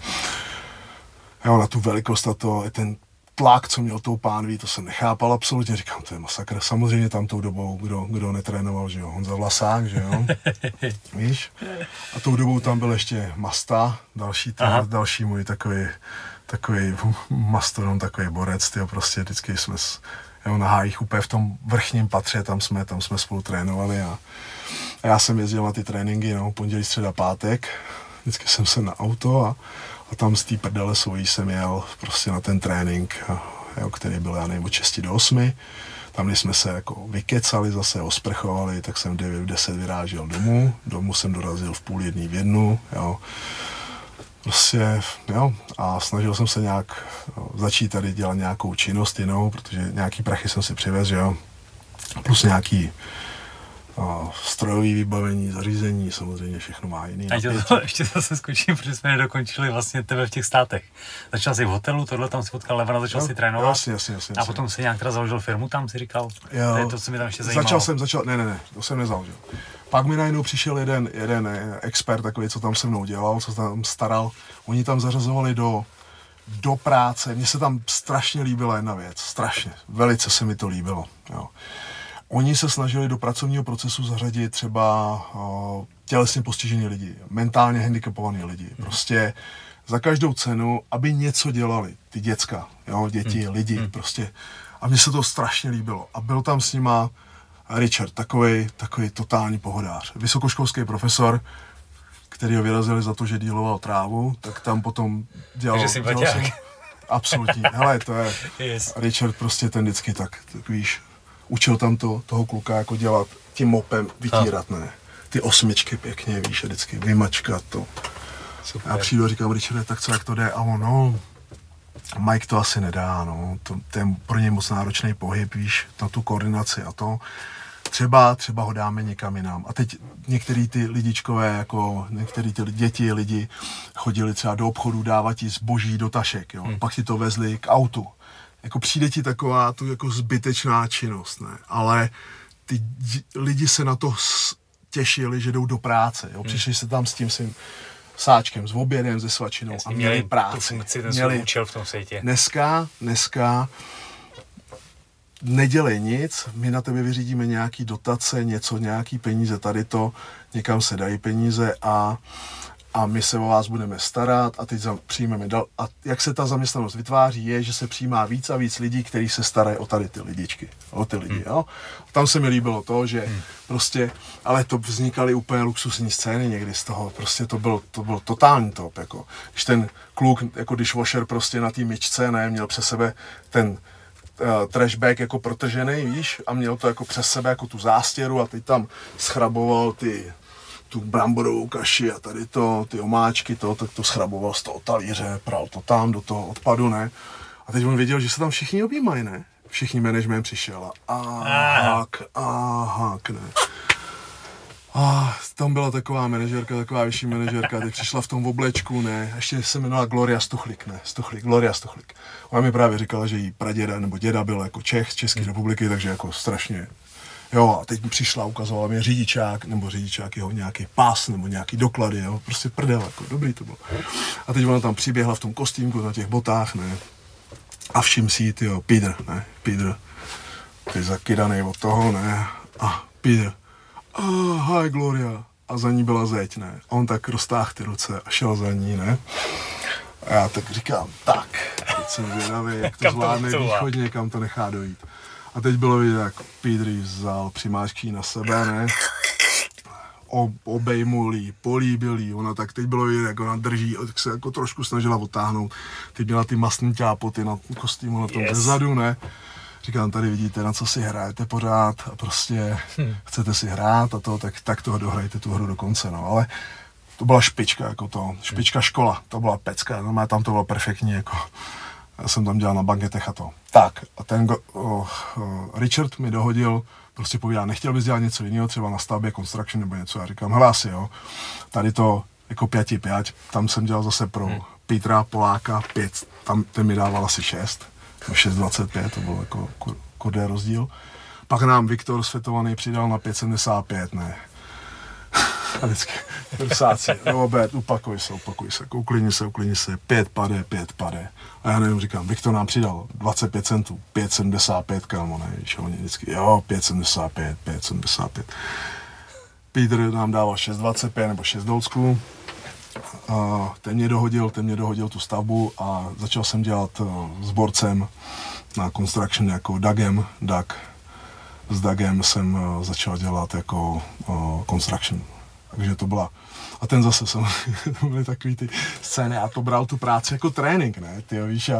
Jo, na tu velikost a to, ten tlak, co měl tou pánví, to jsem nechápal absolutně. Říkám, to je masakr. Samozřejmě tam tou dobou, kdo netrénoval, že jo, Honza Vlasák, že jo, víš. A tou dobou tam byl ještě Masta, další můj takový mastodon, takový borec, tyjo, prostě vždycky jsme na hájích úplně v tom vrchním patře, tam jsme spolu trénovali a já jsem jezdil na ty tréninky, no, pondělí, středa, pátek, vždycky jsem se na auto a tam z té prdele svojí jsem jel prostě na ten trénink, jo, který byl, já nevím, od 6 do 8, tam, když jsme se jako vykecali, zase osprchovali, tak jsem 9:10 vyrážel domů jsem dorazil v 12:30, jo. Prostě, jo, a snažil jsem se nějak začít tady dělat nějakou činnost jinou, protože nějaký prachy jsem si přivez, jo, plus nějaký strojový vybavení, zařízení, samozřejmě všechno má jiný. Ještě zase skočím, protože jsme nedokončili vlastně tebe v těch státech. Začal jsi v hotelu, tohle tam si potkal Levana, začal si trénovat. Jasně. A potom si nějak teda založil firmu tam, si říkal, jo, to je to, co mi tam ještě zajímalo. Ne, to jsem nezaložil. Pak mi najednou přišel jeden expert takový, co tam se mnou dělal, co tam staral. Oni tam zařazovali do práce. Mně se tam strašně líbila jedna věc. Strašně. Velice se mi to líbilo. Jo. Oni se snažili do pracovního procesu zařadit třeba tělesně postižený lidi, mentálně handicapovaný lidi. Prostě za každou cenu, aby něco dělali. Ty děcka, jo, děti, lidi prostě. A mně se to strašně líbilo. A byl tam s nima Richard, takový totální pohodář, vysokoškolský profesor, který ho vyrazili za to, že díloval trávu, tak tam potom dělal absolutní. Hele, to je Richard prostě ten vždycky tak víš, učil tam toho kluka jako dělat tím mopem, vytírat, ne, ty osmičky pěkně, víš, vždycky vymačkat to. Super. Já přijdu a říkám, Richarde, tak co, jak to jde? A ono, Mike to asi nedá, no, to je pro něj moc náročný pohyb, víš, na tu koordinaci a to. Třeba ho dáme někam jinam. A teď některý ty lidičkové, jako některý ty lidi chodili třeba do obchodu dávat ti zboží do tašek, jo. Pak ti to vezli k autu. Jako přijde ti taková tu jako zbytečná činnost, ne, ale ty lidi se na to těšili, že jdou do práce. Jo. Přišli se tam s tím svým sáčkem, s obědem, se svačinou. Jasně, a měli práci. Měli účel v tom světě. Dneska nedělej nic, my na tebe vyřídíme nějaký dotace, nějaký peníze, tady to, někam se dají peníze a my se o vás budeme starat a teď přijmeme dál. A jak se ta zaměstnanost vytváří, je, že se přijímá víc a víc lidí, kteří se starají o tady ty lidičky, o ty lidi, jo. Tam se mi líbilo to, že prostě, ale to vznikaly úplně luxusní scény někdy z toho, prostě to byl totální top, jako. Když ten kluk, jako když washer prostě na té myčce, ne, měl přes sebe ten trashback jako protržený, víš, a měl to jako přes sebe jako tu zástěru a teď tam schraboval tu bramborovou kaši a tady to, ty omáčky, to, tak to schraboval z toho talíře, pral to tam do toho odpadu, ne. A teď on věděl, že se tam všichni objímají, ne. Všichni management přišel ne. A tam byla taková vyšší manažerka, teď přišla v tom oblečku, ne, ještě se jmenovala Gloria Stuchlik, ne, Gloria Stuchlik. Ona mi právě říkala, že její praděda nebo děda byl jako Čech z České republiky, takže jako strašně, jo, a teď mi přišla, ukazovala mi řidičák, jeho nějaký pas nebo nějaký doklady, jo, prostě prdel, jako dobrý to bylo. A teď ona tam přiběhla v tom kostýmku, na těch botách, ne, a všim si jí, tyjo, Pídr, ty zakydanej od toho, ne, a Pídr. Hi Gloria. A za ní byla zeď, ne? A on tak roztáhl ty ruce a šel za ní, ne? A já tak říkám, teď jsem zvědavý, jak to zvládne východně, kam to nechá dojít. A teď bylo vidět, jak Pídr vzal přimáčky na sebe, ne? Obejmul jí, políbil jí, ona tak teď bylo vidět, jak ona drží, tak se jako trošku snažila otáhnout. Teď měla ty mastný ťápoty na kostýmu na tom zezadu, ne? Říkám, tady vidíte, na co si hrajete pořád a prostě chcete si hrát a to, tak toho dohrajte tu hru do konce, no, ale to byla špička škola, to byla pecka, no, tam to bylo perfektní, jako, já jsem tam dělal na banketech a to. Tak, a ten Richard mi dohodil, prostě povídá, nechtěl bys dělat něco jiného, třeba na stavbě, construction nebo něco, já říkám, hlási, jo, tady to, jako 5, tam jsem dělal zase pro Petra Poláka 5, tam ten mi dával asi 6. 6,25, to byl jako kurdé rozdíl. Pak nám Viktor Světovaný přidal na 5,75, ne. A vždycky prsáci, Robert, upakuj se, uklidni se, 5 pade. A já nevím, říkám, Viktor nám přidal 25 centů, 5,75, kámo, ne, víš, oni vždycky, jo, 5,75. Pítr nám dával 6,25 nebo 6 doucků. Ten mě dohodil tu stavbu a začal jsem dělat s borcem na construction jako Dagem. S Dagem jsem začal dělat jako construction. Takže to byla. A ten zase to byly takový ty scény a to bral tu práci jako trénink, ne? Ty jo, víš,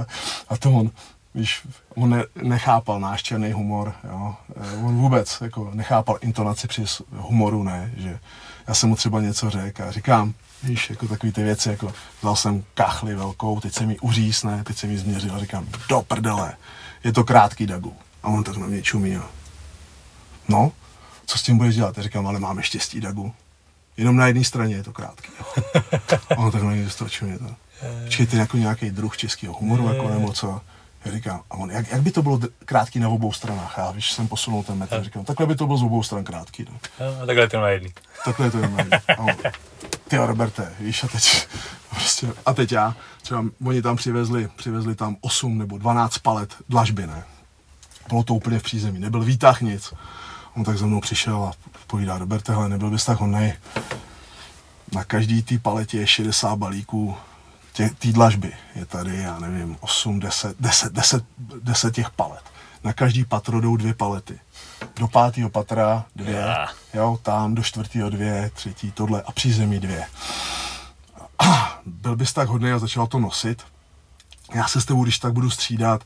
a to on, víš, on nechápal náš černý humor, jo? On vůbec jako nechápal intonaci při humoru, ne? Že já jsem mu třeba něco řekl a říkám, víš, jako takový ty věci, jako vzal jsem kachli velkou, teď se mi uřízne, teď se mi změřil a říkám, do prdele, je to krátký Dagu. A on tak na mě čumí a no, co s tím budeš dělat? Já říkám, ale máme štěstí Dagu, jenom na jedné straně je to krátký. A on tak na mě čumí, počkejte, jako nějaký druh českého humoru, jako nebo co? Já říkám, a on, jak by to bylo krátký na obou stranách? Já víš, jsem posunul ten metr, říkám, takhle by to bylo z obou stran krátký. A takhle je to na jedný. Ty Roberte, víš, a teď já, třeba oni tam přivezli tam 8 nebo 12 palet dlažby, ne. Bylo to úplně v přízemí, nebyl výtah, nic. On tak za mnou přišel a povídá, Roberte, hele, nebyl bys tak hodnej. Na každý té paletě je 60 balíků té dlažby. Je tady, já nevím, 8, 10 těch palet. Na každý patro jdou 2 palety. Do 5. patra 2, jo, tam do 4. 2, 3. tohle a přízemí 2. Byl bys tak hodnej a začal to nosit. Já se s tebou, když tak budu střídat,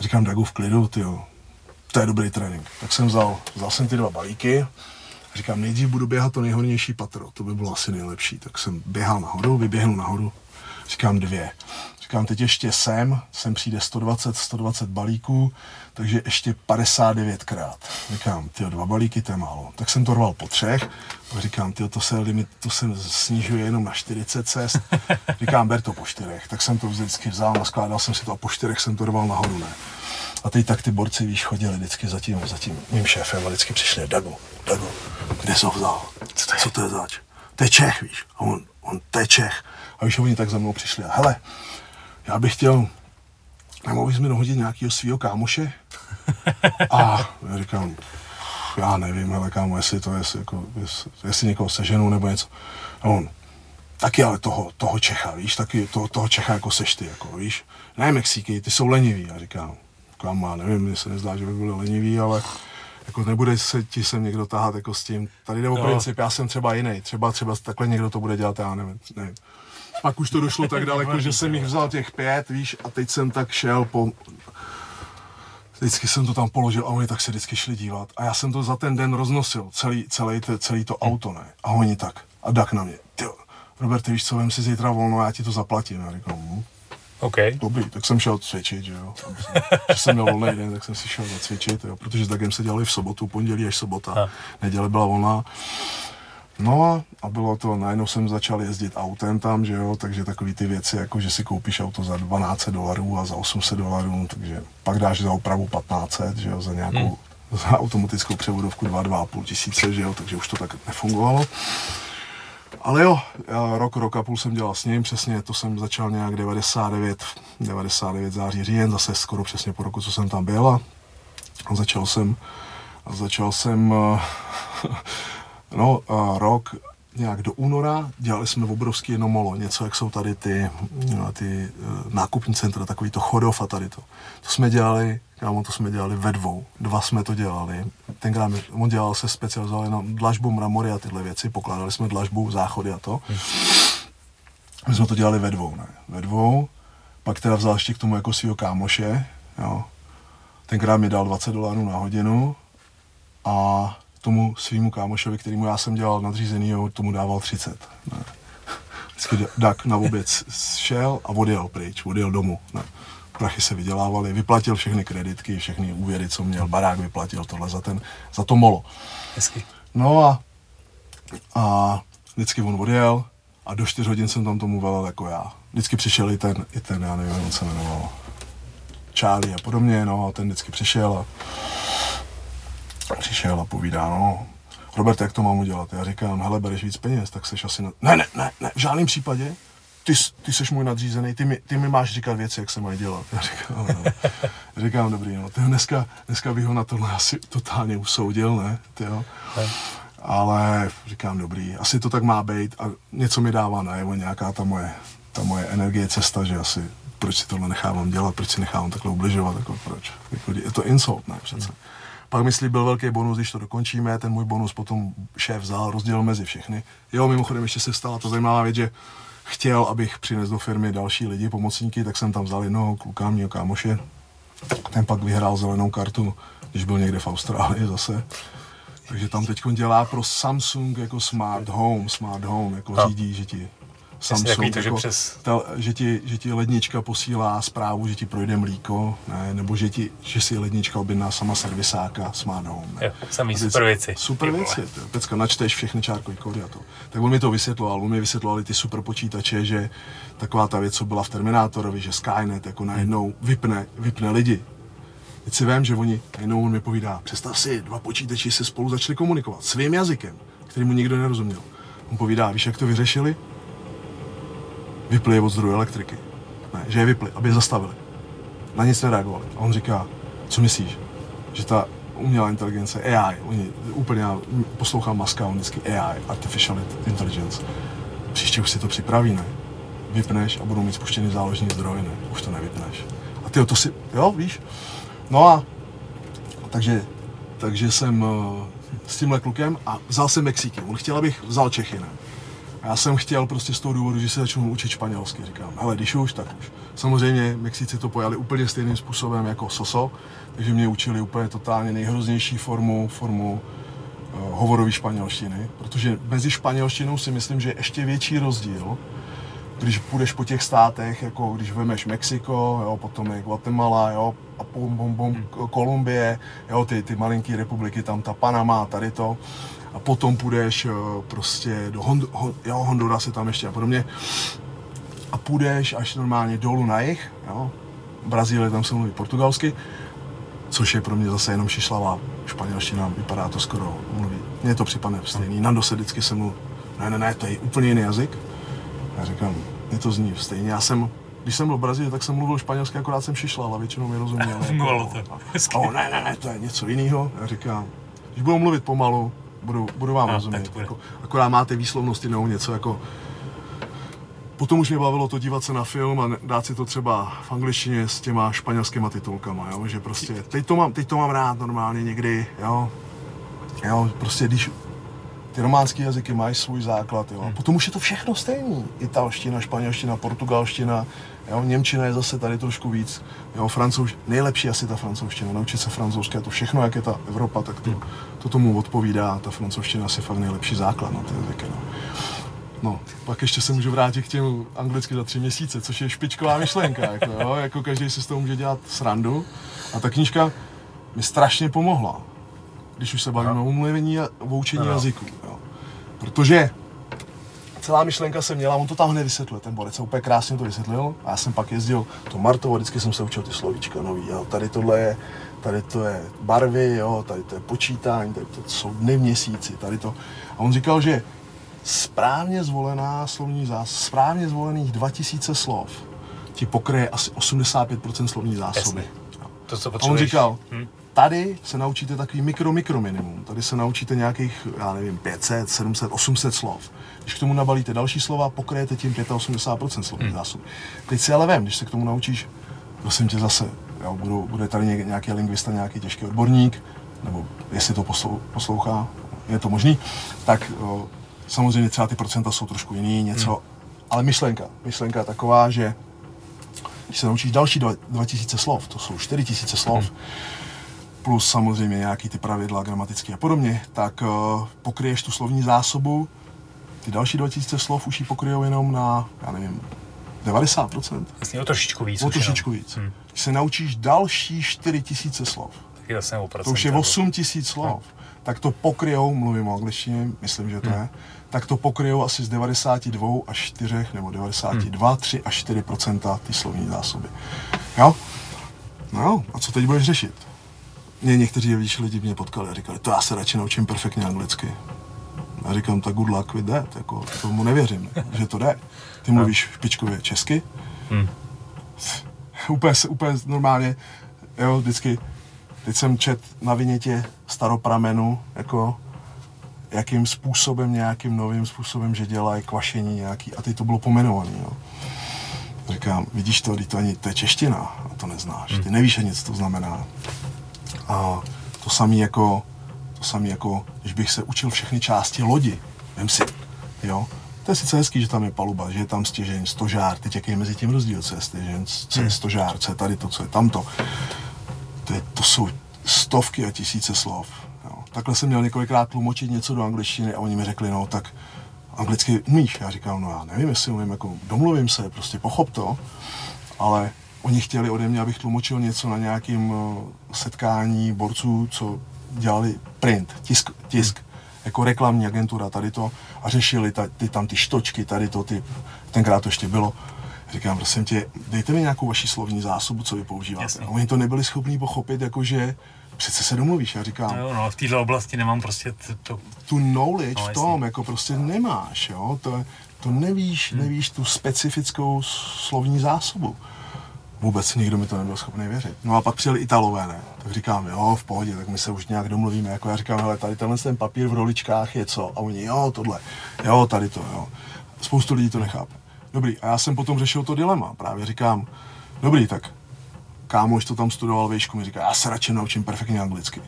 říkám Dagu v klidu, tyjo, to je dobrý trénink. Tak jsem vzal jsem ty 2 balíky, říkám nejdřív budu běhat to nejhornější patro, to by bylo asi nejlepší. Tak jsem běhal nahoru, vyběhnul nahoru, říkám 2. Říkám, teď ještě sem přijde 120 balíků, takže ještě 59krát. Říkám, tyjo, 2 balíky, to je málo. Tak jsem to rval po 3, pak říkám, tyjo, to se snižuje jenom na 40 cest. Říkám, ber to po 4, tak jsem to vždycky vzal, naskládal jsem si to a po 4 jsem to rval nahoru, ne. A teď tak ty borci, víš, chodili vždycky za tím mým šéfem a vždycky přišli, Dago, kde jsi ho vzal? Co to je zač? To je Čech, víš, a on to je Čech. A víš, oni tak za mnou přišli a hele, já bych chtěl, nemohl bys mi dohodit nějakého svýho kámoše? A já říkám, já nevím, hele kámo, jestli někoho seženou nebo něco. A on, taky ale toho Čecha, víš, taky toho Čecha jako seš ty, jako, víš. Ne Mexíky, ty jsou leniví, já říkám. Kámo, nevím, mně se nezdá, že by byli leniví, ale jako nebude se ti sem někdo tahat jako s tím. Tady jde o princip, já jsem třeba jiný, třeba takhle někdo to bude dělat, já nevím. Pak už to došlo tak daleko, že jsem jich vzal těch 5, víš, a teď jsem tak šel po... Vždycky jsem to tam položil a oni tak se vždycky šli dívat. A já jsem to za ten den roznosil, celý to auto, ne? A oni tak. A dak na mě. Tyjo, Robert, ty víš co, vem si zítra volno, já ti to zaplatím. Já říkám, okay. Dobrý, tak jsem šel cvičit, že jo. Že jsem měl volný den, tak jsem si šel zacvičit, jo. Protože s Dakem se dělali v sobotu, pondělí až sobota. Neděle byla volná. No a bylo to, najednou jsem začal jezdit autem tam, že jo, takže takový ty věci, jako že si koupíš auto za $1200 a za $800, takže pak dáš za opravu 1500, že jo, za nějakou, za automatickou převodovku 2,5 tisíce, že jo, takže už to tak nefungovalo. Ale jo, rok a půl jsem dělal s ním, přesně to jsem začal nějak 99 září, říjen, zase skoro přesně po roku, co jsem tam byl a začal jsem rok nějak do února, dělali jsme obrovský jedno molo, něco jak jsou tady ty nákupní centra, takový to Chodov a tady to. To jsme dělali ve 2, 2 jsme to dělali. Tenkrát on dělal se specializoval na dlažbu, mramory a tyhle věci, pokládali jsme dlažbu, záchody a to. My jsme to dělali ve dvou, pak teda vzal ještě k tomu jako svýho kámoše, jo. Tenkrát mi dal $20 na hodinu a tomu svýmu kámošovi, kterýmu já jsem dělal nadřízenýho, tomu dával 30. Ne. Vždycky Dak na oběd šel a odjel domů. Ne. Prachy se vydělávaly, vyplatil všechny kreditky, všechny úvěry, co měl, barák vyplatil, tohle za to molo. Hezky. No a vždycky on odjel a do 4 hodin jsem tam tomu velel jako já. Vždycky přišel i ten, já nevím, on se jmenoval Charlie a podobně, no a ten vždycky přišel a povídá, no, Robert, jak to mám udělat? Já říkám, hele, bereš víc peněz, tak seš asi... Ne, v žádném případě. Ty seš můj nadřízený, ty mi máš říkat věci, jak se mají dělat. Já říkám, no. Říkám, dobrý, no, dneska bych ho na tohle asi totálně usoudil, ne, tyjo. Ale říkám, dobrý, asi to tak má být a něco mi dává najevo nějaká ta moje energie, cesta, že asi, proč si tohle nechávám dělat, proč si nechávám takhle ubližovat, jako proč. Je to insult, ne, přece. Pak myslí, byl velký bonus, když to dokončíme, ten můj bonus potom šéf vzal, rozdělil mezi všechny. Jo, mimochodem ještě se stala ta zajímavá věc, že chtěl, abych přinesl do firmy další lidi, pomocníky, tak jsem tam vzal jednoho kluka, mýho kámoše. Ten pak vyhrál zelenou kartu, když byl někde v Austrálii zase. Takže tam teď dělá pro Samsung jako smart home, jako řídí, že ti... Samsung, jako, že ti lednička posílá zprávu, že ti projde mlíko, ne? Nebo že si lednička objedná sama servisáka Smart Home. Jo, samý super věci. Super věci, pecka, načteš všechny čárkový kódy a to. Tak on mi to vysvětloval, on mi vysvětloval ty super počítače, že taková ta věc, co byla v Terminátorovi, že Skynet jako najednou vypne lidi. Teď si vím, že oni, najednou on mi povídá, představ si, 2 počítači se spolu začali komunikovat svým jazykem, který mu nikdo nerozuměl. On povídá, víš, jak to vyřešili? Vypli je od zdroje elektriky. Ne, že je vypli, aby je zastavili. Na nic nereagovali. A on říká, co myslíš, že ta umělá inteligence, AI, oni úplně poslouchám Muska, on vždycky AI, Artificial Intelligence. Příště už si to připraví, ne? Vypneš a budou mít spuštěný záložní zdroj, ne? Už to nevypneš. A tyjo, to si, jo, víš? No a takže jsem s tímhle klukem a vzal jsem Mexíky. On chtěl, abych vzal Čechy, ne? Já jsem chtěl prostě z toho důvodu, že se začnu učit španělsky, říkám, hele, když už, tak už. Samozřejmě Mexíci to pojali úplně stejným způsobem jako Soso, takže mě učili úplně totálně nejhroznější formu hovorové španělštiny, protože mezi španělštinou si myslím, že je ještě větší rozdíl, když půjdeš po těch státech, jako když vemeš Mexiko, jo, potom je Guatemala, jo, a Kolumbie, jo, ty malinký republiky, tam ta Panama, tady to. A potom půjdeš prostě do Hondurase tam ještě a podobně. A půjdeš až normálně dolů na jih, jo. V Brazílii tam se mluví portugalsky, což je pro mě zase jenom šišlavá španělština, vypadá to skoro, mluví. Mně to připadne stejný, Nando se vždycky se mluví, ne, to je úplně jiný jazyk. Já říkám, mě to zní stejně, když jsem byl v Brazílii, tak jsem mluvil španělsky, akorát jsem šišlal a většinou mi rozuměl. Fungovalo to. A on, ne, to je něco jiného. Já říkám, když budu mluvit pomalu, budu vám rozumět, jako, akorát máte výslovnost jinou, něco jako. Potom už mě bavilo to dívat se na film a dát si to třeba v angličtině s těma španělskýma titulkama, jo? Že prostě teď to mám rád normálně někdy, jo? Prostě když ty románský jazyky mají svůj základ, jo? A potom už je to všechno stejný, italština, španělština, portugalština, jo? Němčina je zase tady trošku víc, jo? Nejlepší asi ta francouzština, naučit se francouzské, to všechno, jak je ta Evropa, tak to tomu odpovídá, ta francouzština asi fakt nejlepší základ na ty jazyky, no. No, pak ještě se můžu vrátit k těm anglicky za 3 měsíce, což je špičková myšlenka, jako každý si s toho může dělat srandu. A ta knížka mi strašně pomohla, když už se bavíme o mluvení a o učení jazyků. Jo. Protože celá myšlenka se měla, on to tam hned vysvětlil, ten Borec se úplně krásně to vysvětlil. A já jsem pak jezdil to Martovo, vždycky jsem se učil ty slovíčka nový, jo. Tady tohle je, tady to je barvy, jo, tady to je počítání, tady to jsou dny v měsíci, tady to. A on říkal, že správně zvolená slovní zásoba, správně zvolených 2000 slov ti pokryje asi 85% slovní zásoby. To, co potřebuješ. A on říkal, tady se naučíte takový mikrominimum, tady se naučíte nějakých, já nevím, 500, 700, 800 slov. Když k tomu nabalíte další slova, pokryjete tím 85% slovní zásoby. Teď si ale vem, když se k tomu naučíš, prosím tě zase, jo, bude tady nějaký lingvista, nějaký těžký odborník, nebo jestli to poslouchá, je to možný, tak samozřejmě třeba ty procenta jsou trošku jiný, něco, ale myšlenka je taková, že když se naučíš další 2000 slov, to jsou 4000 slov, plus samozřejmě nějaký ty pravidla gramatické a podobně, tak pokryješ tu slovní zásobu, ty další 2000 slov už ji pokryjou jenom na, já nevím, 90%. Jasně, o trošičku víc. Když se naučíš další 4000 slov, to už je 8000 slov. Tak to pokryjou, mluvím o angličtině, myslím, že to je, tak to pokryjou asi z 92 až 4, nebo 92, 3 až 4% ty slovní zásoby. Jo? No, a co teď budeš řešit? Mě někteří lidi mě potkali a říkali, to já se radši naučím perfektně anglicky. A říkám, tak good luck with that, jako tomu nevěřím, že to jde. Ty mluvíš špičkově česky, úplně normálně, jo, vždycky. Teď jsem čet na vinětě staropramenu, jako jakým způsobem, nějakým novým způsobem, že dělají kvašení nějaký, a teď to bylo pomenované, jo. Říkám, vidíš to, to je čeština, a to neznáš, ty nevíš ani, co to znamená. A to samý jako, když bych se učil všechny části lodi, vem si, jo. To je sice hezký, že tam je paluba, že je tam stěžeň, stožár, teď jaký je mezi tím rozdíl, co je stěžeň, co je stožár, co je tady to, co je tamto. To jsou stovky a tisíce slov. Jo. Takhle jsem měl několikrát tlumočit něco do angličtiny a oni mi řekli, no tak anglicky umíš. Já říkám, no já nevím, jestli umím, jako domluvím se, prostě pochop to. Ale oni chtěli ode mě, abych tlumočil něco na nějakým setkání borců, co dělali print, tisk, jako reklamní agentura, tady to. A řešili tam ty štočky, tady to, tenkrát to ještě bylo. Říkám, prosím tě, dejte mi nějakou vaši slovní zásobu, co vy používáte. Jasně. A oni to nebyli schopni pochopit, jakože přece se domluvíš. Já říkám, no, v této oblasti nemám prostě tu knowledge, no, v tom, jako prostě nemáš, jo. To nevíš tu specifickou slovní zásobu. Vůbec nikdo mi to nebyl schopný věřit. No a pak přijeli Italové, ne. Tak říkám, jo, v pohodě, tak my se už nějak domluvíme. Jako já říkám, hele, tady tenhle ten papír v roličkách je co? A oni, jo, tohle, jo, tady to, jo. Spoustu lidí to nechápe. Dobrý, a já jsem potom řešil to dilema, právě říkám, dobrý, tak kámoš to tam studoval výšku, mi říká, já se radši naučím perfektně anglicky.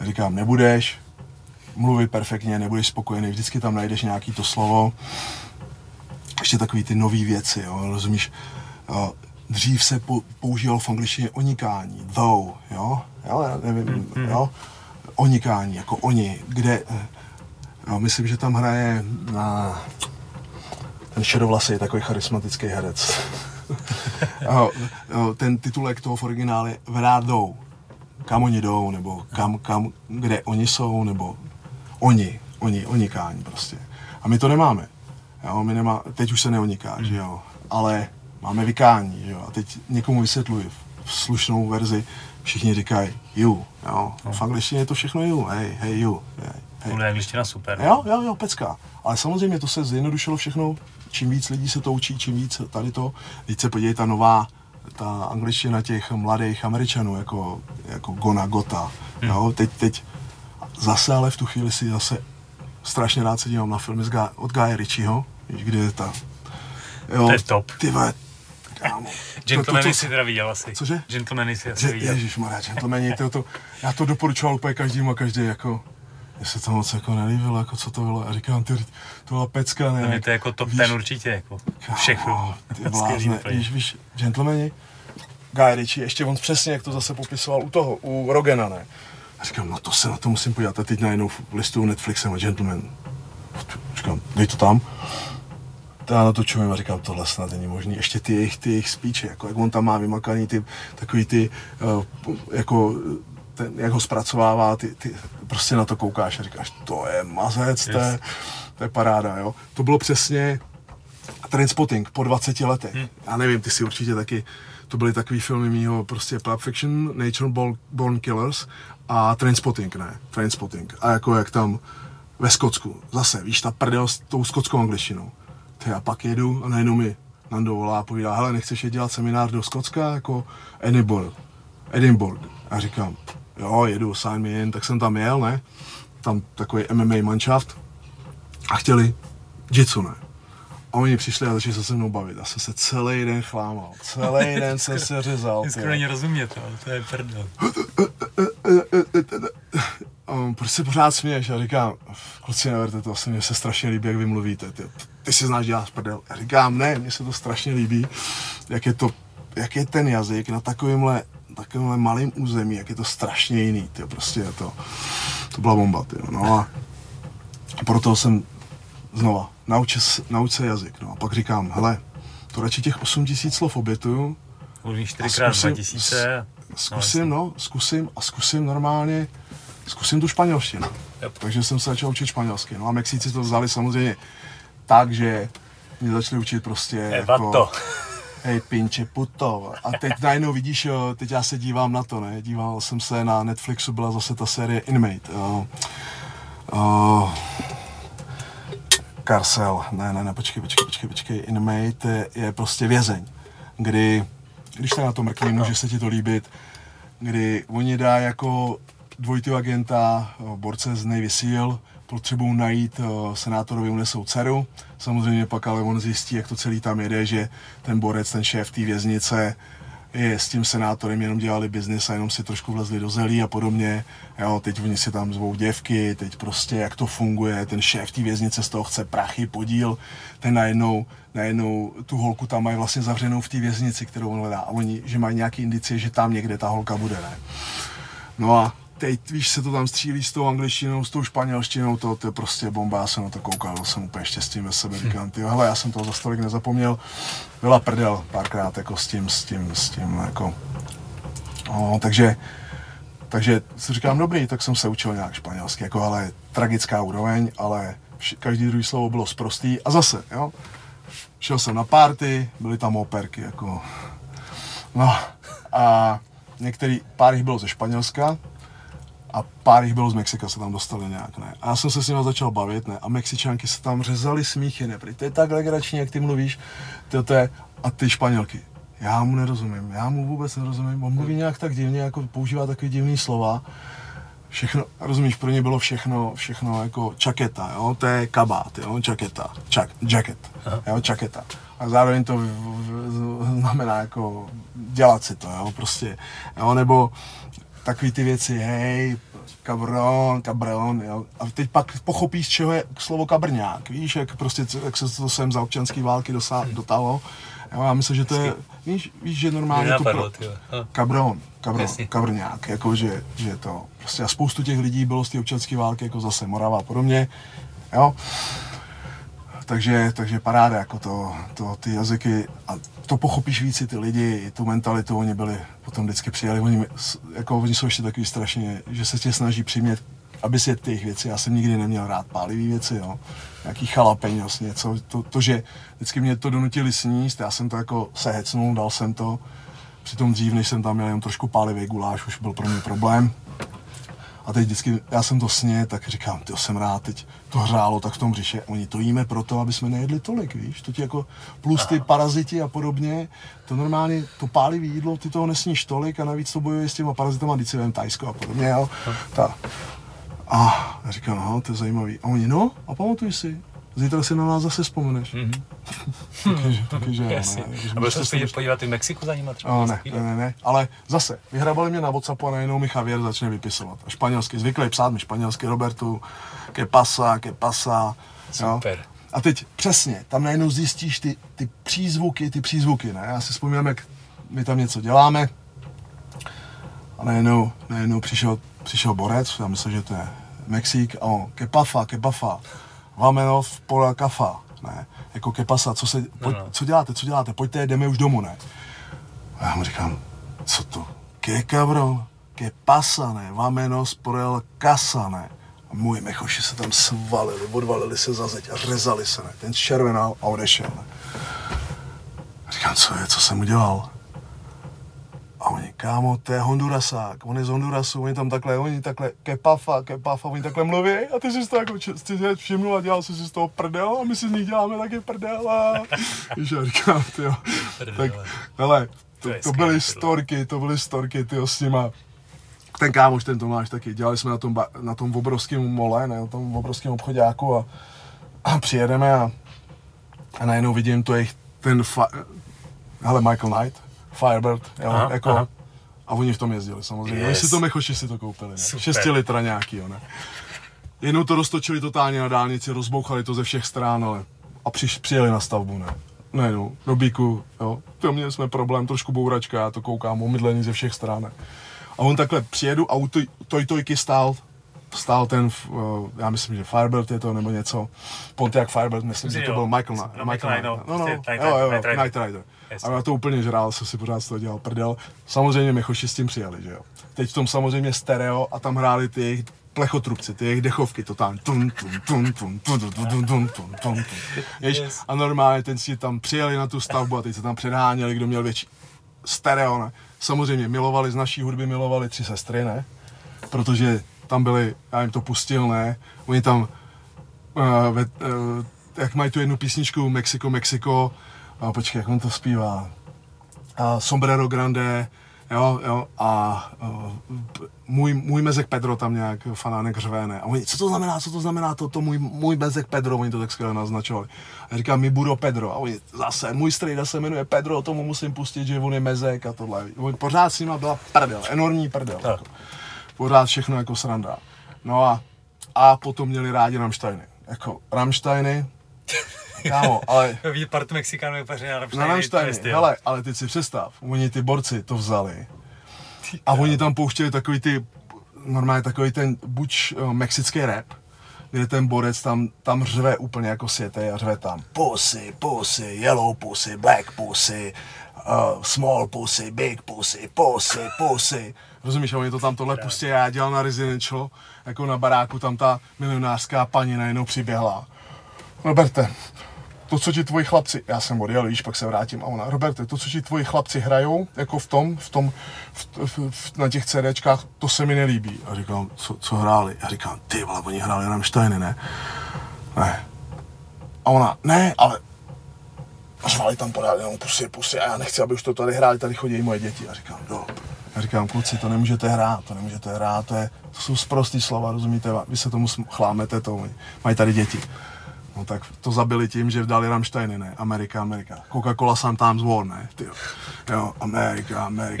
Já říkám, nebudeš mluvit perfektně, nebudeš spokojený, vždycky tam najdeš nějaký to slovo, ještě takový ty nový věci, jo, rozumíš, dřív se používalo v angličtině onikání, though, jo, já nevím, jo, onikání, jako oni, kde, jo, myslím, že tam hraje na... Ten šedovlasý je takový charismatický herec. Ten titulek toho v originále je Vrádou. Kam oni jdou, nebo kam, kde oni jsou, nebo oni onikání prostě. A my to nemáme. Jo, teď už se neoniká, že jo, ale máme vykání, že jo, a teď někomu vysvětluji v slušnou verzi, všichni říkají you, jo, v angličtině je to všechno you, hey you, hey. Tohle je angličtina super. Jo, pecka, ale samozřejmě to se zjednodušilo všechno, čím víc lidí se to učí, čím víc tady to, teď se podívej ta angličtina těch mladých Američanů, jako Gona Gota, jo, teď zase, ale v tu chvíli si zase strašně rád se dívám na filmy od Guy Ritchieho, kde je ta... Jo, to je top. Ty vole, kámo. Gentlemany jsi teda viděl asi. Cože? Gentlemany jsi asi viděl. Ježišmarja, Gentlemany, já to doporučoval úplně každému a každý jako... Mně se to moc jako nelíbilo, jako co to bylo, a říkám, to byla pecka, ne? To je to jako top ten určitě, jako všech filmů. Ty blázne, víš, Gentlemany, Guy Ritchie, ještě on přesně, jak to zase popisoval u Rogena, ne? A říkám, no to se na to musím podívat. A teď najednou listuju Netflixem a Gentleman. Říkám, dej to tam. Já na to čumím a říkám, tohle snad není možný. Ještě ty jejich spíče, jako jak on tam má vymakaný jak ho zpracovává, ty prostě na to koukáš a říkáš, to je mazec, to je paráda, jo. To bylo přesně Trainspotting po 20 letech. Já nevím, ty si určitě taky, to byly takový filmy mýho, prostě Pulp Fiction, Natural Born Killers a Trainspotting, ne? Trainspotting. A jako jak tam ve Skotsku, zase, víš, ta prdel s tou skotskou angličtinou. A pak jedu a najednou mi Nando volá a povídá, hele, nechceš jít dělat seminář do Skotska, jako Edinburgh. A říkám, jo, jedu, sign me in, tak jsem tam jel, ne? Tam takový MMA manšaft a chtěli jitsu, ne? A oni přišli a začali se mnou bavit. A jsem se celý den chlámal. Celý den jsem se řezal. Ty skoro není rozumět, ale to je prdel. Proč se pořád směješ? A říkám, kluci, neverte to, mně se strašně líbí, jak vy mluvíte. Ty si znáš, děláš prdel. A říkám, ne, mně se to strašně líbí, jak je ten jazyk na takovémhle malém území, jak je to strašně jiný. Tyjo, prostě je to byla bomba. Tyjo. No a proto jsem znova, nauč se jazyk. No a pak říkám, hele, to radši těch 8 000 slov obětuju. Mluvíš 4x 2 000. Zkusím normálně, zkusím tu španělštinu. Yep. Takže jsem se začal učit španělsky. No a Mexíci to vzali samozřejmě tak, že mě začali učit prostě jako... Hej, pinče puto. A teď najednou vidíš, jo, teď já se dívám na to, ne? Díval jsem se na Netflixu, byla zase ta série Inmate. Karcel. Ne, počkej. Inmate je prostě vězeň, kdy, když se na to mrkne, může se ti to líbit, kdy oni dá jako dvojitýho agenta, borce z Navy SEAL, potřebují najít, senátorovi unesou dceru. Samozřejmě pak ale on zjistí, jak to celý tam jede, že ten borec, ten šéf té věznice je s tím senátorem, jenom dělali biznis a jenom si trošku vlezli do zelí a podobně. Jo, teď oni si tam zvou děvky, teď prostě jak to funguje, ten šéf té věznice z toho chce prachy, podíl, ten najednou tu holku tam mají vlastně zavřenou v té věznici, kterou on hledá. A oni, že mají nějaké indicie, že tam někde ta holka bude, ne? No a teď, víš, se to tam střílí s tou angličtinou, s tou španělštinou, to je prostě bomba, já jsem na to koukal, jsem úplně štěstím ve sebe, říkám, tyjo, hele, já jsem toho zas tolik nezapomněl, byla prdel párkrát, jako s tím, jako, no, takže si říkám, dobrý, tak jsem se učil nějak španělsky, jako, ale tragická úroveň, ale každý druhý slovo bylo sprostý a zase, jo, šel jsem na party, byly tam operky, jako, no, a některý, pár jich bylo ze Španělska, a pár jich bylo z Mexika, se tam dostali nějak, ne. A já jsem se s nimi začal bavit, ne. A Mexičanky se tam řezali smíchy, ne. To je tak legrační, jak ty mluvíš, a ty Španělky. Já mu nerozumím, já mu vůbec nerozumím. On mluví nějak tak divně, jako používá takový divný slova. Všechno, rozumíš, pro ně bylo všechno jako čaketa, jo. To je kabát, jo, čaketa, jacket, jo, čaketa. A zároveň to znamená jako dělat si to, jo, prostě, jo, nebo takový ty věci, hej, cabron, jo. A teď pak pochopíš, z čeho je slovo kabrňák, víš, jak se to sem za občanský války dotalo. Já myslím, že to je, víš, že normálně to kabrňák, jakože to, prostě a spoustu těch lidí bylo z té občanské války, jako zase Morava a podobně, jo. Takže paráda, jako ty jazyky, a to pochopíš víc ty lidi, i tu mentalitu, oni byli, potom vždycky přijali, oni jsou ještě takový strašně, že se tě snaží přimět, aby si těch věcí, já jsem nikdy neměl rád pálivý věci, jo, nějaký chalapeňos, něco, že vždycky mě to donutili sníst, já jsem to jako sehecnul, dal jsem to, přitom dřív, než jsem tam měl jenom trošku pálivý guláš, už byl pro mě problém. A teď vždycky, já jsem to sněl, tak říkám, tyjo, jsem rád, teď to hřálo tak v tom břiše. Oni to jíme proto, aby jsme nejedli tolik, víš, to ti jako plus ty paraziti a podobně, to normálně, to pálivý jídlo, ty toho nesníš tolik a navíc to bojuje s těma parazitama, když si vem Tajsko a podobně, jo. A říkám, aha, to je zajímavý. A oni, no, a pamatuj si, zítra si na nás zase vzpomeneš. Mm-hmm. Takže jasně. A budeš se podívat i v Mexiku za nima třeba? No, ne, ale zase, vyhrabali mě na WhatsAppu a najednou mi Javier začne vypisovat. A španělsky, zvyklý psát mi španělsky, Robertu, que pasa, super. Jo? A teď přesně, tam najednou zjistíš ty přízvuky, ne? Já si vzpomínám, jak my tam něco děláme a najednou přišel borec, já myslím, že to je Mexík, a on, que pasa. Vámenov pola kafa, ne, jako que pasa, co děláte, pojďte, jdeme už domů, ne. A já mu říkám, co to, que cabrón, que pasa, ne, vámenos pola casa, ne. A můj mechoši se tam svalili, odvalili se za zeď a řezali se, ne, ten červenal a odešel, ne. A říkám, co jsem udělal? A oni, kámo, to je Hondurasák, on je z Hondurasu, oni takhle, que pasa, oni takhle mluví a ty jsi to jako všimnul a dělal jsi z toho prdel a my si z nich děláme taky prdel a... Víš, já říkám, tyjo, tak, hele, to byly storky, tyjo, s nima. Ten kámoš, ten Tomáš taky, dělali jsme na tom obrovském mole, ne, na tom obrovském obchoďáku a přijedeme a najednou vidím to jejich, hele, Michael Knight, Firebird, jo, aha. A oni v tom jezdili samozřejmě, yes. Oni si to mechoši si to koupili, ne? 6 litra nějaký, jo, ne. Jenom to roztočili totálně na dálnici, rozbouchali to ze všech stran, ale a přijeli na stavbu, ne. Nejenom, do bíku, jo, to měli jsme problém, trošku bouračka, já to koukám, omydlení ze všech stran, ne? A on takhle přijedu a u tojtojky stál ten, já myslím, že Firebird je to, nebo něco, Pontiac Firebird, myslím, že to byl Michael Knight, no, Knight Rider. A já to úplně žrál, jsem si pořád z toho dělal prdel. Samozřejmě mechoši s tím přijali, že jo. Teď v tom samozřejmě stereo a tam hráli ty jejich plechotrubci, ty jejich dechovky, totálně tum. A normálně ten si tam přijeli na tu stavbu a teď se tam předháněli, kdo měl větší stereo, ne. Samozřejmě milovali, z naší hudby milovali Tři sestry, ne, protože tam byli, já jim to pustil, ne, oni tam, jak mají tu jednu písničku Mexico, počkej, jak on to zpívá, Sombrero Grande, jo, a můj mezek Pedro tam nějak fanánek řve, ne, a oni, co to znamená, to můj mezek Pedro, oni to tak skvěle naznačovali. A říkám, mi buro Pedro, a oni zase, můj strejda se jmenuje Pedro, tomu musím pustit, že on je mezek a tohle, oni pořád s nima byla prdel, enormní prdel, jako. Pořád všechno jako sranda. No a potom měli rádi Rammsteiny, kámo, ale... Part Mexikánů je pařená na Rammsteiny, hele, ale teď si představ, oni ty borci to vzali a oni tam pouštěli normálně takový ten buď mexický rap, kde ten borec tam řve úplně jako světej a řve tam pussy, yellow pussy, black pussy, small pussy, big pussy, pussy. Rozumíš, a oni to tam tohle pustě, já dělal na Residential, jako na baráku, tam ta milionářská paní najednou přiběhla. Roberte, to, co ti tvoji chlapci, já jsem odjel, víš, pak se vrátím a ona, Roberte, to, co ti tvoji chlapci hrajou, jako na těch CDčkách, to se mi nelíbí. A říkám, co hráli? Já říkám, ty vole, oni hráli Rammsteiny, ne? Ne. A ona, ne, ale... A řvali tam pořád jenom pusy a já nechci, aby už to tady hráli, tady chodí moje děti. A říkám, Já říkám, kluci, to nemůžete hrát, to jsou sprostý slova, rozumíte? Vy se tomu chlámete, to mají tady děti. No tak to zabili tím, že vdali Rammsteiny, ne? Amerika. Coca-Cola sometimes war, ne? Tyjo. Jo, Amerika, ne?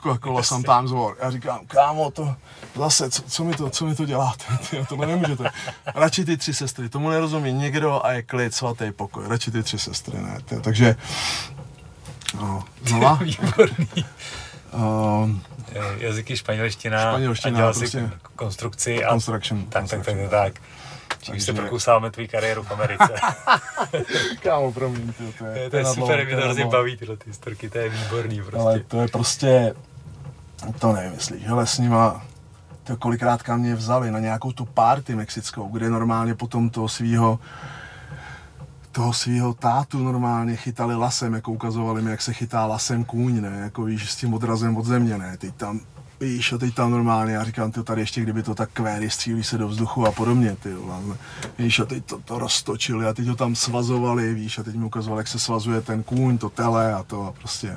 Coca-Cola sometimes war. Já říkám, kámo, to zase, co mi to děláte? Tyjo, tohle nemůžete. Radši ty Tři sestry, tomu nerozumí nikdo a je klid, svatý pokoj. Radši ty Tři sestry, ne? Tyjo, takže... No. Výborný. Jazyky španělština a dělal si konstrukci. Tak. Čím se prokousáme tvý kariéru v Americe. Kámo, promiň, to je super, mě to hrozně baví tyhle ty historky, to je výborný prostě. Ale to je prostě, to nevím, myslíš, hele s nima, to kolikrát mě vzali na nějakou tu party mexickou, kde normálně potom toho svýho tátu normálně chytali lasem, jako ukazovali mi, jak se chytá lasem kůň, ne, jako víš, s tím odrazem od země, ne, teď tam normálně, já říkám, tady ještě kdyby to tak kvéry, střílí se do vzduchu a podobně, víš, a teď to roztočili a teď ho tam svazovali, víš, a teď mi ukazovali, jak se svazuje ten kůň, to tele a to a prostě,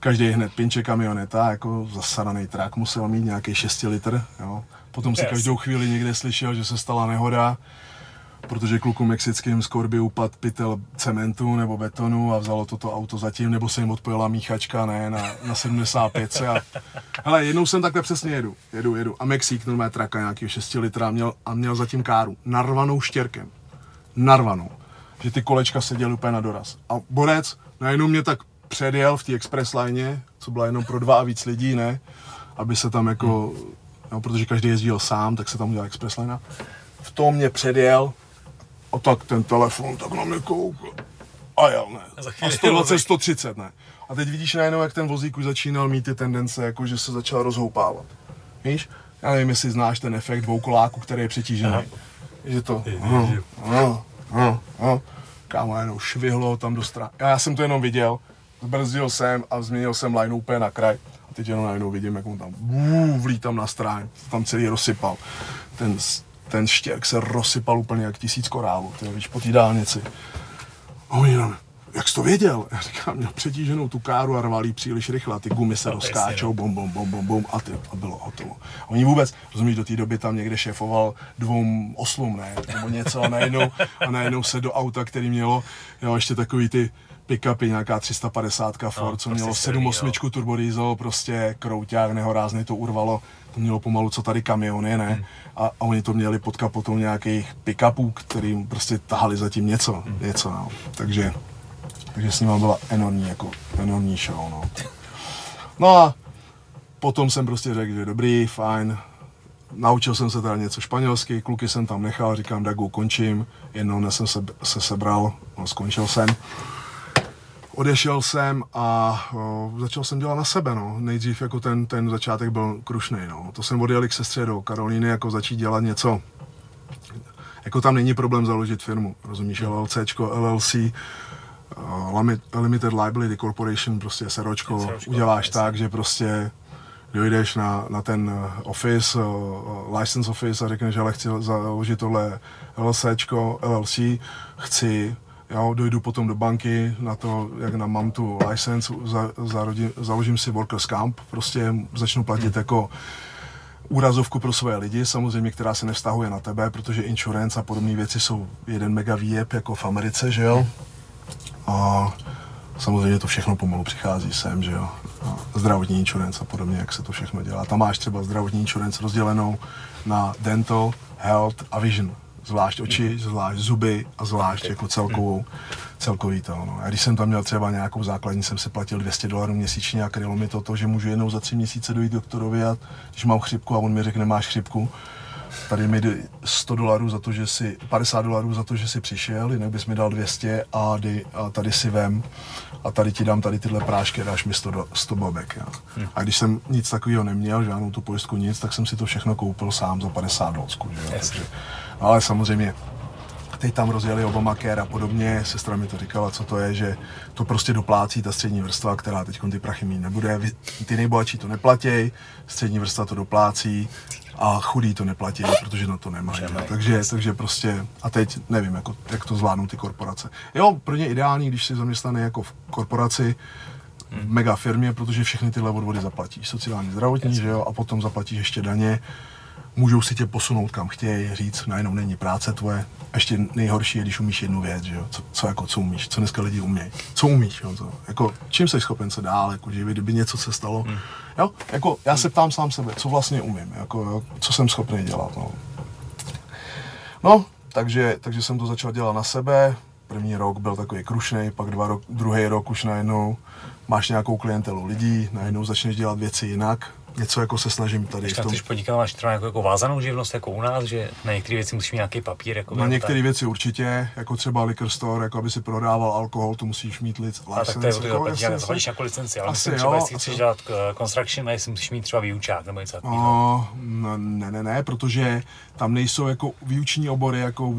každý hned pinče kamioneta, jako zasadaný trák musel mít nějaký 6 litr, jo, potom si každou chvíli někde slyšel, že se stala nehoda, protože kluku mexickým z korby upadl pytel cementu nebo betonu a vzalo toto auto zatím, nebo se jim odpojila míchačka, ne, na 75 a... Hele, jednou jsem takhle přesně jedu a Mexík, normálně traka nějakého 6 litra a měl zatím káru, narvanou štěrkem, že ty kolečka seděly úplně na doraz. A borec najednou mě tak předjel v té express line, co byla jenom pro 2 a víc lidí, ne, aby se tam jako, no, protože každý jezdil sám, tak se tam udělala express line. V tom mě předjel, a tak ten telefon tak na mě koukl a jel, ne, a 120, 130, ne. A teď vidíš najednou, jak ten vozík už začínal mít ty tendence, jako že se začal rozhoupávat, víš? Já nevím, jestli znáš ten efekt dvoukoláku, který je přetížený. Aha. Že to, kámo, jenom švihlo tam do strany. Já jsem to jenom viděl, zbrzdil jsem a změnil jsem line úplně na kraj. A teď jenom najednou vidím, jak on tam vlítám na stráň, tam celý rozsypal. Ten štěrk se rozsypal úplně jak 1000 korálů, ty víš, po té dálnici. A oni nám, jak jsi to věděl? Já říkám, měl přetíženou tu káru a rvalí příliš rychle, ty gumy se rozkáčou, bom, bom, bom, bom, bom, a bylo hotovo. Oni vůbec, rozumíš, do té doby tam někde šéfoval 2 oslům, ne, nebo něco a najednou se do auta, který mělo, jo, ještě takový ty pick-upy, nějaká 350 Ford, no, co prostě mělo 7.8 turbodiesel, prostě krouťák, nehorázný to urvalo. To mělo pomalu co tady kamiony, ne? A oni to měli pod kapotou nějakých pick-upů, kterým prostě tahali zatím něco, no. Takže s nima byla enormní show, no. No a potom jsem prostě řekl, že dobrý, fajn. Naučil jsem se teda něco španělsky, kluky jsem tam nechal, říkám, Dagu, končím. Jednou dnes jsem se sebral, no, skončil jsem. Odešel jsem a začal jsem dělat na sebe, no. Nejdřív jako ten začátek byl krušnej, no. To jsem odjel k sestře do Karolíny, jako začít dělat něco. Jako tam není problém založit firmu, rozumíš, LLCčko, LLC, Limited Liability Corporation, prostě SROčko, uděláš tak, že prostě dojdeš na ten office, license office a řekneš, ale chci založit tohle LLCčko, LLC, Jo, dojdu potom do banky na to, jak mám tu licenci, založím si workers camp, prostě začnu platit jako úrazovku pro svoje lidi, samozřejmě, která se nevztahuje na tebe, protože insurance a podobné věci jsou jeden mega výjeb, jako v Americe, že jo. A samozřejmě to všechno pomalu přichází sem, že jo. Zdravotní insurance a podobně, jak se to všechno dělá. Tam máš třeba zdravotní insurance rozdělenou na dental, health a vision. Zvlášť oči, zvlášť zuby a zvlášť jako celkový to, no. A když jsem tam měl třeba nějakou základní, jsem si platil $200 měsíčně a krylo mi to, že můžu jednou za 3 měsíce dojít k doktorovi a když mám chřipku a on mi řekne, máš chřipku, tady mi jde $100 za to, že si, $50 za to, že si přišel, jinak bys mi dal 200 a tady si vem a tady ti dám tady tyhle prášky a dáš mi 100 bobek, jo. A když jsem nic takového neměl, žádnou tu pojistku, nic, tak jsem si to všechno koupil sám za $50, že jo. Takže, ale samozřejmě, teď tam rozjeli Obamacare a podobně, sestra mi to říkala, co to je, že to prostě doplácí ta střední vrstva, která teď ty prachy mít nebude, ty nejbohatší to neplatí, střední vrstva to doplácí a chudí to neplatí, protože na to nemají, takže prostě, a teď nevím, jako, jak to zvládnou ty korporace. Jo, pro ně ideální, když jsi zaměstnaný jako v korporaci, v mega firmě, protože všechny tyhle odvody zaplatíš, sociální, zdravotní, že jo, a potom zaplatíš ještě daně. Můžou si tě posunout kam chtějí, říct, najednou není práce tvoje. Ještě nejhorší je, když umíš jednu věc, že jo? Co umíš, co dneska lidi umějí, co umíš, jo? Co, jako, čím jsi schopen se dál, jako, živit, kdyby něco se stalo, jo? Jako, já se ptám sám sebe, co vlastně umím, jako, jo? Co jsem schopný dělat, no. No, takže jsem to začal dělat na sebe, první rok byl takový krušnej, pak druhý rok už najednou máš nějakou klientelu lidí, najednou začneš dělat věci jinak, něco jako se snažím tady v tom. Když podnikáš třeba jako vázanou živnost jako u nás, že na některé věci musíš mít nějaký papír jako. Na některé věci určitě, jako třeba liquor store, jako aby si prodával alkohol, tu musíš mít licenci. Tak to je to hodíš jako licenci, ale musím třeba, jestli chceš dělat construction, jestli musíš mít třeba výučák nebo něco takového. Ne, protože tam nejsou jako výuční obory, jako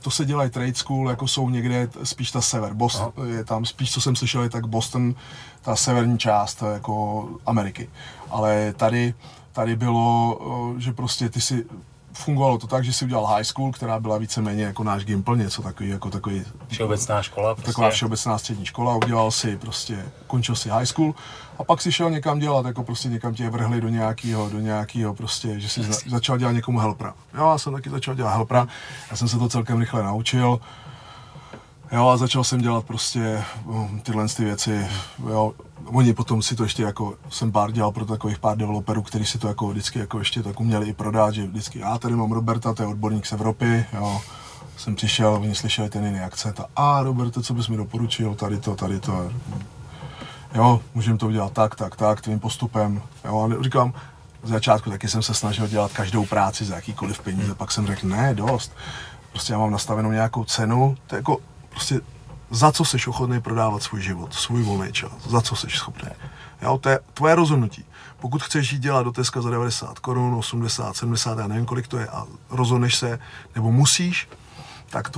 to se dělají trade school, jako jsou někde spíš ta sever, Boston, je tam spíš, co jsem slyšel, je tak Boston, ta severní část jako Ameriky. Ale tady bylo, že prostě ty si fungovalo to tak, že si udělal high school, která byla víceméně jako náš Gimpl, něco takový jako takový všeobecná škola, prostě taková všeobecná střední škola, udělal si prostě, končil si high school a pak si šel někam dělat, jako prostě někam tě vrhli do nějakého prostě, že si začal dělat někomu helpera. Jo, já jsem taky začal dělat helpera. Já jsem se to celkem rychle naučil. Jo, a začal jsem dělat prostě tyhle ty věci, jo. Oni potom si to ještě jako, jsem pár dělal pro takových pár developerů, kteří si to jako vždycky jako ještě tak uměli i prodat, že vždycky, já tady mám Roberta, to je odborník z Evropy, jo. Jsem přišel, oni slyšeli ten jiný akcent a Roberte, co bys mi doporučil, tady to, jo, můžeme to udělat tak, tvým postupem, jo, a říkám, z začátku taky jsem se snažil dělat každou práci za jakýkoliv peníze, pak jsem řekl, ne, dost, prostě já mám nastavenou nějakou cenu, to je jako, prostě za co seš ochotný prodávat svůj život, svůj volný čas, za co seš schopný. Jo, to je tvoje rozhodnutí. Pokud chceš jít dělat do Teska za 90 korun, 80, 70, já nevím kolik to je a rozhodneš se, nebo musíš, tak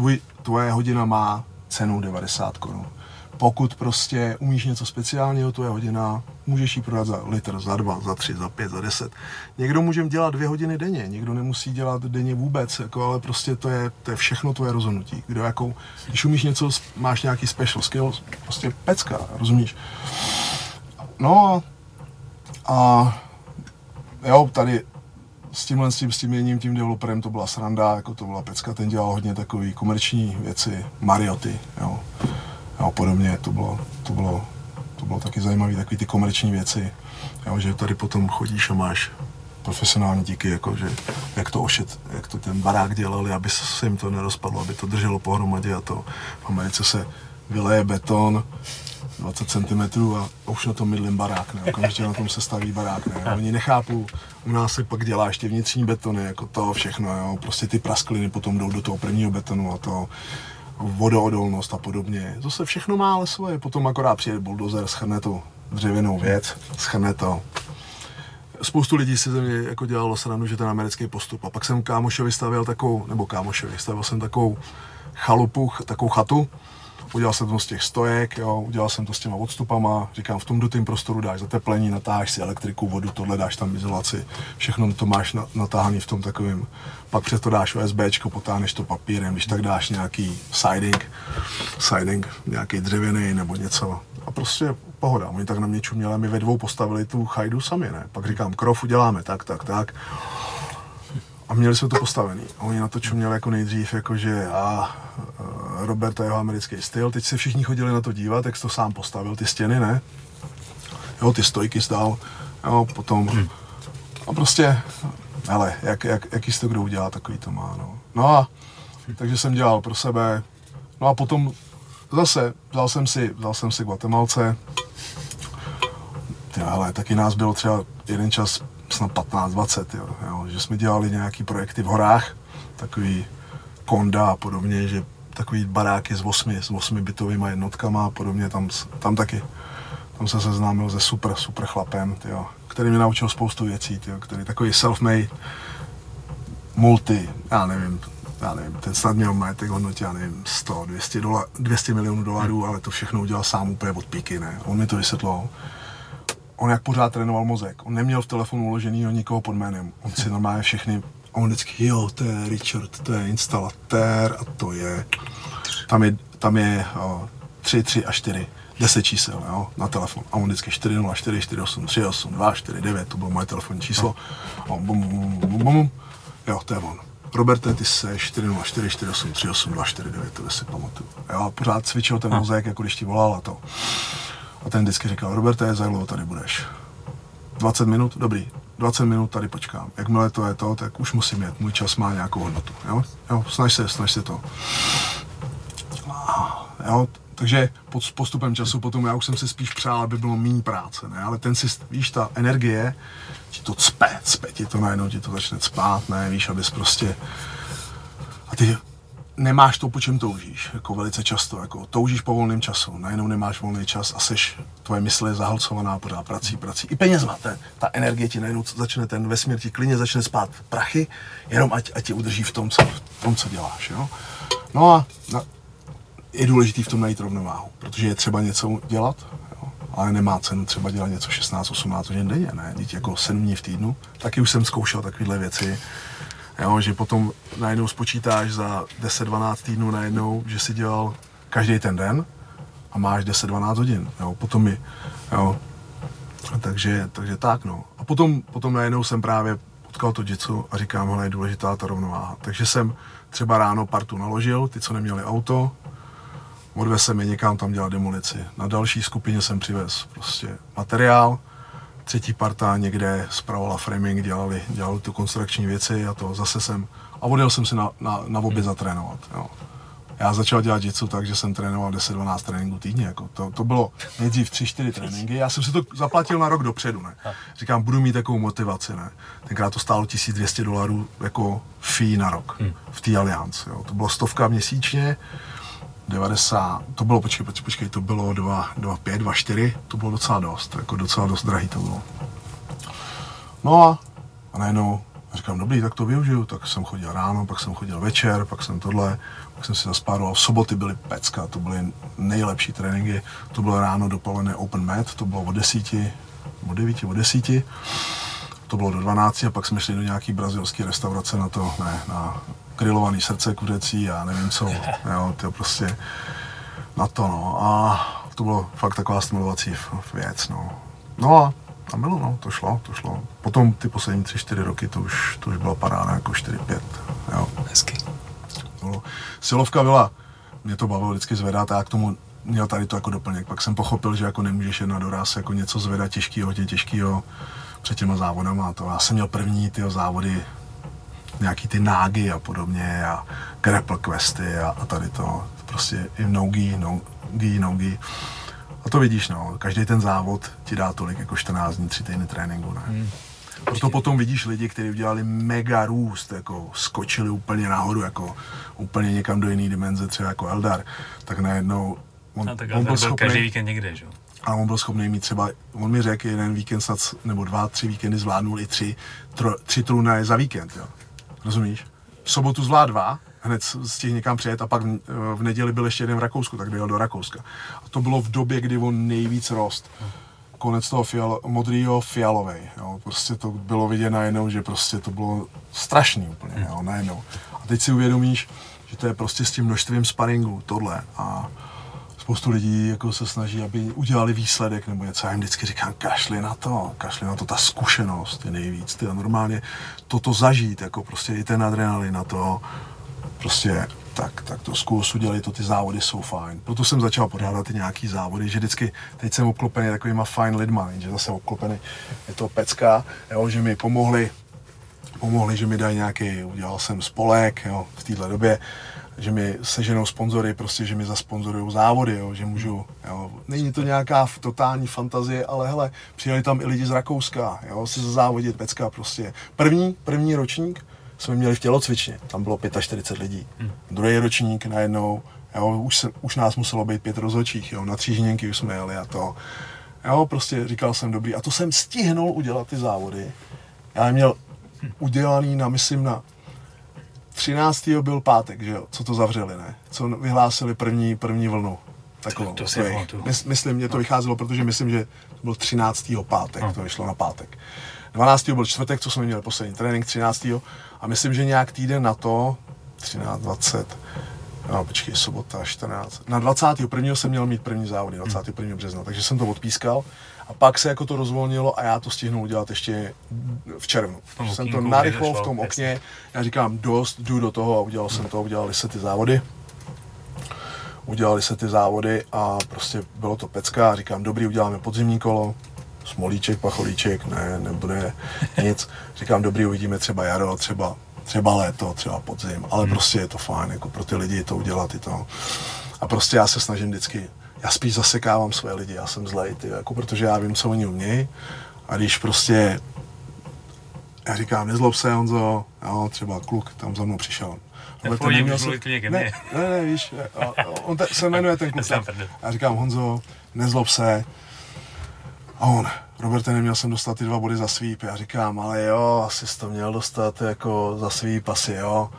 tvoje hodina má cenu 90 korun. Pokud prostě umíš něco speciálního, tvoje hodina, můžeš ji prodat za litr, za 2, za 3, za 5, za 10. Někdo může dělat 2 hodiny denně, někdo nemusí dělat denně vůbec, jako, ale prostě to je všechno tvoje rozhodnutí. Když umíš něco, máš nějaký special skill, prostě pecka, rozumíš? No a jo, tady s tím developerem to byla sranda, jako to byla pecka, ten dělal hodně takový komerční věci, Marioty, jo. Jo, podobně, to bylo taky zajímavé, takový ty komerční věci, jo, že tady potom chodíš a máš profesionální díky, jako, že jak to ten barák dělali, aby se jim to nerozpadlo, aby to drželo pohromadě a to v Americe se vyleje beton 20 cm a už na tom mydlím barák, ne, okamžitě na tom se staví barák, ne, oni nechápou, u nás se pak dělá ještě vnitřní betony, jako to všechno, jo, prostě ty praskliny potom jdou do toho prvního betonu a to, vodoodolnost a podobně. Zase všechno má ale svoje. Potom akorát přijde buldozer, schrne tu dřevěnou věc, schrne to. Spoustu lidí si ze mě jako dělalo srandu, že ten americký postup. A pak jsem stavil jsem takovou chalupu, takovou chatu. Udělal jsem to z těch stojek, jo, udělal jsem to s těma odstupama. Říkám, v tom dotým prostoru dáš zateplení, natáháš si elektriku, vodu, tohle dáš tam izolaci. Všechno to máš natáhaný v tom takovým. Pak přes to dáš USBčko, potáhneš to papírem, když tak dáš nějaký siding, nějaký dřevěný nebo něco. A prostě pohoda. Oni tak na mě čuměli, my ve dvou postavili tu chajdu sami, ne? Pak říkám, krov uděláme tak. A měli jsme to postavený. A oni na to čuměli jako nejdřív, jakože Robert a jeho americký styl. Teď se všichni chodili na to dívat, jak jsi to sám postavil, ty stěny, ne? Jo, ty stojky zdal, jo, potom. A prostě, hele, jak jsi to kdo udělá, takový to má, no. Takže jsem dělal pro sebe. No a potom zase vzal jsem si Guatemalce. Hele, taky nás bylo třeba jeden čas snad 15-20, jo, že jsme dělali nějaký projekty v horách, takový konda a podobně, že takový baráky s 8 bytovými jednotkama a podobně, tam se seznámil se super chlapem, tyjo, který mě naučil spoustu věcí, tyjo, který takový self-made, já nevím, ten snad měl majetek hodnotě, já nevím, 100, 200 milionů dolarů, ale to všechno udělal sám úplně od píky, ne, on mi to vysvětlil. On jak pořád trénoval mozek, on neměl v telefonu uloženýho nikoho pod jménem, on si normálně všechny, a on vždycky, jo, to je Richard, to je instalatér a to je, tam je 3 a 4, 10 čísel, jo, na telefon, a on vždycky 404, 48, 38, 249, to bylo moje telefonní číslo, a on bum, jo, to je on. Roberte, ty se 404, 48, 38, 249, tohle si pamatuju, jo, a pořád cvičil ten mozek, jako když ti volal a to. A ten vždycky říkal, Roberte, za dlouho tady budeš. 20 minut? Dobrý. 20 minut tady počkám. Jakmile to je to, tak už musím jet. Můj čas má nějakou hodnotu. Jo? Jo, snaž se to. Jo, Takže pod postupem času potom já už jsem si spíš přál, aby bylo méně práce, ne? Ale ten systém, víš, ta energie, ti to cpe ti to najednou, ti to začne cpát, ne? Víš, abys prostě... A ty nemáš to, po čem toužíš, jako velice často, jako toužíš po volném času, najednou nemáš volný čas a seš, tvoje mysl je zahalcovaná pořád prací, i penězma, ta energie ti najednou začne, ten vesmír ti klidně začne spát prachy, jenom ať tě udrží v tom, co děláš, jo? No a je důležitý v tom najít rovnováhu, protože je třeba něco dělat, jo? Ale nemá cenu třeba dělat něco 16-18 hodin denně, ne? Dítě jako 7 dní v týdnu, taky už jsem zkoušel takovéhle věci, jo? Že potom najednou spočítáš za 10-12 týdnů najednou, že si dělal každý ten den a máš 10-12 hodin, jo? Potom mi, jo? Takže tak, no. A potom najednou jsem právě potkal to děco a říkám, hele, je důležitá ta rovnováha, takže jsem třeba ráno partu naložil, ty, co neměli auto, odvez jsem je někam tam dělat demolici. Na další skupině jsem přivez prostě materiál. Třetí parta někde zpravovala framing, dělali tu konstrukční věci a to zase jsem... A odjel jsem si na oběd zatrénovat, jo. Já začal dělat jitsu tak, že jsem trénoval 10-12 tréninků týdně, jako. To bylo nejdřív 3-4 tréninky. Já jsem si to zaplatil na rok dopředu, ne. Říkám, budu mít takovou motivaci, ne. Tenkrát to stálo $1,200 jako fee na rok v té Allianz, jo. To bylo 100 měsíčně. 90, to bylo, počkej, to bylo 2,5, 2,4, to bylo docela dost drahý to bylo. No a najednou říkám, dobrý, tak to využiju, tak jsem chodil ráno, pak jsem chodil večer, pak jsem tohle, pak jsem si zaspároval, v soboty byly pecka, to byly nejlepší tréninky, to bylo ráno dopoledne open mat, to bylo od 9 do 10, to bylo do 12 a pak jsme šli do nějaký brazilské restaurace na grilovaný srdce kuřecí a nevím co, jo, to prostě na to, no, a to bylo fakt taková stimulovací věc, no. No a bylo, no, to šlo. Potom ty poslední 3-4 roky to už byla paráda, jako 4-5, jo. Hezky. No, silovka byla, mě to bavilo vždycky zvedat a já k tomu měl tady to jako doplněk, pak jsem pochopil, že jako nemůžeš jen na doraz jako něco zvedat těžkýho, hodně těžkýho před těma závodama a to. Já jsem měl první tyho závody, nějaký ty nágy a podobně a grapple questy a tady to, prostě i nogi. A to vidíš, no, každý ten závod ti dá tolik jako 14 dní, 3 týdny tréninku, ne. Proto potom vidíš lidi, kteří udělali mega růst, jako skočili úplně nahoru, jako úplně někam do jiné dimenze, třeba jako Eldar, tak najednou on byl schopný, každý víkend někde, že? A on byl schopný mít třeba, on mi řekl, jeden víkend snad, nebo 2-3 víkendy zvládnul i 3 trůny za víkend, jo. Rozumíš? V sobotu zvládl 2, hned z někam přijet a pak v neděli byl ještě jeden v Rakousku, tak dojel do Rakouska. A to bylo v době, kdy on nejvíc rost. Konec toho modrýho fialovej, jo. Prostě to bylo vidět najednou, že prostě to bylo strašný úplně, jo, najednou. A teď si uvědomíš, že to je prostě s tím množstvím sparingu, tohle. A spoustu lidí jako se snaží, aby udělali výsledek, nebo něco, já jim vždycky říkám, kašli na to, ta zkušenost je nejvíc, ty normálně toto zažít, jako prostě i ten adrenalin na to, prostě tak to zkus, udělej to, ty závody jsou fajn. Proto jsem začal pořádat i nějaký závody, že vždycky, teď jsem obklopený takovýma fajn lidma, že zase obklopený, je to pecka, jo, že mi pomohli, že mi dají nějaký, udělal jsem spolek, jo, v téhle době, že mi seženou sponzory, prostě, že mi zasponzorujou závody, jo, že můžu, jo. Není to nějaká totální fantazie, ale hele, přijeli tam i lidi z Rakouska, jo, se závodit pecka prostě. První ročník jsme měli v tělocvičně, tam bylo 45 lidí. Druhý ročník najednou, jo, už nás muselo být 5 rozhodčích, jo, na 3 žněnky už jsme jeli a to, jo, prostě říkal jsem dobrý, a to jsem stihnul udělat ty závody. Já měl udělaný na, myslím, na 13. byl pátek, že jo, co to zavřeli, ne? Co vyhlásili první vlnu. Takovou. To si pamatuju. Myslím, mě to vycházelo, protože myslím, že to byl 13. pátek, to vyšlo na pátek. 12. byl čtvrtek, co jsme měli poslední trénink, 13. A myslím, že nějak týden na to, 13, 20, no, počkej, sobota, 14, na 21. jsem měl mít první závody, 21. března, takže jsem to odpískal. A pak se jako to rozvolnilo a já to stihnul udělat ještě v červnu. Jsem to narychlo v tom okně, já říkám dost, jdu do toho a udělal jsem to, udělali se ty závody a prostě bylo to pecka a říkám dobrý, uděláme podzimní kolo, Smolíček, Pacholíček, ne, nebude nic. Říkám dobrý, uvidíme třeba jaro, třeba léto, třeba podzim, ale prostě je to fajn, jako pro ty lidi to udělat i to. A prostě já se snažím vždycky, já spíš zasekávám svoje lidi, já jsem zlej, ty, jako, protože já vím, co oni umějí. A když prostě, já říkám, nezlob se, Honzo, jo, třeba kluk tam za mnou přišel. Ne, víš, on se jmenuje ten kluk. Já říkám, Honzo, nezlob se. A on, Roberte, neměl jsem dostat ty 2 body za sweep. Já říkám, ale jo, asi jsi to měl dostat jako za sweep, asi jo.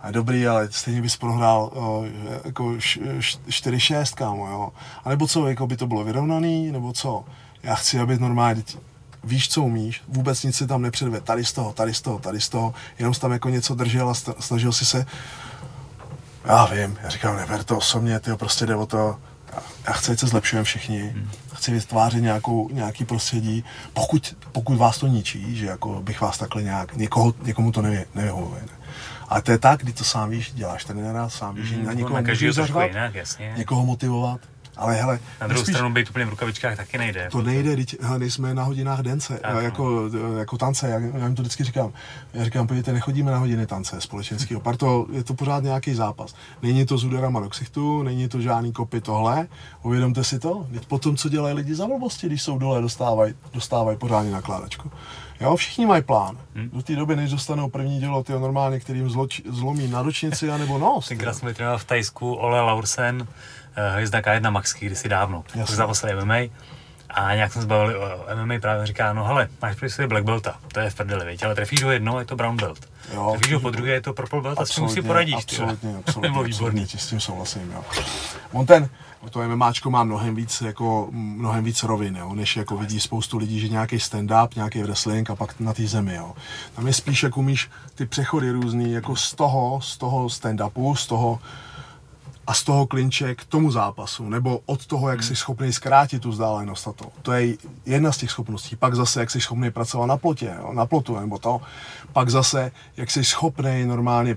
A dobrý, ale stejně bys prohrál jako 4-6, kámo, jo. A nebo co, jako by to bylo vyrovnaný, nebo co. Já chci, aby normálně, víš, co umíš, vůbec nic si tam nepředved, tady z toho, jenom jsi tam jako něco držel a snažil si se. Já vím, já říkám, neber to osobně, tyjo, prostě jde o to. Já chci, ať se zlepšujeme všichni, chci vytvářet nějaký prostředí, pokud vás to ničí, že jako bych vás takhle nějak, někomu to nevyhovuje. Ne? A to je tak, kdy to sám víš, děláš trenéra, sám víš, na někoho můžeš zařvat, jinak, někoho motivovat, ale hele... Na druhou stranu být úplně v rukavičkách taky nejde. To nejde, teď nejsme na hodinách dance, jako tance, já jim to vždycky říkám. Já říkám, pojďte, nechodíme na hodiny tance společenského, proto je to pořád nějaký zápas. Není to s úderama do ksichtu, není to žádný kopy tohle, uvědomte si to. Teď potom, co dělají lidi za blbosti, když jsou dole, dostávají pořádně nakládačku. Jo, všichni mají plán. Do té doby, než dostanou první dělo, tyjo, normálně, kterým zlomí naročnici anebo nos. Tenkrát jsme trénoval v Thajsku Ole Laursen, hvězda K1 Maxky, kdysi dávno, už zápasili MMA. A nějak jsme se bavili o MMA, právě říká, no hele, máš pro sebe black belta, to je v prdeli, věď, ale trefíš ho jednou, je to brown belt. Jo, trefíš ho po druhé, je to purple belt a s tím si poradíš. Absolutně, bylo výborný. S tím souhlasím, jo. On ten, to MMAčko má mnohem víc rovin, jo, než jako vidí spoustu lidí, že nějaký stand-up, nějaký wrestling a pak na té zemi, jo. Tam je spíš, jak umíš ty přechody různý, jako z toho stand-upu, z toho klinče k tomu zápasu, nebo od toho, jak jsi schopný zkrátit tu vzdálenost a to. To je jedna z těch schopností. Pak zase, jak jsi schopný pracovat na plotě, jo? Na plotu nebo to. Pak zase, jak jsi schopný normálně,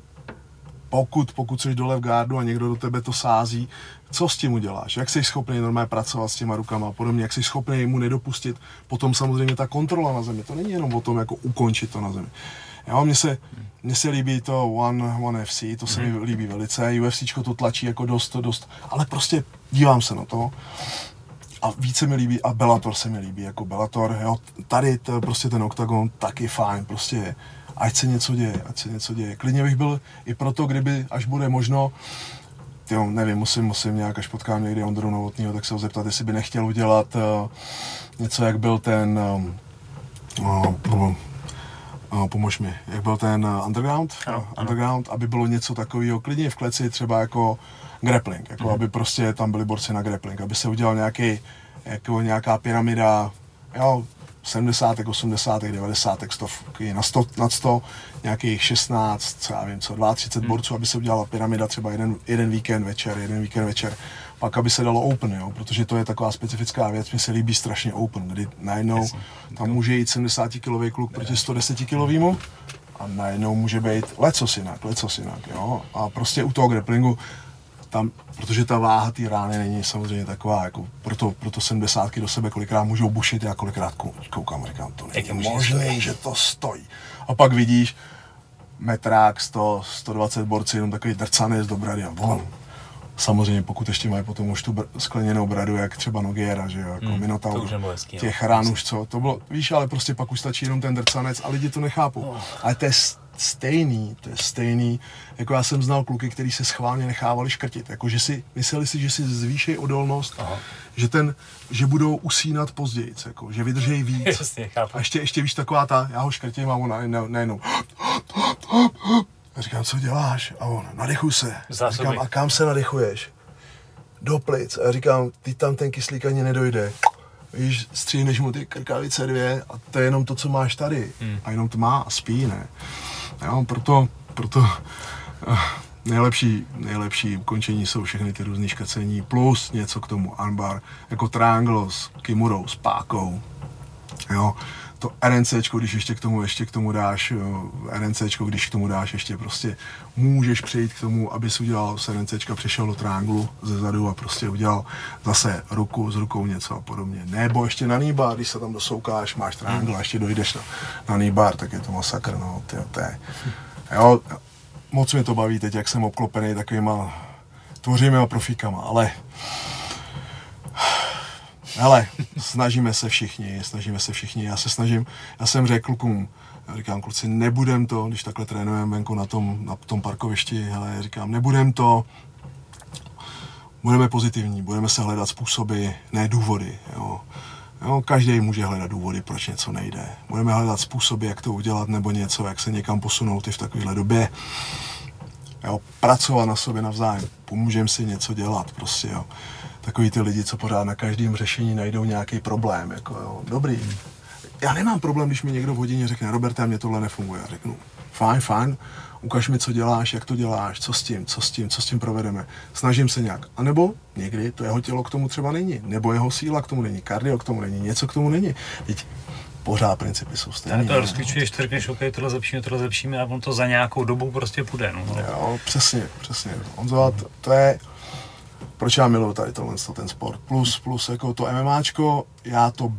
pokud jsi dole v gardu a někdo do tebe to sází, co s tím uděláš? Jak jsi schopný normálně pracovat s těma rukama a podobně? Jak jsi schopný mu nedopustit? Potom samozřejmě ta kontrola na zemi. To není jenom o tom, jako ukončit to na zemi. Jo, mně se líbí to One FC, to se mi líbí velice, UFCčko to tlačí jako dost, ale prostě dívám se na to a více mi líbí, a Bellator se mi líbí, jako Bellator, jo, tady to, prostě ten oktagon taky fajn, prostě ať se něco děje, klidně bych byl i proto, kdyby, až bude možno, jo, nevím, musím nějak, až potkám někdy Ondru Novotnýho, tak se ho zeptat, jestli by nechtěl udělat něco, jak byl ten, pomož mi, jak byl ten Underground, ano, Underground, ano. Aby bylo něco takového klidně v kleci, třeba jako grappling, jako aby prostě tam byli borci na grappling, aby se udělal nějaký, jako nějaká pyramida, jo, 70, 80, 90, 100, na 100, nad 100, nějakých 16, co já vím co, 32 borců, aby se udělala pyramida třeba jeden víkend večer, pak aby se dalo open, jo, protože to je taková specifická věc, mi se líbí strašně open, kdy najednou tam může jít 70-kilový kluk proti 110-kilovýmu a najednou může být lecos jinak, jo, a prostě u toho grapplingu tam, protože ta váha té rány není samozřejmě taková, jako proto 70 do sebe kolikrát můžou bušit, já kolikrát koukám a říkám, to není možný, že to stojí. A pak vidíš metrák 100, 120 borci, jenom takový drcanec do brady a volám. Samozřejmě pokud ještě mají potom už tu skleněnou bradu, jak třeba Nogueira, že jo, jako Minotaur, těch rán už co, to bylo, víš, ale prostě pak už stačí jenom ten drcanec a lidi to nechápou. Oh. Ale to je stejný, jako já jsem znal kluky, kteří se schválně nechávali škrtit, jako že si, mysleli si, že si zvýšejí odolnost, že budou usínat později, jako, že vydržejí víc. Jasně, a ještě víš, taková ta, já ho škrtím a ona najednou. Já říkám, co děláš? A on, nadechuj se. Zásoby. Říkám, a kam se nadechuješ? Do plic. A já říkám, ty tam ten kyslík ani nedojde. Víš, stříhneš mu ty krkavice 2 a to je jenom to, co máš tady. A jenom to má a spí, ne? Jo, proto nejlepší ukončení jsou všechny ty různý škacení, plus něco k tomu armbar, jako triangle s kimurou, s pákou, jo. To RNCčko, když ještě k tomu dáš, jo, RNCčko, když k tomu dáš ještě prostě, můžeš přejít k tomu, aby si udělal z RNCčka, přešel do trianglu ze zadu a prostě udělal zase ruku s rukou něco a podobně. Nebo ještě na knee-bar, když se tam dosoukáš, máš triangl a ještě dojdeš na knee-bar, tak je to masakr, no, tyjo, to je. Jo, moc mě to baví teď, jak jsem obklopený takovýma tvoříme a profíkama, ale... Hele, snažíme se všichni, já se snažím, já jsem řekl klukům, říkám, kluci, nebudem to, když takhle trénujeme venku na tom parkovišti, hele, říkám, nebudem to, budeme pozitivní, budeme se hledat způsoby, ne důvody, jo. Jo, každý může hledat důvody, proč něco nejde. Budeme hledat způsoby, jak to udělat, nebo něco, jak se někam posunout i v takovéhle době. Jo, pracovat na sobě navzájem, pomůžeme si něco dělat, prostě, jo. Takový ty lidi, co pořád na každém řešení najdou nějaký problém, jako jo, dobrý. Já nemám problém, když mi někdo v hodině řekne, Roberte, mně tohle nefunguje. Já řeknu, fajn, ukaž mi, co děláš, jak to děláš, co s tím provedeme. Snažím se nějak. A nebo někdy to jeho tělo k tomu třeba není, nebo jeho síla k tomu není, kardio k tomu není, něco k tomu není. Teď pořád principy jsou stejné. Tak to rozklíčuješ, řekneš, OK, tohle zlepšíme a on to za nějakou dobu prostě půjde. No. Jo, přesně. Honzo, to je... Proč já miluji tady ten sport? Plus jako to MMAčko, já to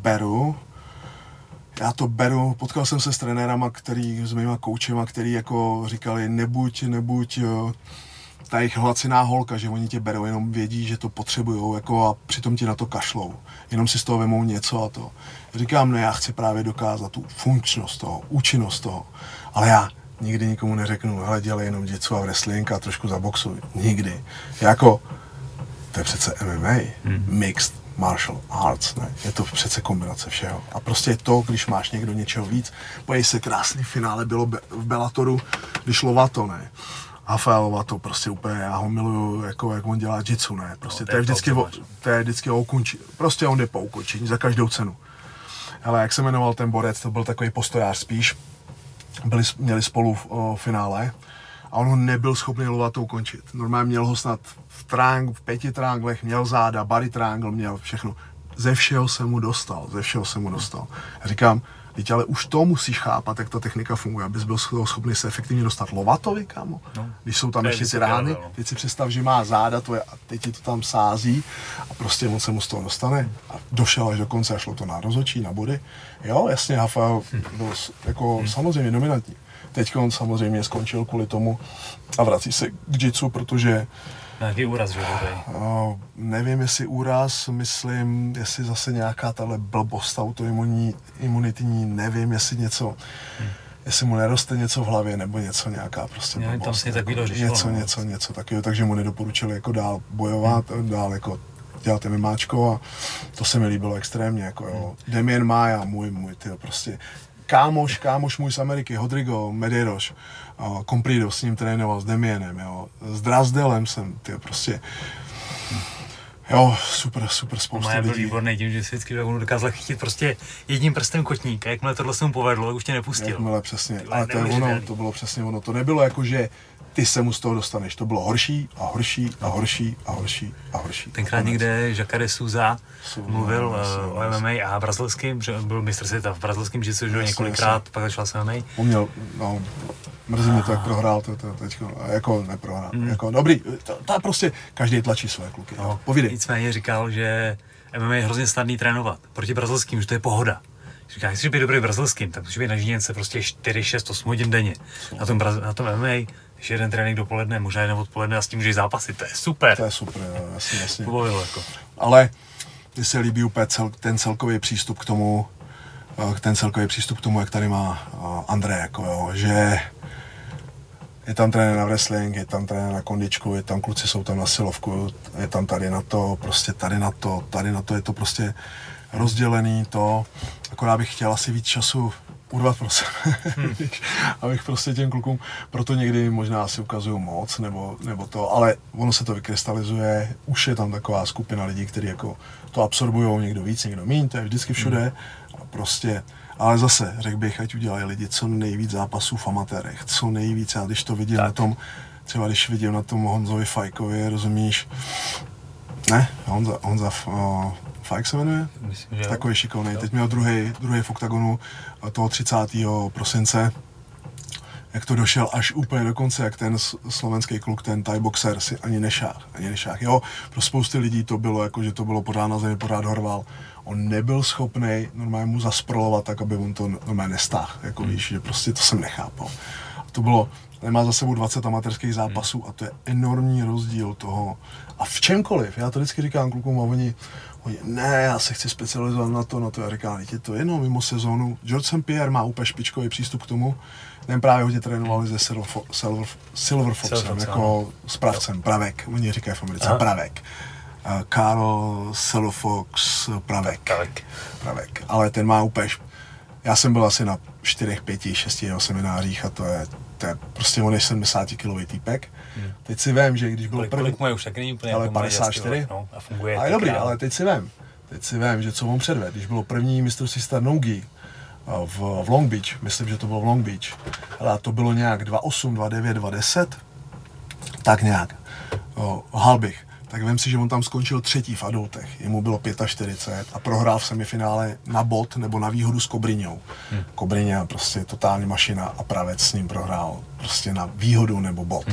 beru, potkal jsem se s trenérama, s mýma koučema, který jako říkali, nebuď ta jejich hlaciná holka, že oni tě berou, jenom vědí, že to potřebujou, jako a přitom ti na to kašlou, jenom si z toho vemou něco a to. Říkám, ne, já chci právě dokázat tu funkčnost toho, účinnost toho, ale já nikdy nikomu neřeknu, hele, dělej jenom jiu-jitsu a wrestling a trošku zaboxuj, nikdy. Jako, to je přece MMA, Mixed Martial Arts, ne? Je to přece kombinace všeho. A prostě je to, když máš někdo něčeho víc, podívej se, krásný finále bylo v Bellatoru, když Lovato, ne? Rafael to prostě úplně, já ho miluju, jako jak on dělá jitsu, ne? Prostě no, to je vždycky o ukončení, prostě on jde po ukončení za každou cenu. Hele, jak se jmenoval ten borec, to byl takový postojář spíš, měli spolu v finále. A on ho nebyl schopný Lovato ukončit. Normálně měl ho snad v 5 trianglech, měl záda, body triangle, měl všechno. Ze všeho se mu dostal. Já říkám, teď ale už to musíš chápat, jak ta technika funguje, abys byl schopný se efektivně dostat Lovatovi, kámo. No. Když jsou tam ještě ty rány, teď si představ, že má záda tvoje a teď ti to tam sází a prostě on se mu z toho dostane. A došel až do konce a šlo to na rozhodčí, na body. Jo, jasně, Rafael byl jako samozřejmě dominantní. Teď on samozřejmě skončil kvůli tomu a vrací se k jitsu, protože... Nějaký úraz, že jo? Nevím, jestli úraz, myslím, jestli zase nějaká tahle blbost autoimunitní, nevím, jestli něco, jestli mu neroste něco v hlavě, nebo něco nějaká prostě blbost. Tam se takový dořešilo. Něco takového, takže mu nedoporučili jako dál bojovat, dál jako dělat mimáčko a to se mi líbilo extrémně, jako jo. Damien Maia, můj tyjo, prostě... Kámoš můj z Ameriky, Rodrigo Medeiros, Comprido, s ním trénoval, s Demienem, jo, s Drazdelem jsem, tyjo, prostě, jo, super spousta lidí. Maja byl výborný tím, že si vždycky dokázal chytit prostě jedním prstem kotník a jakmile tohle se mu povedlo, už tě nepustil. Jakmile, přesně, ale to je ono, to bylo přesně ono, to nebylo jako, že ty se mu z toho dostaneš, to bylo horší a horší. Tenkrát někde Jacare Souza mluvil o MMA a brazilským, že byl mistr světa v brazilským jiu-jitsu, že několikrát, pak začal se MMA. Uměl, no, mrzí mě to, jak prohrál to teďko, jako neprohrál, jako dobrý, to prostě každý tlačí své kluky, jo, povídej. Nicméně říkal, že MMA je hrozně snadný trénovat proti brazilským, že to je pohoda. Říká, jestli být dobrý brazilským, tak musí být na žíněnce prostě 4, 6, 8 hodin denně. Na tom MMA ještě jeden trénink dopoledne, možná jeden odpoledne a s tím můžeš zápasit, to je super. To je super, jo, jasně. Pobavilo jako. Ale mně se líbí úplně ten celkový přístup k tomu, jak tady má André, jako jo, že je tam trenér na wrestling, je tam trenér na kondičku, je tam kluci, jsou tam na silovku, je tam tady na to, je to prostě rozdělený to, akorát bych chtěl asi víc času urvat pro sebe, abych prostě těm klukům, proto někdy možná asi ukazuju moc, nebo to, ale ono se to vykrystalizuje, už je tam taková skupina lidí, kteří jako to absorbujou, někdo víc, někdo míň, to je vždycky všude, a prostě, ale zase, řekl bych, ať udělají lidi co nejvíc zápasů v amatérech, co nejvíc, já když to vidím tak. Na tom, třeba když vidím na tom Honzovi Fajkovi, rozumíš, ne, Honza Fajk se jmenuje? Myslím, že takový šikovnej. Teď měl druhý v oktagonu toho 30. prosince. Jak to došel až úplně do konce, jak ten slovenský kluk, ten Thai boxer si ani nešáhl. Jo, pro spousty lidí to bylo jako, že to bylo pořád na zemi, pořád horval. On nebyl schopný normálně mu zasprolovat tak, aby on to normálně nestáhl. Jako víš, že prostě to jsem nechápal. to bylo, nemá za sebou 20 amatérských zápasů a to je enormní rozdíl toho. A v čemkoliv, já to vždycky říkám klukům a oni ne, já se chci specializovat na to, já říkám, je to jenom mimo sezónu. George St. Pierre má úplně špičkový přístup k tomu, ten právě hodně trénovali ze Silver Foxem, jako správcem, pravek, oni říkají v Americe, pravek. Karl Selofox pravek, ale ten má úplně, já jsem byl asi na 4, 5, 6 jeho seminářích a to je prostě on je 70-kilový týpek. Teď si vím, že když bylo kolik moje už tak není úplně, ale 54, no, a funguje. Ale dobrý, ale teď si vím, že co on předvedl, když bylo první mistrovství Starnougi v Long Beach, myslím, že to bylo v Long Beach, ale to bylo nějak 2.8, 2.9, 2.10, tak nějak, halbych. Tak vem si, že on tam skončil třetí v adultech, jemu bylo 45 a prohrál v semifinále na bod nebo na výhodu s Kobriňou. Kobriňa prostě totální mašina a pravec s ním prohrál prostě na výhodu nebo bod.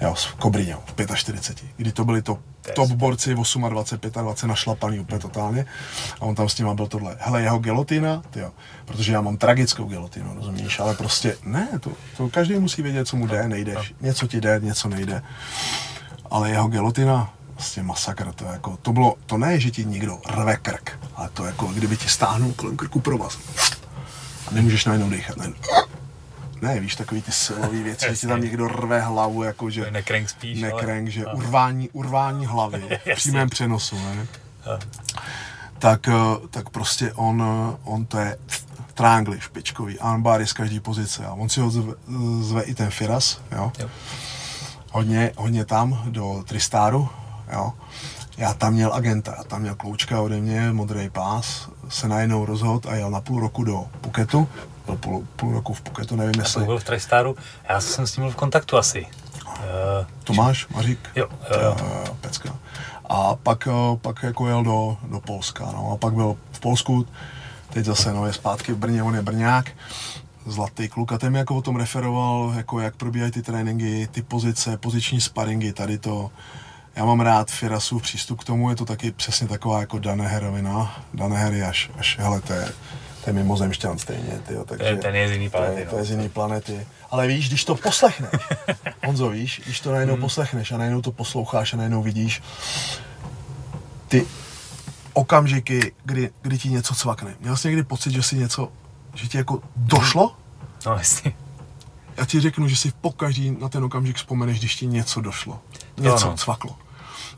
Jo, s Kobriňou v 45, kdy to byli top borci 28, 25 našlapaný úplně totálně a on tam s nima byl tohle. Hele, jeho gelotina, tyjo, protože já mám tragickou gelotinu, rozumíš, ale prostě ne, to každý musí vědět, co mu jde, nejde, něco ti jde, něco nejde, ale jeho gelotina, vlastně masakr, to jako, to bylo, to ne, že ti nikdo rve krk, ale to jako, kdyby ti stáhnul kolem krku provaz a nemůžeš najednou dýchat, ne, víš, takový ty silový věci, že ti tam někdo rve hlavu, jako, že nekrenk, že urvání hlavy v přímém přenosu, ne, tak prostě on to je triangly špičkový, armbar je z každý pozice a on si ho zve i ten Firas, jo, hodně tam do Tristáru. Jo. Já tam měl agenta, já tam měl kloučka ode mě, modrý pás, se najednou rozhodl a jel na půl roku do Phuketu. Byl půl roku v Phuketu, nevím jestli. Já byl v Tristáru, já jsem s ním byl v kontaktu asi. Tomáš, Mařík, Pecka. A pak jako jel do Polska, no. A pak byl v Polsku, teď zase je zpátky v Brně, on je Brňák. Zlatý kluk a ten mi jako o tom referoval, jako jak probíhají ty tréninky, ty pozice, poziční sparingy, tady to. Já mám rád Firasův přístup k tomu, je to taky přesně taková jako Danaherovina. Danaher je až hele, to je mimozemšťan stejně, tyjo, takže... Ten je z jiný planety, To je z jiný planety. Ale víš, když to poslechneš, Honzo, víš, když to najednou poslechneš a najednou to posloucháš a najednou vidíš ty okamžiky, kdy ti něco cvakne. Měl jsi někdy pocit, že si něco, že ti jako došlo? No, jasně. Já ti řeknu, že si pokaždý na ten okamžik vzpomeneš, když ti něco došlo. Něco cvaklo.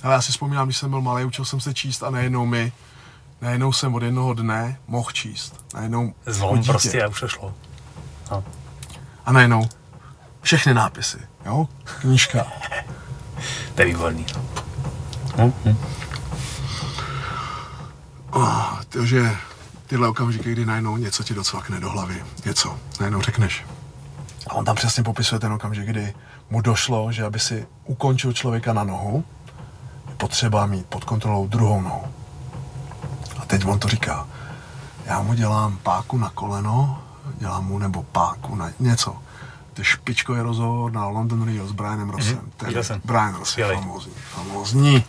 Ale já si vzpomínám, když jsem byl malý, učil jsem se číst a najednou jsem od jednoho dne mohl číst. Najednou zlom prostě a už to šlo. No. A najednou všechny nápisy, jo? Knížka. To je výborný. Takže tyhle okamžiky, kdy najednou něco ti docvakne do hlavy. Něco. Najednou řekneš. A on tam přesně popisuje ten okamžik, kdy mu došlo, že aby si ukončil člověka na nohu, je potřeba mít pod kontrolou druhou nohu. A teď on to říká, já mu dělám páku na koleno, dělám mu nebo páku na něco. To je špičkový rozhovor na London Real s Brianem Rossem. Ten Brian Ross je famózní.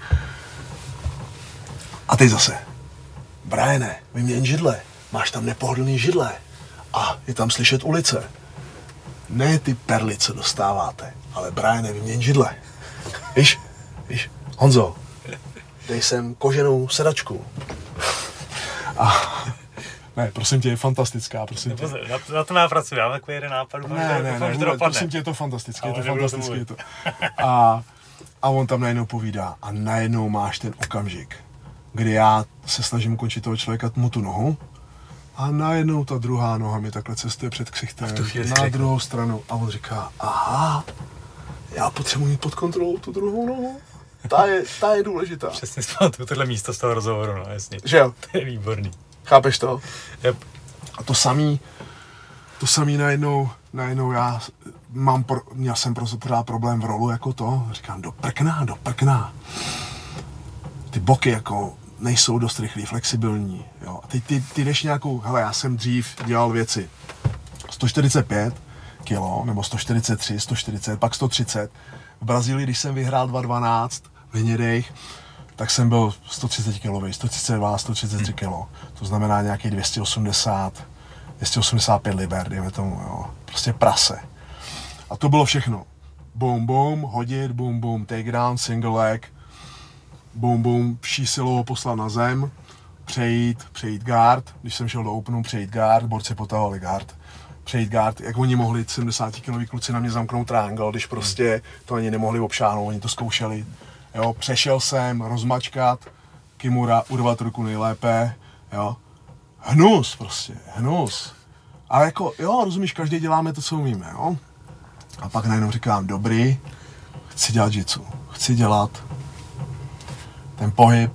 A teď zase, Briane, vyměň židle, máš tam nepohodlný židle a je tam slyšet ulice. Ne ty perly, co dostáváte, ale Briane, vyměň židle. Víš, Honzo, dej sem koženou sedačku. Ne, prosím tě, je fantastická, prosím tě. Na to nápracuji, já mám takový jeden nápad. Ne, prosím tě, je to fantastické, je to fantastické. A on tam najednou povídá a najednou máš ten okamžik, kdy já se snažím ukončit toho člověka mu tu nohu, a najednou ta druhá noha mi takhle cestuje před ksichtem na druhou stranu a on říká, aha, já potřebuji mít pod kontrolou tu druhou nohu, ta je důležitá. Přesně zpátku tohle místo z toho rozhovoru, no jasně. Že jo? To je výborný. Chápeš to? Yep. A to samý najednou já mám, měl jsem prostě pořád problém v rolu jako to, říkám do prkna, ty boky jako, nejsou dost rychlý, flexibilní, jo. A teď ty jdeš nějakou, hele, já jsem dřív dělal věci 145 kilo, nebo 143, 140, pak 130. V Brazílii, když jsem vyhrál 2.12 v hnědejch, tak jsem byl 130 kilový, 132, 133 kilo. To znamená nějaký 280, 285 liber, dejme tomu, jo. Prostě prase. A A to bylo všechno. Boom, boom, hodit, boom, boom, take down, single leg, boom, boom, vší silou poslat na zem, přejít guard, když jsem šel do openu, přejít guard, borci potahovali guard, přejít guard, jak oni mohli 70-kilový kluci na mě zamknout triangle, když prostě to ani nemohli obšáhnout, oni to zkoušeli, jo, přešel jsem, rozmačkat, kimura, urvat ruku nejlépe, jo, hnus prostě, hnus, ale jako, jo, rozumíš, každý děláme to, co umíme, jo, a pak najednou říkám, dobrý, chci dělat jitsu, chci dělat ten pohyb,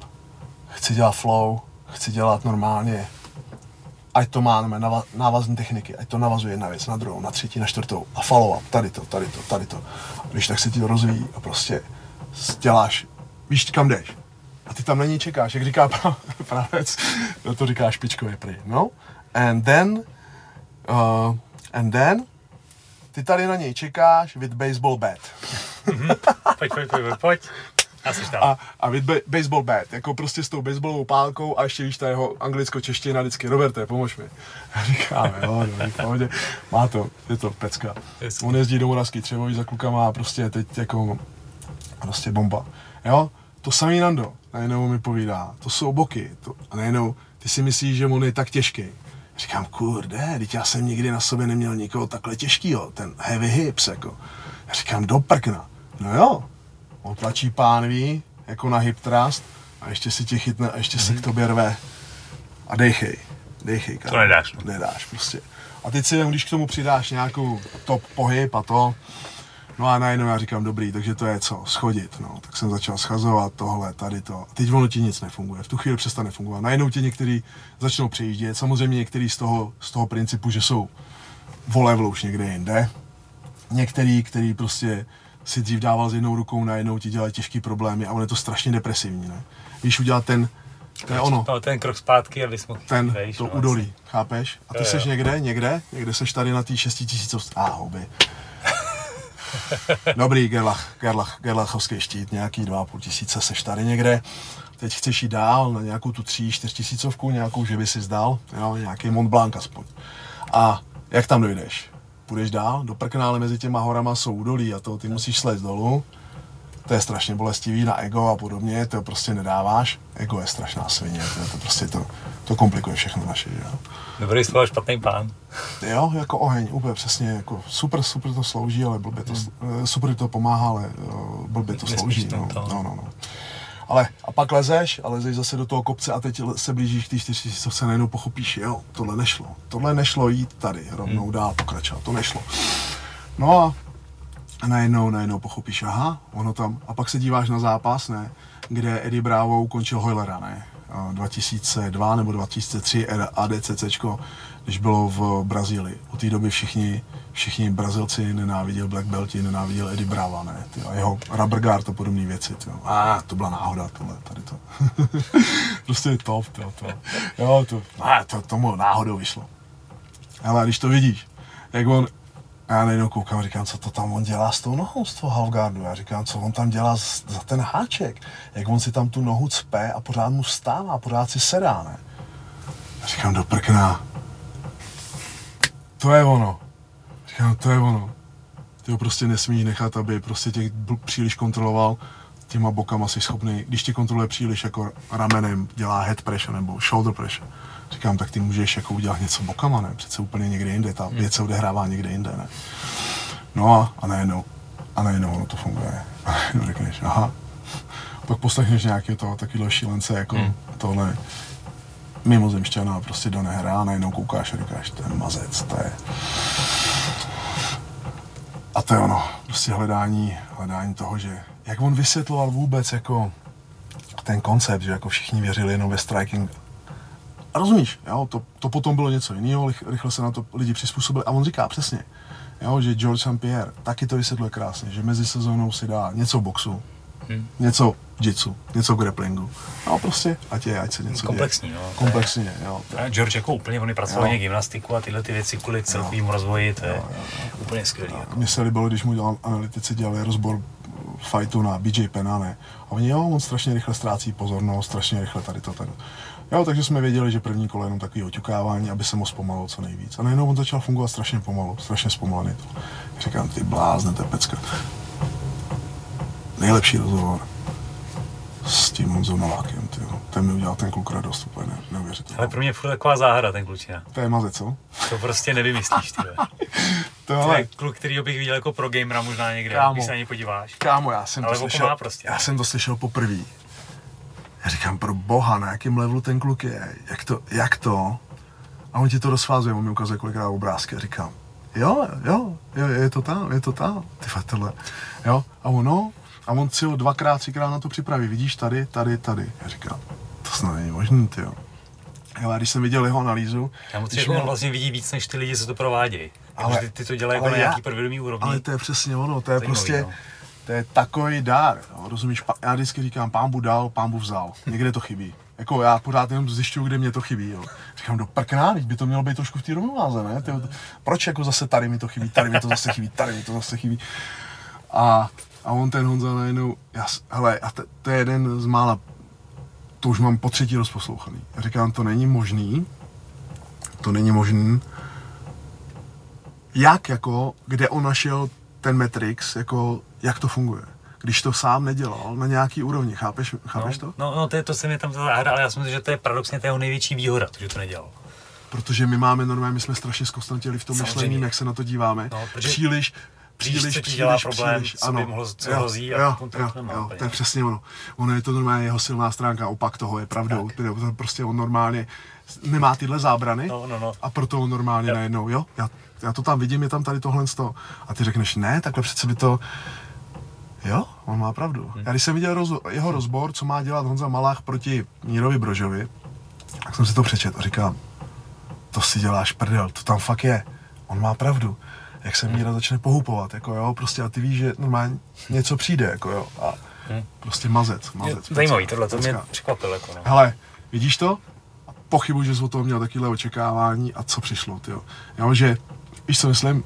chci dělat flow, chci dělat normálně, ať to máme návazné techniky, ať to navazuje jedna věc na druhou, na třetí, na čtvrtou a follow up, tady to. Když tak se ti to rozvíjí a prostě děláš, víš, kam jdeš a ty tam na něj čekáš, jak říká pravec, no to říká špičkově prý, no, and then, ty tady na něj čekáš with baseball bat. Pojď. A baseball bat, jako prostě s tou baseballovou pálkou a ještě víš ta jeho anglicko-čeština vždycky, Roberte, pomož mi. Říkáme, jo, má to, je to pecka. On jezdí do Moravský Třeboví za klukama a prostě teď jako, prostě bomba. Jo, to samý Nando, najednou mi povídá, to jsou boky, a najednou ty si myslíš, že on je tak těžký. Říkám, kurde, teď já jsem nikdy na sobě neměl nikoho takhle těžkýho, ten heavy hips, jako. Já říkám, do prkna. No jo, on tlačí pánví, jako na hip thrust, a ještě si tě chytne a ještě se k tobě rve. A dejchej, kámo. To nedáš. Nedáš, prostě. A teď si jen, když k tomu přidáš nějakou top pohyb a to, no a najednou já říkám, dobrý, takže to je co, schodit, no. Tak jsem začal schazovat tohle, tady to. A teď ono ti nic nefunguje, v tu chvíli přestane fungovat. Najednou ti některý začnou přejíždět, samozřejmě některý z toho principu, že jsou volevl už někde jinde. Některý, který prostě si dřív dával s jednou rukou, najednou ti dělají těžký problémy a on je to strašně depresivní, ne? Víš, udělat ten no, ten krok zpátky, aby jsi mohl udolí, chápeš? A ty seš někde seš tady na té 6000 houby. Dobrý, gerlachovský štít, nějaký 2500 seš tady někde. Teď chceš jít dál na nějakou tu 3000-4000, nějakou, že by si zdal, jo, nějaký Mont Blanc aspoň. A jak tam dojdeš? Půjdeš dál, do prkna, ale mezi těma horama jsou údolí a to, ty musíš slézt dolů. To je strašně bolestivý na ego a podobně, to prostě nedáváš. Ego je strašná svině, to prostě to komplikuje všechno naše, jo. Dobrý slovo, špatný pán. Jo, jako oheň, úplně přesně, jako super to slouží, ale blbě to, super to pomáhá, ale blbě to slouží, no. Ale a pak lezeš zase do toho kopce a teď se blížíš k té 4000, co se najednou pochopíš, jo, tohle nešlo jít tady, rovnou dál pokračovat, to nešlo. No a najednou pochopíš, aha, ono tam, a pak se díváš na zápas, ne, kde Eddie Bravo ukončil Hoylera, ne, 2002 nebo 2003 ADCCčko, když bylo v Brazílii. Od té doby všichni Brazilci nenáviděl Black Belti, nenáviděl Eddie Brava, ne? Tyjo, jeho rubber guard a podobné věci, to byla náhoda tohle, tady to. Prostě je top, tomu náhodou vyšlo. Ale když to vidíš, jak on, já najednou koukám, říkám, co to tam on dělá s tou nohou, z toho half guardu, já říkám, co on tam dělá za ten háček, jak on si tam tu nohu cpe a pořád mu vstává, pořád si sedá, ne? Já říkám, do prkna. To je ono. Říkám, to je ono. Ty ho prostě nesmíš nechat, aby prostě tě příliš kontroloval. Těma bokama jsi schopný, když tě kontroluje příliš jako ramenem, dělá head pressure nebo shoulder pressure. Říkám, tak ty můžeš jako udělat něco bokama, ne? Přece úplně někde jinde, ta věc se odehrává někde jinde, ne? No a najednou ono to funguje. A najednou řekneš, aha. Pak poslechneš nějakého toho takového šílence, jako tohle mimozemšťana prostě do nehra a najednou koukáš a říkáš, ten mazec, to je... A to je ono, prostě hledání toho, že jak on vysvětloval vůbec jako ten koncept, že jako všichni věřili jenom ve striking. A rozumíš, jo, to potom bylo něco jiného, rychle se na to lidi přizpůsobili a on říká přesně, jo, že George St. Pierre taky to vysvětluje krásně, že mezi sezónou si dá něco boxu, něco jitsu, něco grapplingu. No prostě, ať se něco komplexní, děje. Komplexní, jo. Komplexní, jo. George jako úplně, on je pracoval na gymnastiku a tyhle ty věci kvůli celkovýmu rozvoji, to je úplně skvělý. Jako. Mně se líbilo, když mu analytici dělali rozbor fightu na BJ Penna, ne? A oni, on strašně rychle ztrácí pozornost, strašně rychle tady to. Jo, takže jsme věděli, že první kolo je jenom takový oťukávání, aby se mu zpomalilo co nejvíc. A najednou on začal fungovat strašně pomalu, strašně zpomalený. Říkám, ty blázne, to je pecka. Nejlepší rozhovor s tím Honzou Novákem, ten mi udělal ten kluk radost, úplně neuvěřitelně. Ale pro mě je furt taková záhada ten klučina. To je mazec, co? To prostě nevymyslíš, ty. To je kluk, kterýho bych viděl jako pro gamera možná někde, kámo, když se na něj podíváš. Kámo, já jsem to slyšel poprvé. Já říkám, pro boha, na jakém levelu ten kluk je, jak to? A on ti to rozfázuje, on mi ukazuje kolikrát obrázky a říkám, jo, je to tam, ty fatele, jo, a ono, a on si ho dvakrát, třikrát na to připraví, vidíš, tady. Já říkám, to snad není možný, tyjo. Hele, když jsem viděl jeho analýzu... Já mu on vlastně vidí víc, než ty lidi, co to provádějí. Ale ty to dělají jako na nějaký podvědomý úrovni. Ale to je přesně ono, to je zajímavý, prostě... No. To je takový dár, no, rozumíš? Já vždycky říkám, Pánbu dal, Pánbu vzal. Někde to chybí. Jako já pořád jenom zjišťuju, kde mě to chybí, jo. Říkám, do prkna, by to mělo být trošku v té rovnováze, ne? Proč jako zase tady mi to zase chybí? A on ten Honza najednou, to je jeden z mála, to už mám po třetí rozposlouchaný. Říkám, to není možný, kde on našel ten Matrix, jako, jak to funguje, když to sám nedělal na nějaký úrovni, chápeš to? No, to se mě tam zahrál, ale já si myslím, že to je paradoxně jeho největší výhoda, že to nedělal. Protože my máme normálně, my jsme strašně zkostnatěli v tom myšlení, jak se na to díváme, Příliš, co by mohlo, co hrozí a kontrolovat. To je přesně ono. Ono je to normálně jeho silná stránka, opak toho je pravdou. To prostě on normálně nemá tyhle zábrany a proto on normálně najednou, jo? Já to tam vidím, je tam tady tohle z toho. A ty řekneš, ne, takhle přece by to... Jo, on má pravdu. Já když jsem viděl jeho rozbor, co má dělat Honza Malách proti Mírovi Brožovi, tak jsem si to přečet a říkám, to si děláš prdel, to tam fakt je. On má pravdu. Jak se Míra začne pohupovat, jako jo, prostě a ty víš, že normálně něco přijde, jako jo, a prostě mazec. Zajímavý, tohle to mě překvapilo, jako no. Hele, vidíš to? Pochybuji, že jsi o toho měl takové očekávání a co přišlo, tyjo. Jo, že, víš co myslím,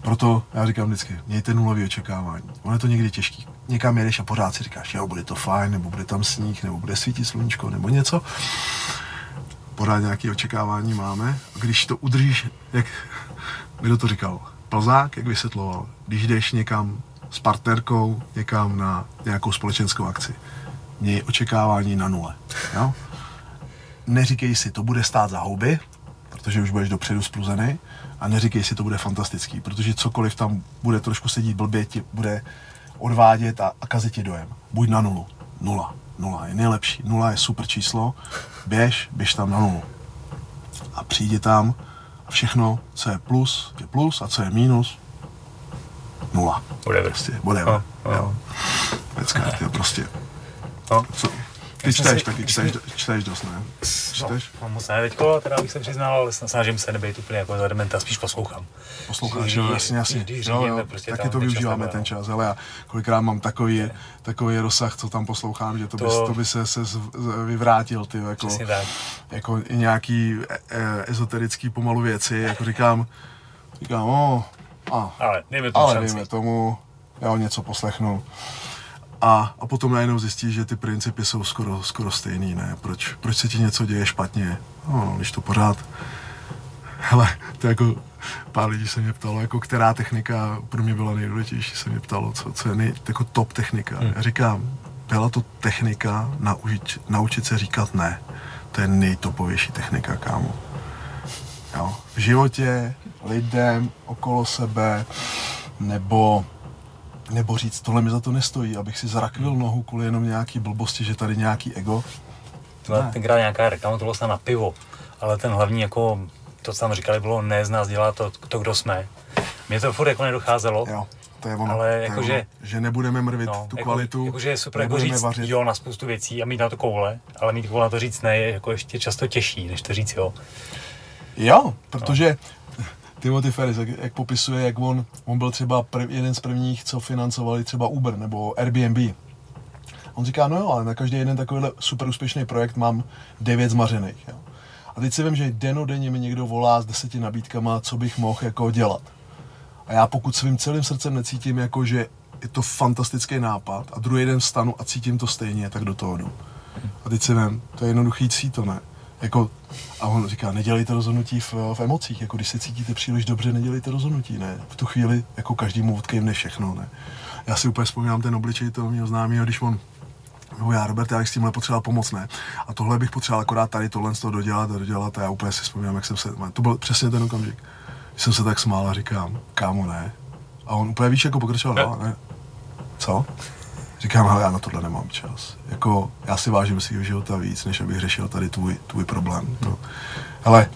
proto já říkám vždycky, mějte nulový očekávání, ono je to někdy těžký. Někam jedeš a pořád si říkáš, jo, bude to fajn, nebo bude tam sníh, nebo bude svítit sluníčko, nebo něco. Pořád nějaké očekávání máme, a když to udržíš, jak kdo to říkal, Plzák, jak vysvětloval, když jdeš někam s partnerkou, někam na nějakou společenskou akci, měj očekávání na nule, jo? Neříkej si, to bude stát za houby, protože už budeš dopředu spluzený, a neříkej si, to bude fantastický, protože cokoliv tam bude trošku sedít blbě, ti bude odvádět a kazit ti dojem. Buď na nulu. Nula je nejlepší, nula je super číslo, běž tam na nulu. A přijde tam a všechno, co je plus a co je minus, nula. Whatever. Pecka, ty prostě. Co? Ty čteš dost, ne? Čteš? No, moc ne teďko, teda bych se přiznal, ale snažím se nebejt úplně jako za dementa, spíš poslouchám. Posloucháš, jo, jasně. Taky to využíváme ten čas, ale já kolikrát mám takový rozsah, co tam poslouchám, že to by se vyvrátil, ty jako nějaký ezoterický pomalu věci, jako říkám, ale dejme tomu, já ho něco poslechnu. A potom najednou zjistíš, že ty principy jsou skoro stejný, ne? Proč se ti něco děje špatně? No, když to pořád... Hele, to jako pár lidí se mě ptalo, jako která technika pro mě byla nejdůležitější, se mě ptalo, co je jako top technika. Já říkám, byla to technika naučit se říkat ne. To je nejtopovější technika, kámo. Jo? V životě, lidem, okolo sebe, nebo říct, tohle mi za to nestojí, abych si zrakvil nohu kvůli jenom nějaký blbosti, že tady nějaký ego. Tenkrát nějaká reklama, to bylo snad na pivo, ale ten hlavní, jako to, co tam říkali, bylo ne, z nás dělá to, kdo jsme. Mně to furt jako nedocházelo. Jo, to je ono, ale jakože... Že nebudeme mrvit tu kvalitu, jakože je super jako říct vařit. Jo na spoustu věcí a mít na to koule, ale mít koule na to říct ne je jako ještě často těžší, než to říct jo. Jo, protože... Timothy Ferris, jak popisuje, jak on byl třeba jeden z prvních, co financovali třeba Uber nebo Airbnb. On říká, no jo, ale na každý jeden takovýhle super úspěšný projekt mám 9 zmařených. Jo. A teď si vím, že denodenně mi někdo volá s 10 nabídkama, co bych mohl jako dělat. A já pokud svým celým srdcem necítím, jako, že je to fantastický nápad a druhý den vstanu a cítím to stejně, tak do toho jdu. A teď si vem, to je jednoduchý cíto, ne? Jako, a on říká, nedělejte rozhodnutí v emocích, jako když se cítíte příliš dobře, nedělejte rozhodnutí, ne? V tu chvíli, jako každému odkejmne všechno, ne? Já si úplně vzpomínám ten obličej toho mého známého, když on, no já, Robert, já bych s tímhle potřeboval pomoc, ne? A tohle bych potřeboval akorát tady tohle z toho dodělat a já úplně si vzpomínám, jak jsem se, to byl přesně ten okamžik, když jsem se tak smál a říkám, kámo, ne? A on úplně, víš, jako pokračoval, ne? Co? Říkám, ale já na tohle nemám čas. Jako, já si vážím svýho života víc, než abych řešil tady tvůj problém. To. Hele,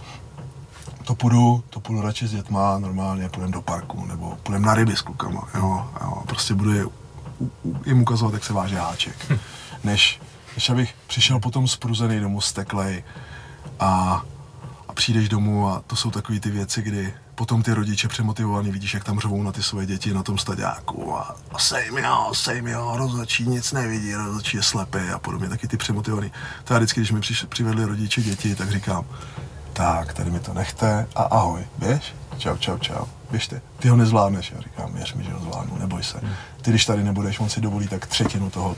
to půjdu radši s dětma, normálně půjdem do parku, nebo půjdem na ryby s klukama, jo. Prostě budu jim ukazovat, jak se váže háček. Než abych přišel potom spruzený domů, steklej a přijdeš domů a to jsou takové ty věci, kdy potom ty rodiče přemotivovaný, vidíš, jak tam řvou na ty svoje děti na tom staďáku a sejm jo, rozhodčí nic nevidí, rozhodčí je slepý a podobně, taky ty přemotivovaný. To já vždycky, když mi přivedli rodiče děti, tak říkám, tak, tady mi to nechte a ahoj, běž, čau, běžte, ty ho nezvládneš, já říkám, věř mi, že ho zvládnu, neboj se, ty když tady nebudeš, on si dovolí tak třetinu toho,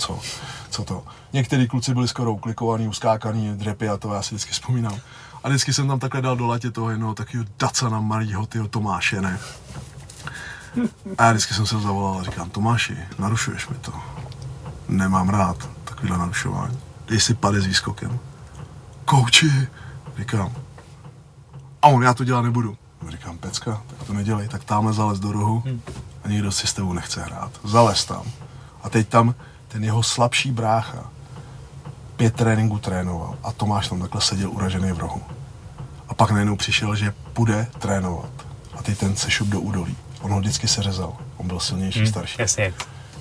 co to. Některý kluci byli skoro uklikovaný, uskákaný, drepy a to, já si vždycky vzpomínám. A vždycky jsem tam takhle dal do latě toho jednoho takového dacana malýho, tyho Tomáše, ne? A já vždycky jsem se zavolal a říkám, Tomáši, narušuješ mi to. Nemám rád takovýhle narušování. Dej si pade s výskokem. Kouči, říkám. A on, já to dělat nebudu. Říkám, pecka, tak to nedělej, tak tamhle zalez do rohu a nikdo si s tebou nechce hrát. Zalez tam. A teď tam ten jeho slabší brácha 5 tréninků trénoval a Tomáš tam takhle seděl uražený v rohu. A pak najednou přišel, že půjde trénovat. A teď ten sešup do údolí. On ho vždycky seřezal. On byl silnější, starší. Jasně.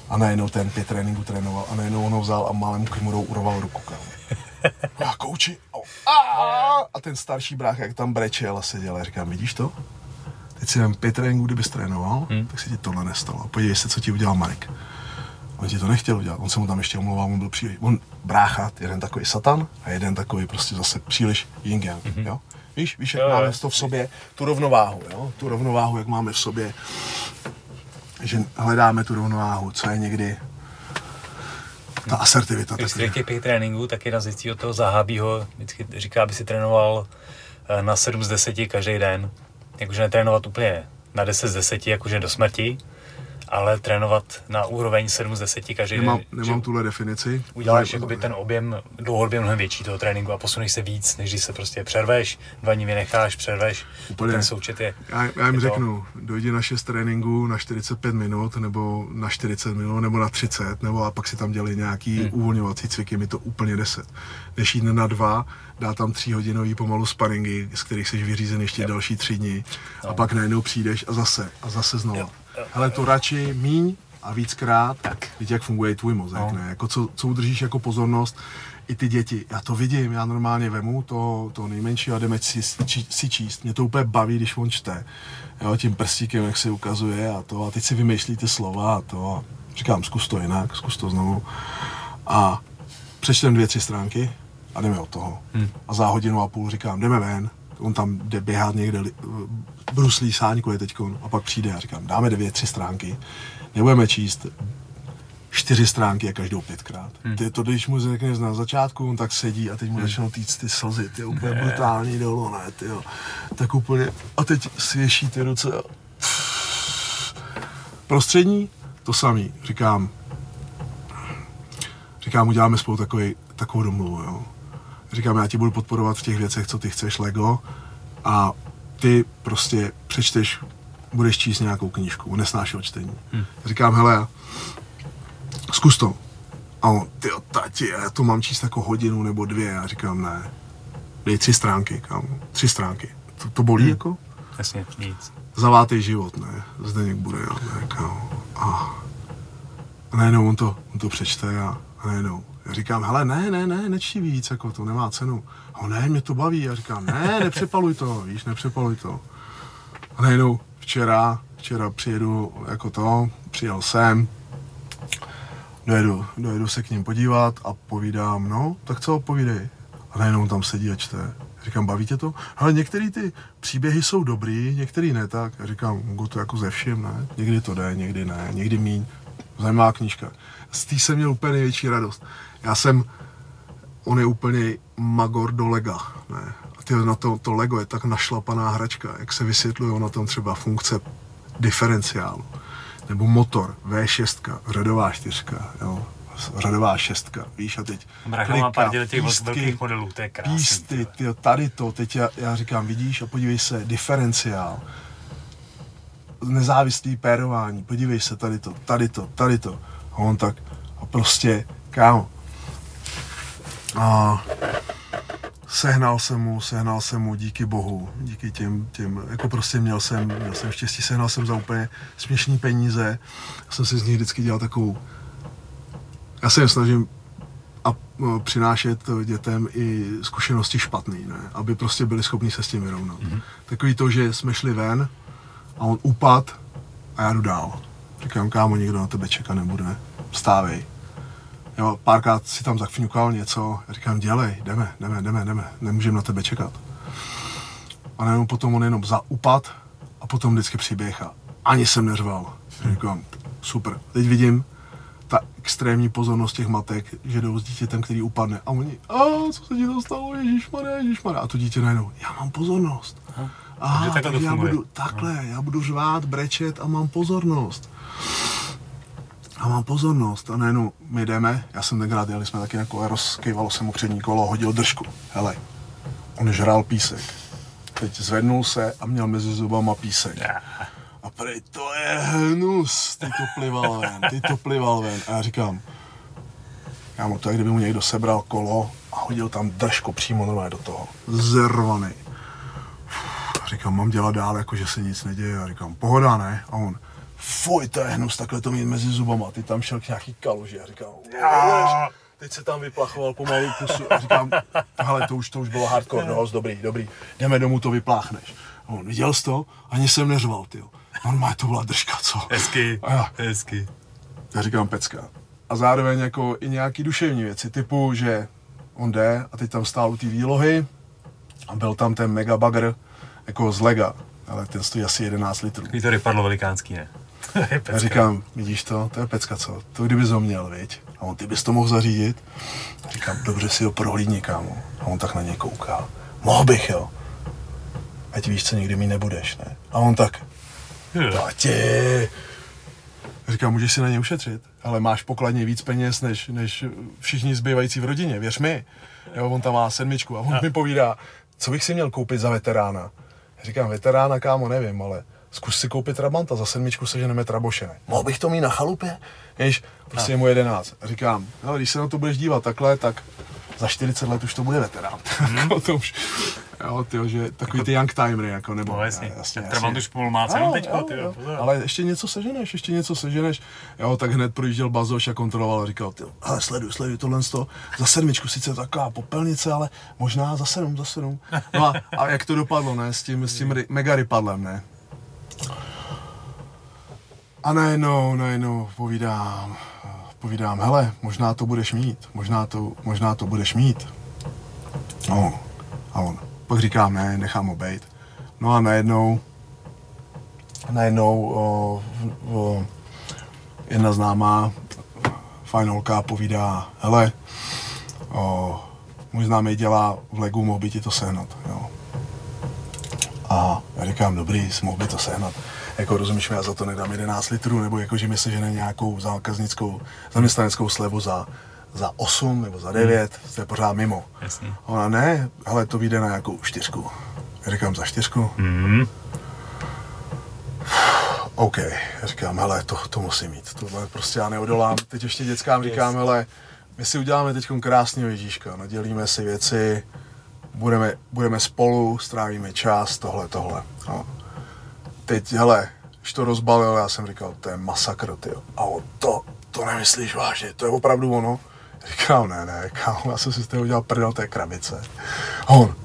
A najednou ten 5 tréninků trénoval a najednou on ho vzal a malému kimurou urval ruku. A kouči. A ten starší brách, jak tam brečel a seděl. A říkám, vidíš to? Teď si mám 5 tréninků, kdybys trénoval, tak se ti tohle nestalo. Podívej se, co ti udělal Marek. On ti to nechtěl udělat, on se mu tam ještě omlouval, on byl příliš, on brácha, jeden takový satan a jeden takový prostě zase příliš yin-yang, jo? Víš, jak máme to v sobě, tu rovnováhu, jo? Tu rovnováhu, jak máme v sobě, že hledáme tu rovnováhu, co je někdy ta asertivita. Když jste těch 5 tréninků, tak jedna zjistí od toho Zahábího, vždycky říká, aby si trénoval na 7 z 10 každý den. Jakože netrénovat úplně na 10 z 10, jakože do smrti, ale trénovat na úroveň 7 z 10 každý den. Nemám tuhle definici. Uděláš jakoby ten objem dlouhodobě mnohem větší toho tréninku a posuneš se víc, než když se prostě přerveš, 2 dní vynecháš, přerveš. Úplně. Ten součet je... Já jim řeknu, dojdi na 6 tréninků na 45 minut, nebo na 40 minut, nebo na 30, nebo a pak si tam dělej nějaký uvolňovací cviky, mi to úplně 10. Než jít na 2, dá tam 3hodinový pomalu sparingy, z kterých jsi vyřízen ještě další 3 dny a pak najednou přijdeš a zase znovu. Jo. Hele, to radši míň a víckrát, vidíš, jak funguje tvůj mozek, ne? Jako co udržíš jako pozornost, i ty děti. Já to vidím, já normálně vemu to nejmenší a jdeme si číst. Mě to úplně baví, když on čte, jo, tím prstíkem, jak si ukazuje a to. A teď si vymýšlí ty slova a to. Říkám, zkus to jinak, zkus to znovu. A přečtem 2-3 stránky a jdeme od toho. A za 1.5 hodiny říkám, jdeme ven. On tam jde běhat někde, bruslí sáňku je teďkon a pak přijde a říkám, dáme 3 stránky, nebudeme číst 4 stránky a každou 5krát. To když mu řekneš na začátku, on tak sedí a teď mu začnou týct ty slzy, ty úplně brutální dolo, ne, tyjo. Tak úplně, a teď svěší ty ruce. Prostřední, to samý, říkám, uděláme spolu takovou domluvu, jo. Říkám, já ti budu podporovat v těch věcech, co ty chceš, Lego, a ty prostě přečteš, budeš číst nějakou knížku, nesnášel čtení. Říkám, hele, zkus to. A on, tyjo, tati, já to mám číst jako 1 nebo 2. Já říkám, ne, dej 3 stránky, kámo, 3 stránky. To bolí jako? Jasně, nic. Zavátej život, ne, Zdeněk bude, jo, ne, kámo. A najednou on to přečte a najednou. Já říkám, hele, ne, nečti víc, jako to nemá cenu. A on, ne, mě to baví. Já říkám, ne, nepřepaluj to. A najednou včera přijedu, jako to, přijel jsem, dojedu se k ním podívat a povídám, no, tak co, povídej. A najednou tam sedí a čte. Říkám, baví tě to? Hele, některý ty příběhy jsou dobrý, některý ne, tak. Já říkám, go to jako ze všem, ne? Někdy to jde, někdy ne, někdy míň. Zajímavá knížka. Z té jsem měl úplně největší radost. Já jsem on je úplně magor do lega, ne? A ty na to lego je tak našlapaná hračka, jak se vysvětluje na tom třeba funkce diferenciálu, nebo motor, V6, řadová 4, jo, řadová 6, víš, a teď klika, pístky, modelů, to je krásný, písty, tyjo, tady to, teď já říkám, vidíš, a podívej se, diferenciál, nezávislý pérování, podívej se, tady to, a on tak, a prostě, kámo, a sehnal jsem mu, díky bohu, díky těm jako prostě měl jsem štěstí, sehnal jsem za úplně směšný peníze, já jsem si z nich vždycky dělal takovou, já se jim snažím a přinášet dětem i zkušenosti špatný, ne? Aby prostě byli schopni se s tím vyrovnat. Mm-hmm. Takový to, že jsme šli ven a on upad a já jdu dál. Říkám, kámo, nikdo na tebe čekat nebude, vstávej. Jo, párkrát si tam zafňukal něco, já říkám, dělej, jdeme, nemůžeme na tebe čekat. A najednou potom on jenom zaupad a potom vždycky přiběhá. Ani jsem neřval. Říkám, super, teď vidím ta extrémní pozornost těch matek, že jdou s dítětem, který upadne a oni, co se ti to stalo, ježišmarja, a to dítě najednou, já mám pozornost. Já budu řvát, brečet a mám pozornost. A najednou my jdeme, já jsem tenkrát jeli, jsme taky na kole, rozkývalo se mu přední kolo, hodil držku, hele, on žral písek, teď zvednul se a měl mezi zubama písek. A prej, to je hnus, ty to plival ven. A já říkám, kámo, to je, kdyby mu někdo sebral kolo a hodil tam držku přímo normálně do toho, zervaný. A říkám, mám dělat dál, jakože se nic neděje, a říkám, pohoda, ne? A on, fuj, to je hnus, takhle to mít mezi zubama, ty tam šel k nějaký kaluži, a říkám, teď se tam vyplachoval pomalu pusu, a říkám, hele, to už bylo hardcore, dost, dobrý, jdeme domů, to vypláchneš. A on, viděl jsi to? Ani jsem neřval, tyjo. Normálně to byla držka, co? Hezky. Já říkám, pecka. A zároveň jako i nějaký duševní věci, typu, že on jde a teď tam stál u té výlohy a byl tam ten mega bagr jako z lega, ale ten stojí asi 11 litrů. Takový to vypadlo velikánský, ne? Já říkám, vidíš to? To je pecka, co? To kdybys ho měl, viď? A on, ty bys to mohl zařídit? Já říkám, dobře, si ho prohlídni, kámo. A on tak na něj kouká. Mohl bych, jo. Ať víš, co nikdy mít nebudeš, ne? A on tak, tati. Říkám, můžeš si na ně ušetřit, ale máš pokladně víc peněz, než všichni zbývající v rodině, věř mi. Jo, on tam má 7 a on mi povídá, co bych si měl koupit za veterána. Říkám, veterána, kámo, nevím, ale zkus si koupit Trabanta, za 7 seženeme Traboše. Mohl bych to mít na chalupě? Víš, prostě je mu 11. Říkám, hele, když se na to budeš dívat takhle, tak za 40 let už to bude veterán. To už, jo, tyjo, že takový ty young timery, jako, nebo... No jasně. Trabant už pomalu má cenu teďka, tyjo. Ale ještě něco seženeš. Jo, tak hned projížděl Bazoš a kontroloval a říkal, tyjo, hele, sleduj tohle z toho. Za 7 sice taková popelnice, ale možná za 7. No a jak to dopadlo, ne, s tím mega rypadlem, ne? A najednou povídám, hele, možná to budeš mít. No, a on, pak říkám, ne, nechám ho bejt. No a najednou jedna známá fajn holka povídá, hele, můj známý dělá v legu, mohl by ti to sehnat, jo. A já říkám, dobrý, mohl by to sehnat. Jako rozumíš mi, já za to nedám 11 litrů, nebo jakože mi se žene nějakou zákaznickou, zaměstnaneckou slevu za 8 nebo za 9, to je pořád mimo. Jasně. Ona ne, ale to vyjde na nějakou 4. Já říkám, za 4? Mm. OK, já říkám, hele, to musím mít, tohle prostě já neodolám. Teď ještě dětskám říkám, hele, my si uděláme teď krásného Ježíška, nadělíme si věci, budeme spolu, strávíme čas, tohle. No. Teď, hele, když to rozbalil, já jsem říkal, to je masakr, tyjo. A on, to nemyslíš vážně, to je opravdu ono. Říkám, ne, kámo, já jsem si z toho udělal prdel té krabice. A on,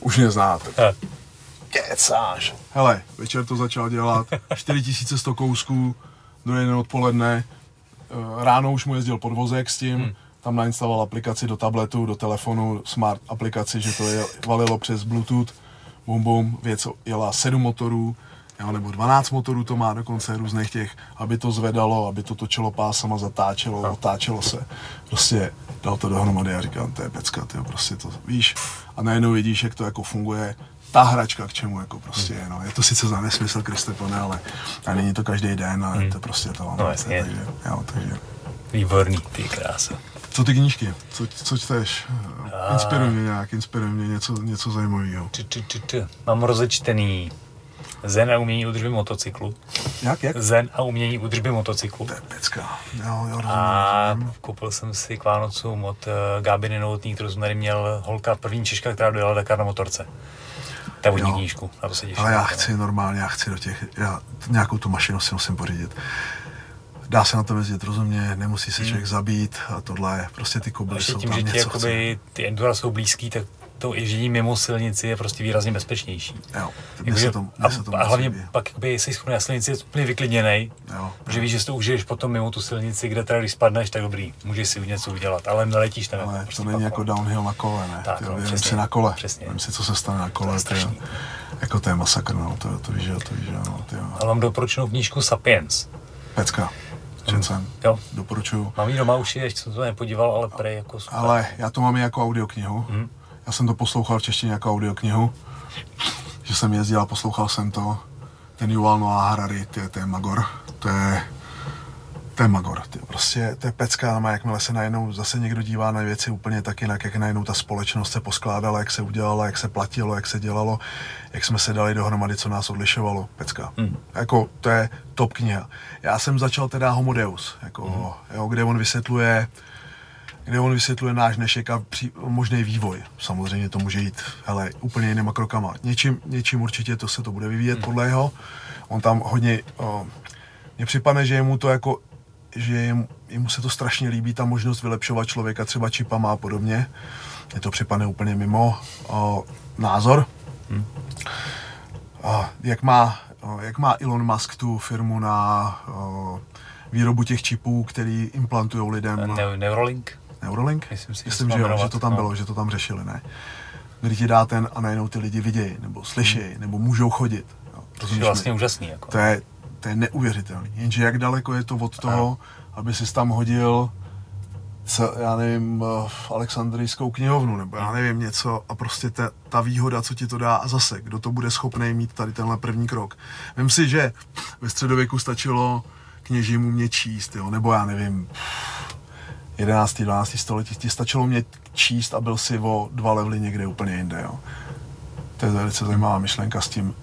už mě znáte. Kecáš. Hele, večer to začal dělat, 4100 kousků, druhý den odpoledne, ráno už mu jezdil podvozek s tím, tam nainstaloval aplikaci do tabletu, do telefonu, smart aplikaci, že to valilo přes Bluetooth. Bum, věc jela 7 motorů, Jo, nebo 12 motorů to má dokonce různých těch, aby to zvedalo, aby to točilo pásama, zatáčelo, otáčelo se. Prostě dal to dohromady a říkám, to je pecka, tyjo, prostě to víš. A najednou vidíš, jak to jako funguje, ta hračka k čemu jako prostě je, no. Je to sice za nesmysl, Kristepane, ale a není to každý den, ale to prostě to vám no, takže, jo, takže. Výborný, ty krása. Co ty knížky? Co čteš? Inspiruj mě něco zajímavého. Mám rozečtený Zen a umění údržby motocyklu. Jak? Zen a umění údržby motocyklu. To je pecka. Jo, a koupil jsem si k Vánocům od Gábiny Novotný, kterou jsem tady měl, holka, první Češka, která dojela Dakar na motorce. Ta vodní knížku, na to se těším. Ale já chci do těch, nějakou tu mašinu si musím pořídit. Dá se na to jezdit rozumně, nemusí se člověk zabít a tohle je, prostě ty kobly jsou tím, tam že něco chce. Ty endura jsou blízký, tak to ježdění mimo silnici je prostě výrazně bezpečnější. Jo, a hlavně líbí. Pak jakoby, jsi schopný na silnici, je úplně vyklidněnej, protože víš, že si to užiješ potom mimo tu silnici, kde teda když spadneš, tak dobrý, můžeš si něco udělat, ale neletíš tam. Ale prostě to není jako downhill na kole, ne? Tak, no, přesně, si na kole, nevím si, co se stane na kole, to je jako to je masakr, no, to víš, no, ty jo. Ale mám doporučenou knížku Sapiens. Pecka. Jensen, jo. Doporučuju. Mám ji doma už, ještě jsem to nepodíval, ale prej jako super. Ale já to mám i jako audioknihu. Já jsem to poslouchal v češtině jako audioknihu. Že jsem jezdil a poslouchal jsem to. Ten Yuval Noah Harari, to je magor. To je magor, ty. Prostě to je pecka, ale jakmile se najednou zase někdo dívá na věci úplně tak jinak, jak najednou ta společnost se poskládala, jak se udělala, jak se platilo, jak se dělalo, jak jsme se dali dohromady, co nás odlišovalo, pecka. Jako, to je top kniha. Já jsem začal teda Homo Deus, jako, jo, kde on vysvětluje náš dnešek a možný vývoj. Samozřejmě to může jít, hele, úplně jinýma krokama. Něčím určitě to se to bude vyvíjet podle jeho. On tam hodně, mně připadne, že jemu to jako jemu se to strašně líbí, ta možnost vylepšovat člověka třeba čipama a podobně. Mně to připadne úplně mimo názor. Jak má Elon Musk tu firmu na výrobu těch čipů, který implantují lidem... Neuralink? Myslím, že to tam bylo, že to tam řešili, ne? Kdy ti dá ten a najednou ty lidi vidějí, nebo slyšejí, nebo můžou chodit. To je vlastně úžasný. Jako. To je neuvěřitelný, jenže jak daleko je to od toho, aby si tam hodil, já nevím, Alexandrijskou knihovnu, nebo já nevím něco a prostě ta výhoda, co ti to dá a zase, kdo to bude schopný mít tady tenhle první krok. Vím si, že ve středověku stačilo kněžím umět číst, jo, nebo já nevím, 11. 12. století ti stačilo umět číst a byl si o 2 levely někde úplně jinde, jo. To je velice zajímavá myšlenka s tím,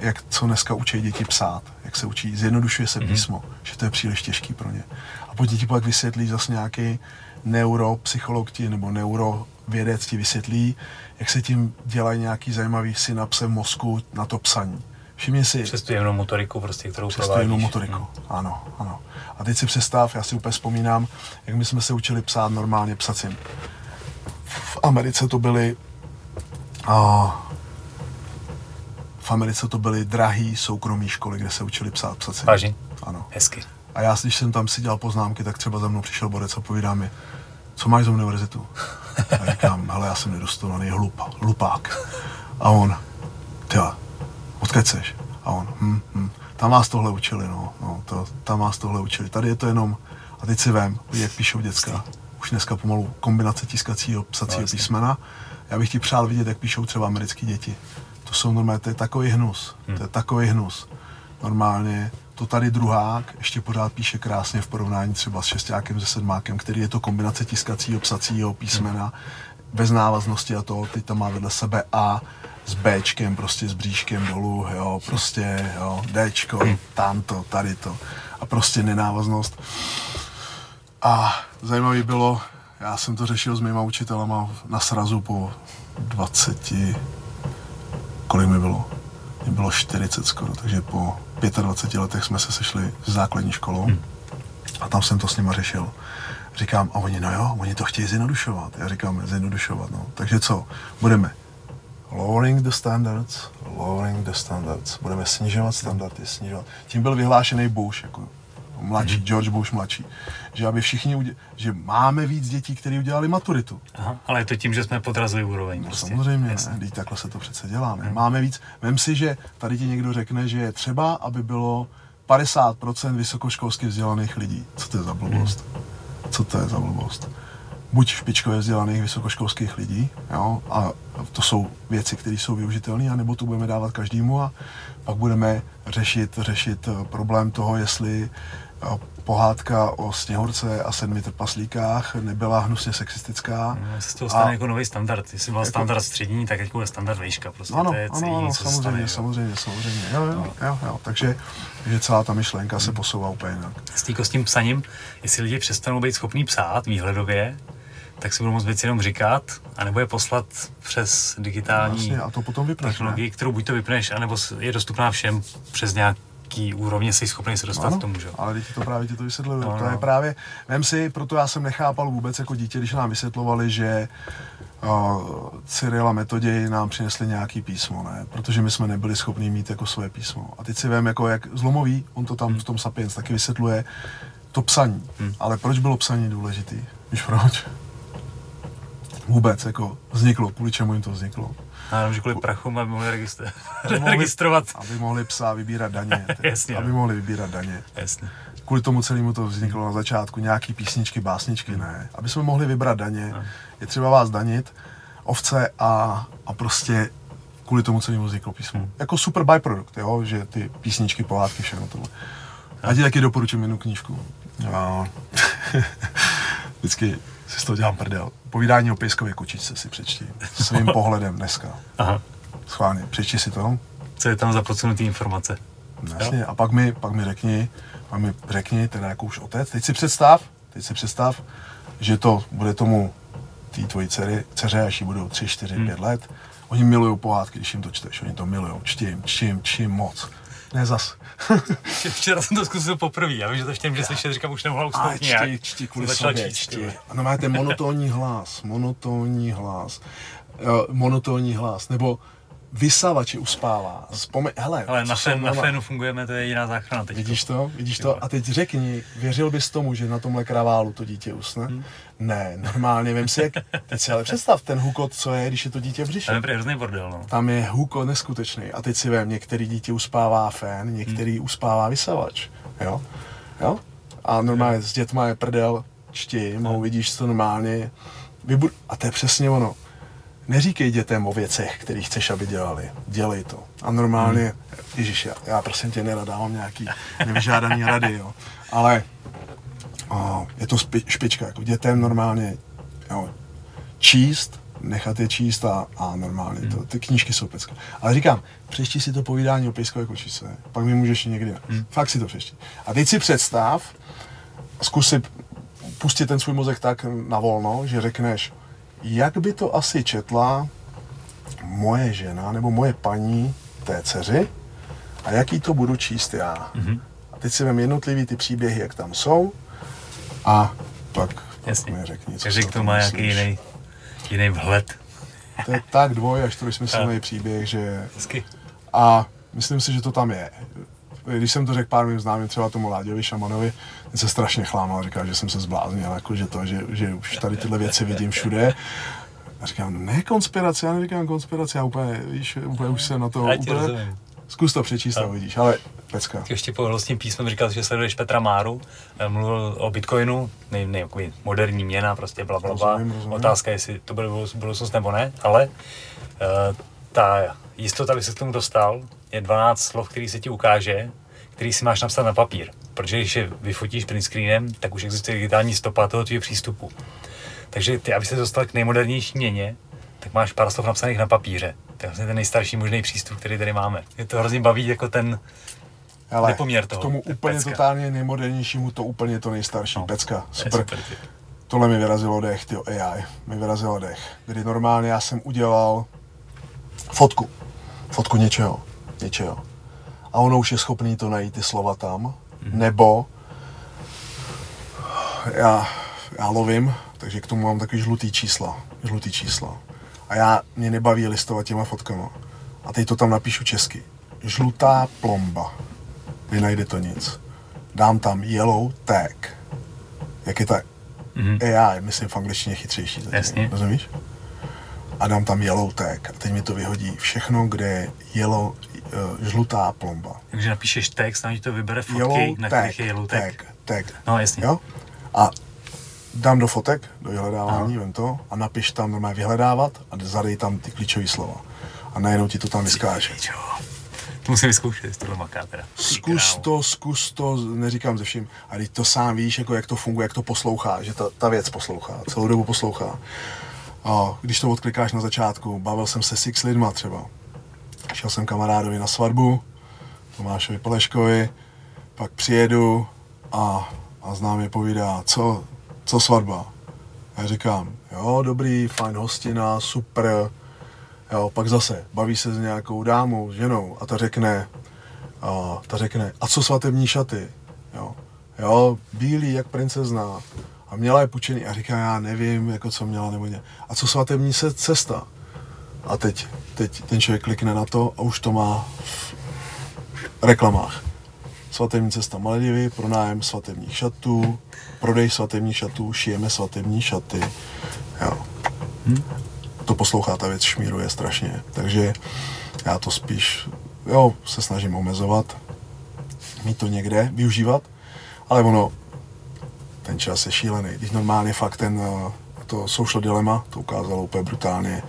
jak co dneska učí děti psát, jak se učí, zjednodušuje se písmo, že to je příliš těžký pro ně. A po děti pak vysvětlí zase nějaký neuropsycholog ti, nebo neurovědec ti vysvětlí, jak se tím dělají nějaký zajímavý synapse v mozku na to psaní. Všimni si... Přes tu jemnou motoriku prostě, kterou provádíš. Přes tu jemnou motoriku, ano. A teď si představ, já si úplně vzpomínám, jak my jsme se učili psát normálně psacím. V Americe to byly drahý soukromý školy, kde se učili psát psací. Vážně? Ano. Hezky. A já, když jsem tam si dělal poznámky, tak třeba za mnou přišel borec a povídá mi, co máš za univerzitu? A říkám, hele, já jsem nedostudovaný hlupák. A on, tyhle, odkud seš? A on, tam vás tohle učili, tam vás tohle učili. Tady je to jenom, a teď si vem, jak píšou děcka. Už dneska pomalu kombinace tiskacího psacího písmena. Já bych ti přál vidět, jak píšou třeba americký děti. To jsou normálně, to je takový hnus, Normálně to tady druhák ještě pořád píše krásně v porovnání třeba s šestákem, se sedmákem, který je to kombinace tiskacího, psacího písmena, bez návaznosti a toho, teď tam má vedle sebe A s Bčkem, prostě s bříškem dolů, jo, prostě, jo, Dčko, tamto, tady to a prostě nenávaznost. A zajímavý bylo, já jsem to řešil s mýma učitelama na srazu po 20... Kolik mi bylo? Mě bylo 40 skoro, takže po 25 letech jsme se sešli s základní školou a tam jsem to s nima řešil. Říkám, a oni, no jo, oni to chtějí zjednodušovat. Já říkám, zjednodušovat, no. Takže co? Budeme lowering the standards. Budeme snižovat standardy. Tím byl vyhlášený Bush, jako mladší George Bush mladší, že aby všichni že máme víc dětí, které udělali maturitu. Aha, ale je to tím, že jsme podrazili úroveň. No, prostě. Samozřejmě, teď takhle se to přece dělá. Ne? Máme víc. Vem si, že tady ti někdo řekne, že je třeba, aby bylo 50% vysokoškolsky vzdělaných lidí. Co to je za blbost? Co to je za blbost? Buď špičkově vzdělaných vysokoškolských lidí, jo, a to jsou věci, které jsou využitelné, anebo tu budeme dávat každému a pak budeme řešit problém toho, jestli pohádka o Sněhurce a 7 trpaslíkách nebyla hnusně sexistická. Se z toho stane jako nový standard. Jestli byl jako standard střední, tak jako je standard výška. Prostě ano, to je celý, ano, co samozřejmě. Jo. Takže celá ta myšlenka se posouvá úplně jinak. S tím psaním, jestli lidi přestanou být schopní psát výhledově, tak si budou moct věci jenom říkat, anebo je poslat přes digitální technologii, kterou buď to vypneš, anebo je dostupná všem přes nějaký úrovně jsi schopný se dostat k tomu, že? Ale když to právě to vysvětlili, to je právě, vem si, proto já jsem nechápal vůbec jako dítě, když nám vysvětlovali, že Cyril a Metoděj nám přinesli nějaký písmo, ne? Protože my jsme nebyli schopni mít jako svoje písmo. A teď si vem, jako jak Zlomový, on to tam v tom Sapiens taky vysvětluje, to psaní. Ale proč bylo psaní důležitý? Víš proč? Vůbec, jako vzniklo, kvůli čemu jim to vzniklo? Ano, že kvůli prachům, aby mohli registrovat. Aby mohli psa vybírat daně. Jasně, aby mohli vybírat daně. Jasně. Kvůli tomu celému to vzniklo na začátku. Nějaký písničky, básničky, ne. Aby jsme mohli vybrat daně. No. Je třeba vás danit, ovce a prostě kvůli tomu celému vzniklo písmo. Jako super byproduct, jo? Že ty písničky, pohádky, všechno tohle. Já ti taky doporučím jednu knížku. No. Vždycky si z toho dělám prdel. Povídání o pejskové kočičce si přečti. Svým pohledem dneska. Aha. Schválně, přečti si to. Co je tam za podsunutý informace? Jasně, a pak mi řekni, teda jako už otec, teď si představ, že to bude tomu tý tvojí dceře, až jí budou 3, 4, 5 let. Oni milují pohádky, když jim to čteš, oni to milují, čtím moc. Ne zas. Včera jsem to zkusil poprvé, já vím, že to ještě může slyšet, říkám, už nemohla usnout nějak. A čti kvůli sobě, čti. Ano, máte monotónní hlas, nebo vysavači uspává. Ale na fénu fungujeme, to je jiná záchrana teď. Vidíš to? A teď řekni, věřil bys tomu, že na tomhle kraválu to dítě usne? Ne, normálně, vem si, teď si ale představ ten hukot, co je, když je to dítě v břiše. Tam je prý hrozný bordel, no. Tam je hukot neskutečný. A teď si vem, některý dítě uspává fén, některý uspává vysavač, jo? A normálně s dětma je prdel, čti, vidíš to normálně. A to je přesně ono. Neříkej dětem o věcech, které chceš, aby dělali. Dělej to. A normálně, Ježíš, já prosím tě neradávám nějaký nevyžádaný rady, jo. Ale je to špička, jako dětem normálně, jo, číst, nechat je číst a normálně, ty knížky jsou pecka. Ale říkám, přečti si to povídání o pejskové kočičce, pak mi můžeš někdy, fakt si to přečti. A teď si představ, zkus si pustit ten svůj mozek tak na volno, že řekneš, jak by to asi četla moje žena nebo moje paní té dceři a jaký to budu číst já. A teď si vem jednotlivý ty příběhy, jak tam jsou a pak mi řekni, co to myslíš. K tomu má nějaký jiný vhled. To je tak dvoj až trojsmyslný příběh, že... Hezky. A myslím si, že to tam je. Když jsem to řekl pár mým známým, třeba tomu Láďovi Šamanovi, ten se strašně chlámal, říkal, že jsem se zbláznil, jako, že už tady tyhle věci vidím všude. A říkám, ne konspirace, já neříkám konspirace, já úplně už se na to... Úplně, zkus to přečíst a uvidíš, ale pecka. Ty ještě po vlastním písmem říkal, že sleduješ Petra Máru, mluvil o Bitcoinu, nej, moderní měna, prostě blablabla. Rozumím. Otázka, jestli to bude budoucnost nebo ne, ale ta jistota, aby se k tomu dostal, je 12 slov, který se ti ukáže, který si máš napsat na papír. Protože když je vyfotíš print screenem, tak už existuje digitální stopa toho tvého přístupu. Takže ty, aby se dostal k nejmodernější měně, tak máš pár slov napsaných na papíře. To je vlastně ten nejstarší možný přístup, který tady máme. Je to hrozně baví jako ten nepoměr toho. K tomu úplně pecka. Totálně nejmodernějšímu to úplně to nejstarší. No, pecka. Super. Tohle mi vyrazilo dech, tyjo, AI. Kdy normálně já jsem udělal fotku něčeho. A ono už je schopný to najít, ty slova tam, nebo já lovím, takže k tomu mám takový žlutý čísla. A mě nebaví listovat těma fotkama. A teď to tam napíšu česky. Žlutá plomba. Nenajde to nic. dám tam yellow tag, jak je ta AI, myslím v angličtině chytřejší. Jasně. Rozumíš? A dám tam yellow tag a teď mi to vyhodí všechno, kde je yellow, žlutá plomba. Takže napíšeš text, tam ti to vybere fotky, yellow na tag, kterých je yellow tag. No jasně. Jo? A dám do fotek, do vyhledávání, vem to a napiš tam normálně vyhledávat a zadej tam ty klíčové slova. A najednou ti to tam vyskáže. To musím vyzkoušet, tohle maká teda. Zkus to, neříkám ze vším, ale to sám víš, jako jak to funguje, jak to poslouchá, že ta věc poslouchá, celou dobu poslouchá. A když to odklikáš na začátku, bavil jsem se s lidma třeba. Šel jsem kamarádovi na svatbu, Tomášovi Peleškovi, pak přijedu a znám je povídá, co svatba? Já říkám, jo, dobrý, fajn hostina, super. Jo, pak zase baví se s nějakou dámou, s ženou a ta řekne, a co svatební šaty? Jo, bílý jak princezna a měla je půjčený a říká, já nevím, jako co měla nebo ně. A co svatební cesta? A teď ten člověk klikne na to a už to má v reklamách. Svatební cesta Maledivy, pronájem svatebních šatů, prodej svatebních šatů, šijeme svatební šaty. Jo. To poslouchá, ta věc šmíruje strašně, takže já to spíš, jo, se snažím omezovat, mít to někde, využívat, ale ono, ten čas je šílený, když normálně fakt to social dilema, to ukázalo úplně brutálně,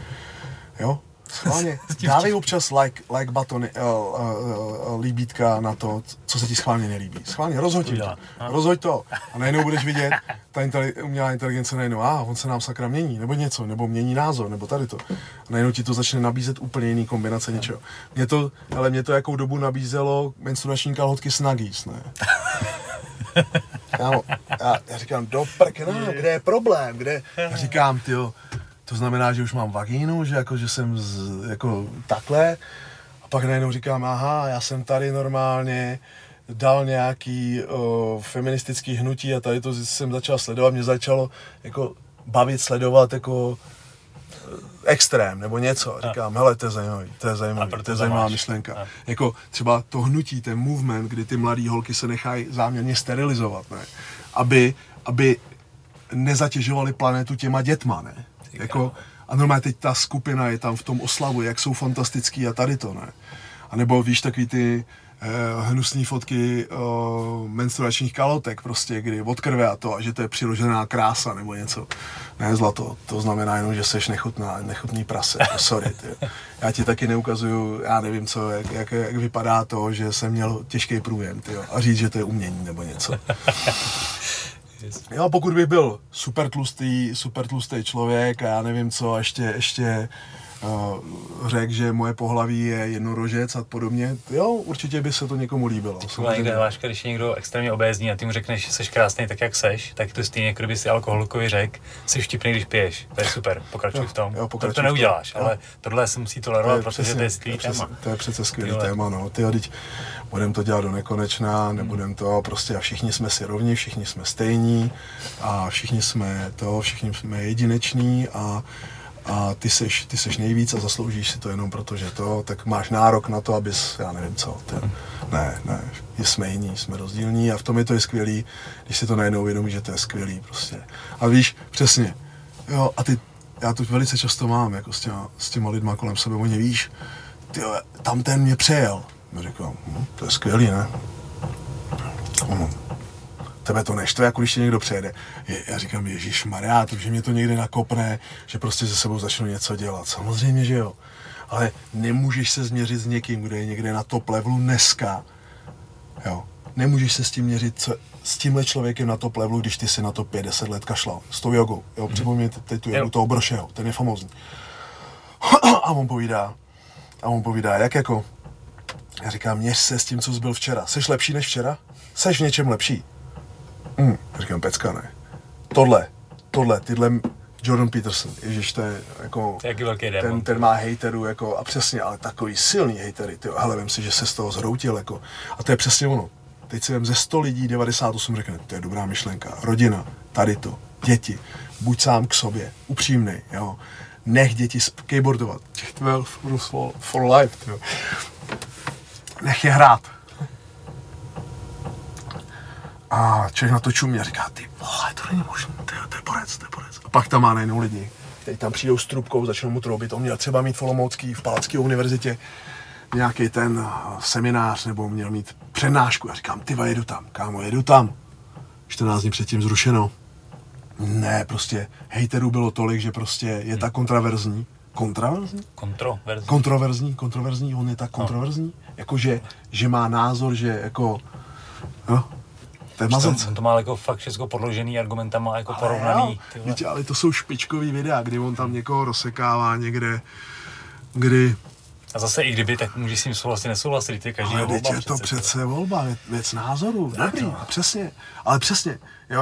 jo, schválně, dávej občas like batony, líbítka na to, co se ti schválně nelíbí, schválně, rozhoď to a najednou budeš vidět, ta umělá inteligence najednou, on se nám sakra mění, nebo něco, nebo mění názor, nebo tady to. A najednou ti to začne nabízet úplně jiný kombinace něčeho. Mě to jakou dobu nabízelo menstruační kalhotky Snuggies, ne? Já říkám, do prkna, kde je problém, kde? Já říkám, tyjo, to znamená, že už mám vagínu, že jako, že jsem jako takhle. A pak najednou říkám, já jsem tady normálně dal nějaký feministický hnutí a tady to jsem začal sledovat, mě začalo jako bavit, sledovat jako extrém nebo něco. Říkám, hele, to je zajímavá myšlenka. Jako třeba to hnutí, ten movement, kdy ty mladý holky se nechají záměrně sterilizovat, ne? Aby nezatěžovali planetu těma dětma, ne? Jako, a normálně teď ta skupina je tam v tom oslavu, jak jsou fantastický a tady to, ne? A nebo víš, takový ty hnusné fotky menstruačních kalotek prostě, kdy od krve a to, a že to je přirozená krása nebo něco. Ne, zlato, to znamená jenom, že seš nechutný prase, sorry. Tě. Já ti taky neukazuju, já nevím co, jak vypadá to, že jsem měl těžký průjem, tyjo, a říct, že to je umění nebo něco. Jo, pokud bych byl super tlustý člověk a já nevím co, ještě řekl, že moje pohlaví je jednorožec a podobně, jo, určitě by se to někomu líbilo. Vážka, když je někdo extrémně obézní a ty mu řekneš, že jsi krásný tak, jak seš, tak to stejně, kdyby si alkoholikovi řekl, jsi vtipný, když piješ, to je super, pokračuj v tom. To neuděláš, ale tohle se musí tolerovat, protože to je skvělý téma. To je přece skvělý téma, no. Ty, teď budeme to dělat do nekonečna, nebudeme to prostě a všichni jsme si rovni, všichni jsme stejní a všichni jsme jedineční a ty seš nejvíc a zasloužíš si to jenom proto, že to, tak máš nárok na to, abys, já nevím co, ne, jsme jiní, jsme rozdílní a v tom je to je skvělý, když si to najednou uvědomíš, že to je skvělý prostě. A víš, přesně, jo, a ty, já to velice často mám, jako s těma lidma kolem sebe, oni víš, tyjo, tamten mě přejel. A říkám, to je skvělý, ne? Tebe to neštve, jako když tě někdo přejede. Já říkám, ježišmarja, že mě to někde nakopne, že prostě se sebou začnu něco dělat. Samozřejmě, že jo. Ale nemůžeš se změřit s někým, kdo je někde na top levelu dneska. Jo. Nemůžeš se s tím měřit, s tímhle člověkem na top levelu, když ty jsi na to 5-10 let kašlal. S tou jogou. Jo, připomněte teď tu jogu toho Brošeho, ten je famózní. A on povídá, jak jako? Já říkám, měř se s tím, co jsi byl včera. Seš lepší než včera? Seš v něčem lepší? Říkám, pecka, ne. Tyhle Jordan Peterson, ježiš, to je jako, ten má hejterů, jako, a přesně, ale takový silný hejtery, tyjo, hele, vem si, že se z toho zhroutil, jako, a to je přesně ono. Teď si vem ze 100 lidí, 98 řekne, to je dobrá myšlenka, rodina, tady to, děti, buď sám k sobě, upřímnej, jo, nech děti skateboardovat, těch 12 rules for life, tyjo, nech je hrát. A člověk na to čumě a říká, ty vole, to není možné, to je borec. A pak tam má najednou lidi, kteří tam přijdou s trubkou, začnou mu troubit. On měl třeba mít v Olomoucký, v Palacký univerzitě nějaký ten seminář, nebo měl mít přednášku. Já říkám, tyva, jedu tam, kámo, 14 dní předtím zrušeno. Ne, prostě hejterů bylo tolik, že prostě je tak kontroverzní. Kontroverzní, on je tak kontroverzní, jakože, že má názor, že jako, no, to je mazec. On to má jako fakt všechno podložený argumentama, jako ale porovnaný. Víte, ale to jsou špičkový videa, kdy on tam někoho rozsekává někde, kdy... A zase i kdyby, tak můžeš s ním souhlasit, nesouhlasit, ty každý volba. Ale je to přece volba, věc názoru, dobrý, přesně, ale přesně. Jo,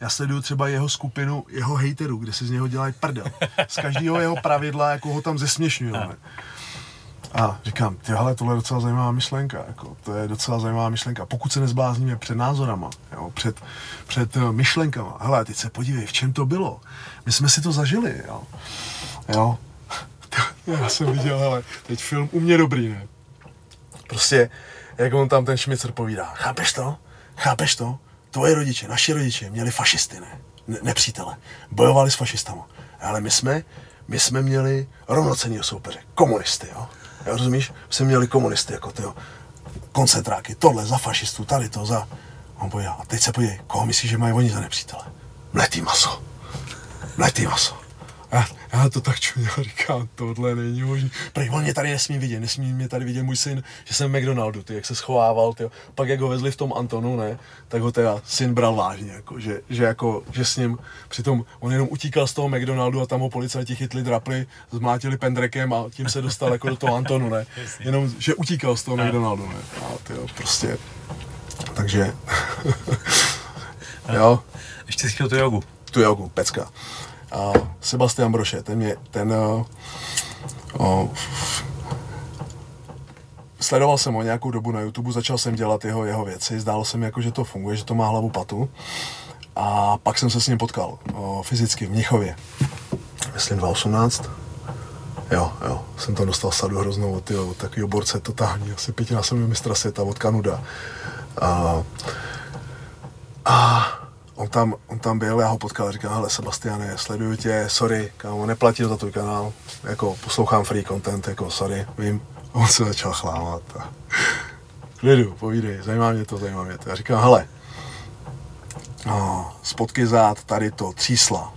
já sleduju třeba jeho skupinu, jeho hejterů, kde si z něho dělají prdel. Z každého jeho pravidla, jako ho tam zesměšňujeme. A říkám, tyhle, tohle je docela zajímavá myšlenka, jako, to je docela zajímavá myšlenka, pokud se nezblázníme před názorama, jo, před myšlenkama. Hele, teď se podívej, v čem to bylo, my jsme si to zažili, jo. Já jsem viděl, hele, teď film U mě dobrý, ne? Prostě, jak on tam ten Šmicer povídá, chápeš to? Tvoje rodiče, naši rodiče měli fašisty, ne? Nepřítele. Bojovali s fašistama. Ale my jsme měli rovnocenního soupeře. Komunisty, jo? Já rozumíš? My jsme měli komunisty, jako tyjo. Koncentráky, tohle za fašistů, tady to za... On povídá, a teď se podívej, koho myslíš, že mají oni za nepřítele? Mletý maso. Já to tak čuji, říkám, tohle není možný. Prý on mě tady nesmí mě tady vidět můj syn, že jsem v McDonaldu, ty, jak se schovával, ty. Pak jak ho vezli v tom Antonu, ne, tak ho teda syn bral vážně, jako, že s ním, přitom on jenom utíkal z toho McDonaldu a tam ho policajti chytli, drapli, zmlátili pendrekem a tím se dostal jako do toho Antonu, ne. Jenom, že utíkal z toho McDonaldu, ne. A ty jo, prostě, takže, jo. Ještě si chtěl tu jogu, pecka. A Sebastian Broše, sledoval jsem ho nějakou dobu na YouTube, začal jsem dělat jeho věci, zdálo se mi jako, že to funguje, že to má hlavu patu. A pak jsem se s ním potkal, fyzicky v Mnichově, myslím 2018. Jo, jsem tam dostal sadu hroznou od takového borce totální, asi 5násobného mistra světa, od Kanuda. On tam byl, já ho potkal a říkal, hele Sebastiane, sleduju tě, sorry, kámo, neplatím za tvůj kanál, jako poslouchám free content, jako sorry, vím. On se začal chlámat a klidu, povídej, zajímá mě to. Já říkám, hele, spotky zad, tady to, třísla.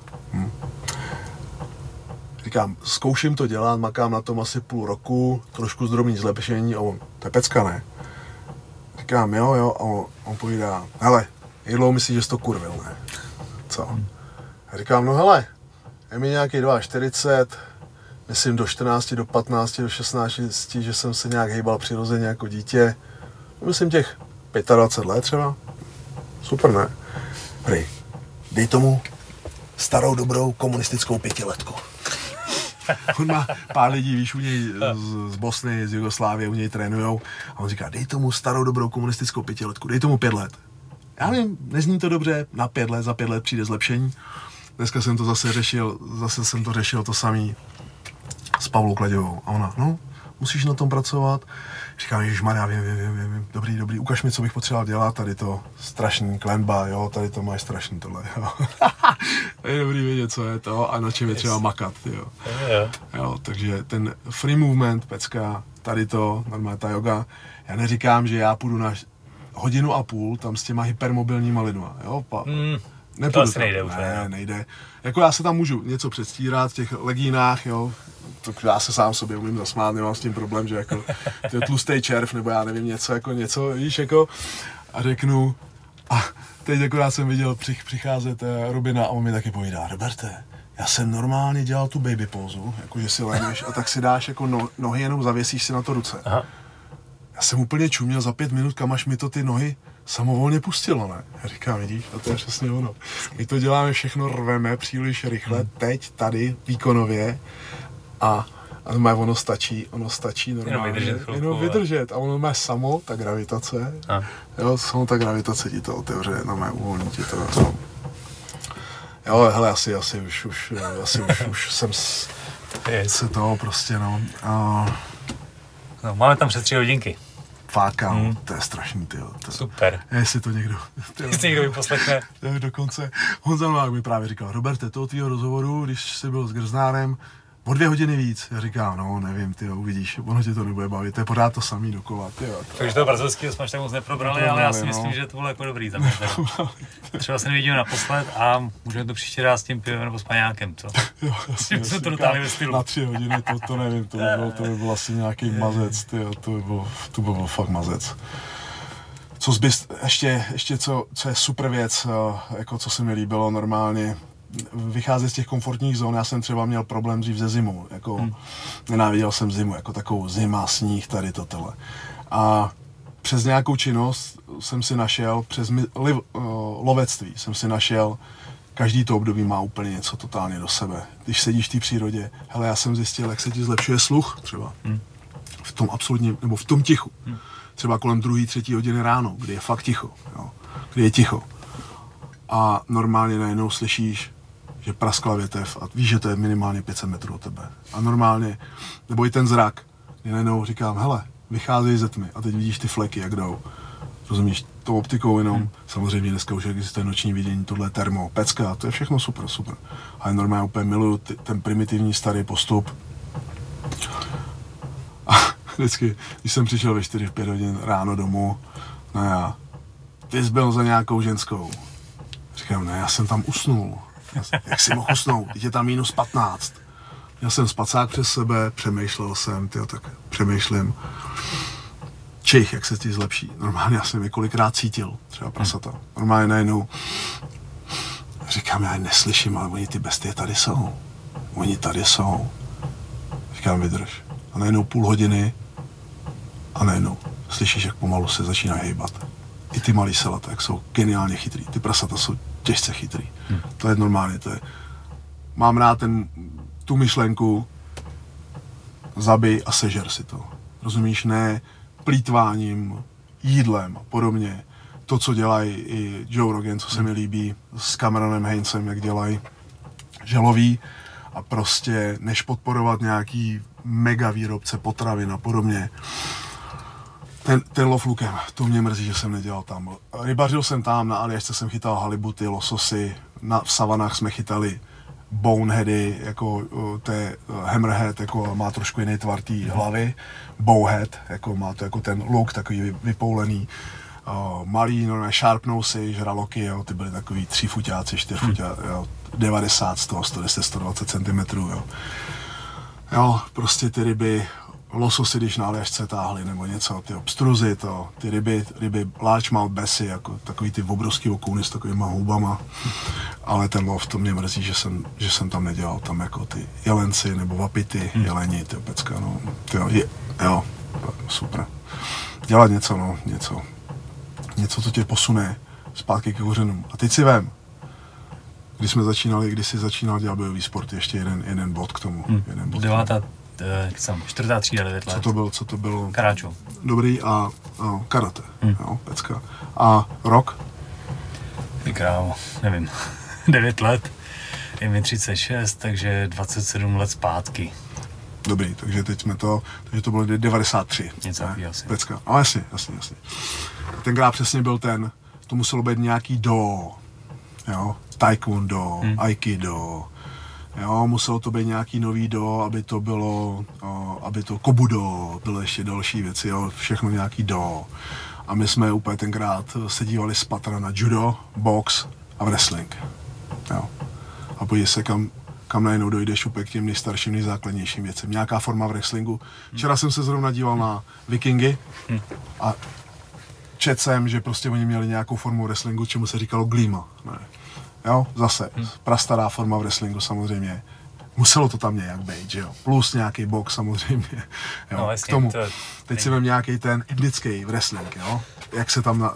Říkám, zkouším to dělat, makám na tom asi půl roku, trošku zdrobný zlepšení, a on, to je pecka, ne? Říkám, jo, a on povídá, hele, Jidlo, myslíš, že jsi to kurvil, ne? Co? A říkám, no hele, je mi nějaký 2,40, myslím do 14, do 15, do 16, že jsem se nějak hejbal přirozeně jako dítě. Myslím těch 25 let třeba. Super, ne? Hry, dej tomu starou dobrou komunistickou 5letku. On má pár lidí, víš, u něj z Bosny, z Jugoslávie, u něj trénujou. A on říká, dej tomu starou dobrou komunistickou 5letku, dej tomu 5 let. Já vím, nezní to dobře, za 5 let přijde zlepšení. Dneska jsem to řešil to samý s Pavlou Kleďovou. A ona, no, musíš na tom pracovat. Říkám, ježišmarja, vím, dobrý, ukaž mi, co bych potřeboval dělat, tady to strašný klenba, jo, tady to máš strašný tohle, jo. Je dobrý vědět, co je to a na čem je třeba makat, jo. Jo, takže ten free movement, pecka, tady to, normálně ta yoga. Já neříkám, že já půjdu na hodinu a půl tam s těma hypermobilníma lidma, jo? To asi nejde úplně. Ne, nejde. Jako já se tam můžu něco předstírat v těch legínách, jo? To já se sám sobě umím zasmát, nemám s tím problém, že jako tlustej červ, nebo já nevím, něco, víš, jako, a řeknu, a teď akorát jsem viděl přicházet Robina a on mi taky povídá, Roberte, já jsem normálně dělal tu baby pózu, jako že si lehneš a tak si dáš jako nohy, jenom zavěsíš si na to ruce. Aha. Já jsem úplně čuměl za 5 minut, kam až mi to ty nohy samovolně pustilo, ne? Já říkám, vidíš, a to je přesně ono. My to děláme všechno, rveme příliš rychle, teď, tady, výkonově a ono stačí normálně, jenom vydržet. A ono má samo, ta gravitace, jo, samo ta gravitace ti to otevře, no má uvolní ti to, no. Jo, hele, asi už jsem se toho prostě, no. Máme tam přes 3 hodinky. Fákám, to je strašný, tyjo. Super. Jestli to někdo... Jestli někdo mi poslechne. Dokonce Honza Novák mi právě říkal, Roberte, toho tvýho rozhovoru, když jsi byl s Grznárem, o 2 hodiny víc. Já říkám, no nevím, tyjo, uvidíš, ono tě to nebude bavit, to je pořád to samý dokola, tyjo. Takže to brzovskýho jsme až tak moc neprobrali, ale já si myslím, že to bylo jako dobrý tam. Třeba se nevidíme naposled a můžeme to příště dát s tím pivem nebo s paňákem, co? Jo, jasně, jsme to říkám, ve stylu. Na 3 hodiny, to nevím, to by byl asi nějaký mazec, tyjo, to by byl fakt mazec. Co zbys, ještě co je super věc, jako co se mi líbilo normálně, vycházet z těch komfortních zón. Já jsem třeba měl problém dřív ze zimou, jako nenáviděl jsem zimu, jako takovou zima, sníh, tady tohle. A přes nějakou činnost jsem si našel, přes lovectví jsem si našel, každý to období má úplně něco totálně do sebe. Když sedíš v té přírodě, hele, já jsem zjistil, jak se ti zlepšuje sluch třeba, v tom absolutním, nebo v tom tichu. Třeba kolem 2, 3 hodiny ráno, kdy je fakt ticho, jo, kdy je ticho. A normálně najednou slyšíš, že praskla větev a víš, že to je minimálně 500 metrů od tebe. A normálně, nebo i ten zrak, kdy najednou říkám, hele, vycházej ze tmy a teď vidíš ty fleky, jak jdou. Rozumíš, tou optikou jenom, samozřejmě dneska už existuje noční vidění, tohle je termo, pecka, to je všechno super, super. Ale normálně úplně miluju ten primitivní starý postup. A vždycky, když jsem přišel ve 4-5 hodin ráno domů, no já, ty jsi byl za nějakou ženskou. Říkám, ne, já jsem tam usnul. Jak si mohl usnout? Teď je tam -15. Měl jsem spacák přes sebe, přemýšlel jsem, tak přemýšlím. Čich, jak se ti zlepší. Normálně já jsem několikrát cítil, třeba prasata. Normálně najednou říkám, já je neslyším, ale oni ty bestie tady jsou. Oni tady jsou. Říkám, vydrž. A najednou 30 minut a najednou slyšíš, jak pomalu se začíná hejbat. I ty malý selata, jak jsou geniálně chytrý. Ty prasata jsou těžce chytrý. To je normálně, to je... Mám rád tu myšlenku, zabij a sežer si to. Rozumíš? Ne plýtváním, jídlem a podobně. To, co dělají i Joe Rogan, co se mi líbí, s Cameronem Hainesem, jak dělají, že loví a prostě než podporovat nějaký mega výrobce potravin a podobně, ten lov lukem, to mě mrzí, že jsem nedělal tam. Rybařil jsem tam, na Aljašce jsem chytal halibuty, lososy, v savanách jsme chytali boneheady, jako hammerhead, jako má trošku jiný tvar té hlavy, bowhead, jako má to jako ten luk, takový vypoulený, malý, normálně sharpnosy, žraloky, jo, ty byly takový 3 fuťáci, 4 fuťáci, 90, 100, 110, 120 cm, jo, prostě ty ryby, lososy, když na Aljašce táhli nebo něco, ty obstruzy, to, ty ryby largemouth bassy, jako takový ty obrovský okouny s takovýma houbama, ale ten lov, to mě mrzí, že jsem tam nedělal, tam jako ty jelenci nebo vapity, jeleni, ty pecka, no, jo, super. Dělat něco, no, něco, co tě posune zpátky k kořenům. A teď si vem, když jsi začínal dělat bojový sport, ještě jeden bod k tomu. Jeden bod 4. třída, 9 let. Co to bylo? Karáčo. Dobrý a karate, jo, pecka. A rok? Ty krávo, nevím. 9 let, je mi 36, takže 27 let zpátky. Dobrý, takže teď jsme takže to bylo 93. Něco takový asi. Pecka, ale jasně. Tenkrát přesně byl to muselo být nějaký do, jo, taekwondo, aikido, jo, muselo to být nějaký nový do, aby to bylo, aby to kobudo, byly ještě další věci, jo, všechno nějaký do. A my jsme úplně tenkrát se dívali z patra na judo, box a wrestling, jo. A podívej se, kam najednou dojdeš úplně k těm nejstarším, nejzákladnějším věcem. Nějaká forma wrestlingu. Včera jsem se zrovna díval na Vikingy a četl jsem, že prostě oni měli nějakou formu wrestlingu, čemu se říkalo glíma, ne. Jo, zase, prastará forma wrestlingu samozřejmě, muselo to tam nějak být, že jo, plus nějaký box samozřejmě, jo, no, k tomu, teď si vem nějaký ten indický wrestling, jo, jak se tam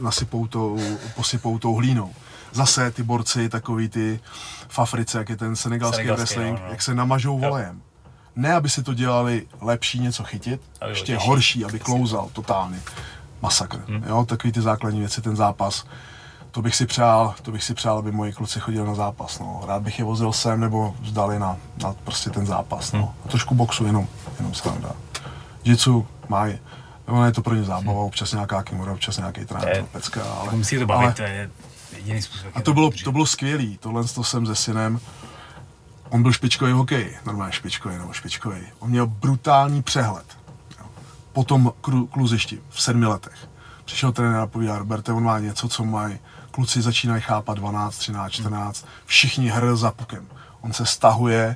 posypou tou hlínou, zase ty borci, takový ty v Africe, jak je ten senegalský wrestling, no. Jak se namažou volejem, ne, aby si to dělali lepší něco chytit, ještě horší, aby klouzal, totálně, masakr, jo, takový ty základní věci, ten zápas. To bych si přál, aby moji kluci chodili na zápas, no. Rád bych je vozil sem, nebo vzdali na prostě ten zápas, no. A trošku boxu, jenom se tam dá. Jitsu mají Ono je to pro ně zábava, občas nějaká kimura, občas nějaký tránek, pecka, ale... Musí to bavit, to je jediný způsob. A to bylo skvělý, tohle to jsem se synem. On byl špičkový hokej, normálně špičkový nebo špičkový. On měl brutální přehled. Po tom kluzišti v 7 letech. Přišel trenér a povídá: Roberte, on má něco, co mají. Kluci začínají chápat 12, 13, 14, všichni hr za pukem. On se stahuje,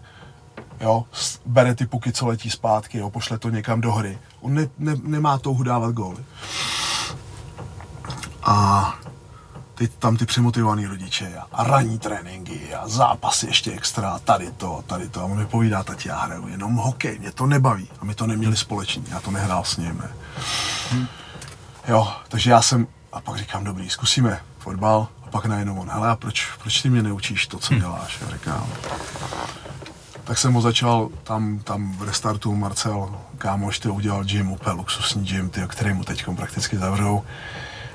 jo, bere ty puky, co letí zpátky, jo, pošle to někam do hry. On nemá touhu dávat góly. A teď tam ty přemotivovaný rodiče a ranní tréninky a zápasy ještě extra, tady to. A on mi povídá: tati, já hraju jenom hokej, mě to nebaví. A my to neměli společný, já to nehrál s ním, ne. Jo, takže já jsem, a pak říkám: dobrý, zkusíme fotbal. A pak najednou on: hele, a proč ty mě neučíš to, co děláš? Já říkám. Tak jsem ho začal, tam v Restartu Marcel, kámoš, ty udělal gym, úplně luxusní gym, ty, který mu teďkom prakticky zavřou.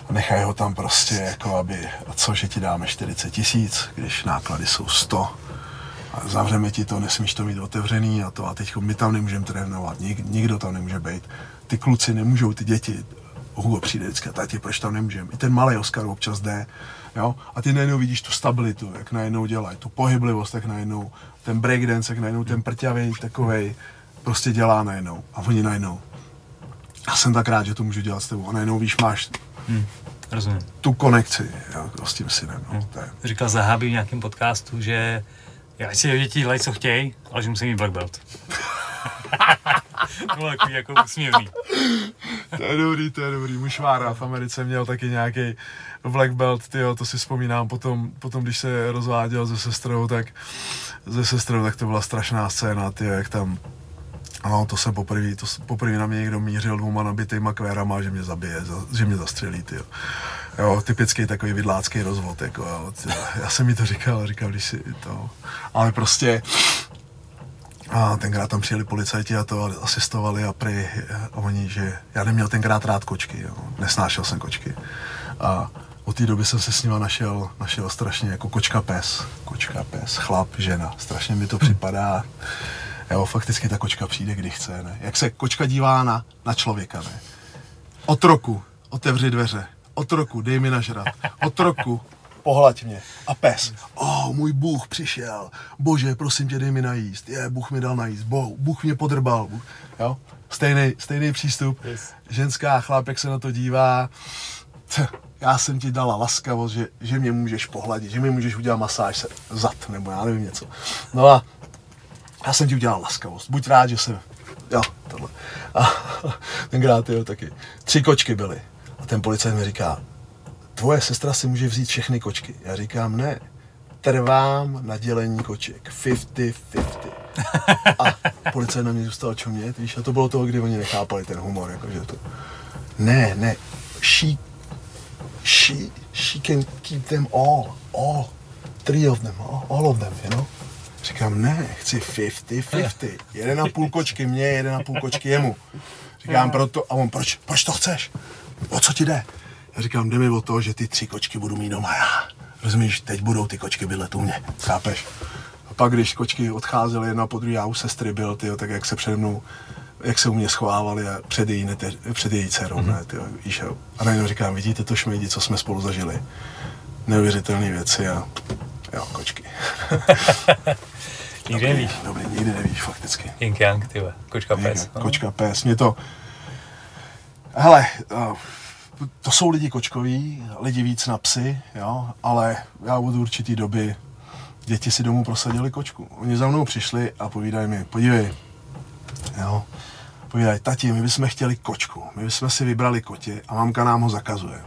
A nechají ho tam prostě jako, aby, a co, že ti dáme 40 000, když náklady jsou 100. A zavřeme ti to, nesmíš to mít otevřený a to, a teď my tam nemůžeme trénovat, nikdo tam nemůže být. Ty kluci nemůžou, ty děti. Hugo přijde vždycky: tati, proč tam nemůžeme? I ten malej Oskar občas jde, jo? A ty najednou vidíš tu stabilitu, jak najednou dělají, tu pohyblivost, jak najednou ten breakdance, jak najednou ten prťavý takovej prostě dělá najednou. A oni najednou: já jsem tak rád, že to můžu dělat s tebou. A najednou, víš, máš tu konekci, jo, s tím synem. No. Říkal Zahábí v nějakém podcastu, že já si děti dělají, co chtějí, ale že musí mít black belt. To bylo takový jako usměvný. To je dobrý. Mušvára v Americe měl taky nějaký black belt, tyjo, to si vzpomínám. Potom když se rozváděl se sestrou, tak to byla strašná scéna, tyjo, jak tam... Ano, to jsem poprvé na mě někdo mířil 2 nabitejma kvérama, že mě zabije, že mě zastřelí, tyjo. Jo, typický takový vidlácký rozvod, jako jo, tyjo. Já jsem mi to říkal, když si to... Ale prostě... A tenkrát tam přijeli policajti a to asistovali a oni, že já neměl tenkrát rád kočky, jo. Nesnášel jsem kočky. A od té doby jsem se s nima našel strašně jako kočka pes, chlap, žena. Strašně mi to připadá. Jo, fakticky ta kočka přijde, kdy chce, ne? Jak se kočka dívá na člověka, ne? Otroku, otevři dveře. Otroku, dej mi nažrat. Otroku, pohlaď mě. A pes: můj Bůh přišel, bože, prosím tě, dej mi najíst. Bůh mi dal najíst, Bůh mě podrbal. Jo? Stejný přístup, yes. Ženská, chlap, jak se na to dívá: já jsem ti dala laskavost, že mě můžeš pohladit, že mi můžeš udělat masáž se zad, nebo já nevím něco. No a já jsem ti udělal laskavost, buď rád, že jsem, jo, tohle. A tenkrát, jo, taky 3 kočky byly a ten policajt mi říká: tvoje sestra si může vzít všechny kočky. Já říkám: ne, trvám na dělení koček, 50-50. A policajt na mě zůstal čumět, víš, a to bylo toho, kdy oni nechápali ten humor, jakože to. Ne, she can keep them all, 3 of them, all of them, you know. Říkám: ne, chci 50-50, 1,5 kočky mě, 1,5 kočky jemu. Říkám: proto, a on: proč to chceš? O co ti jde? Já říkám: jde mi o to, že ty 3 kočky budu mít doma já. Rozumíš, teď budou ty kočky bydlet u mě, chápeš? A pak, když kočky odcházely jedna po druhé, já u sestry byl, tyjo, tak jak se přede mnou, jak se u mě schovávali a před její dcerou, ne, tyjo, víš, jo. A najednou říkám: vidíte to, šmejdi, co jsme spolu zažili. Neuvěřitelné věci a jo, kočky. Nikdy nevíš. Dobrý, nikdy nevíš, fakticky. Yin Yang, tyhle, kočka pes. Kočka pes, mě to... Hele, to jsou lidi kočkoví, lidi víc na psy, jo, ale já od určitý doby děti si domů prosadili kočku. Oni za mnou přišli a povídají mi: podívej, jo, povídají: tati, my bychom chtěli kočku, my bychom si vybrali kotě a mamka nám ho zakazuje.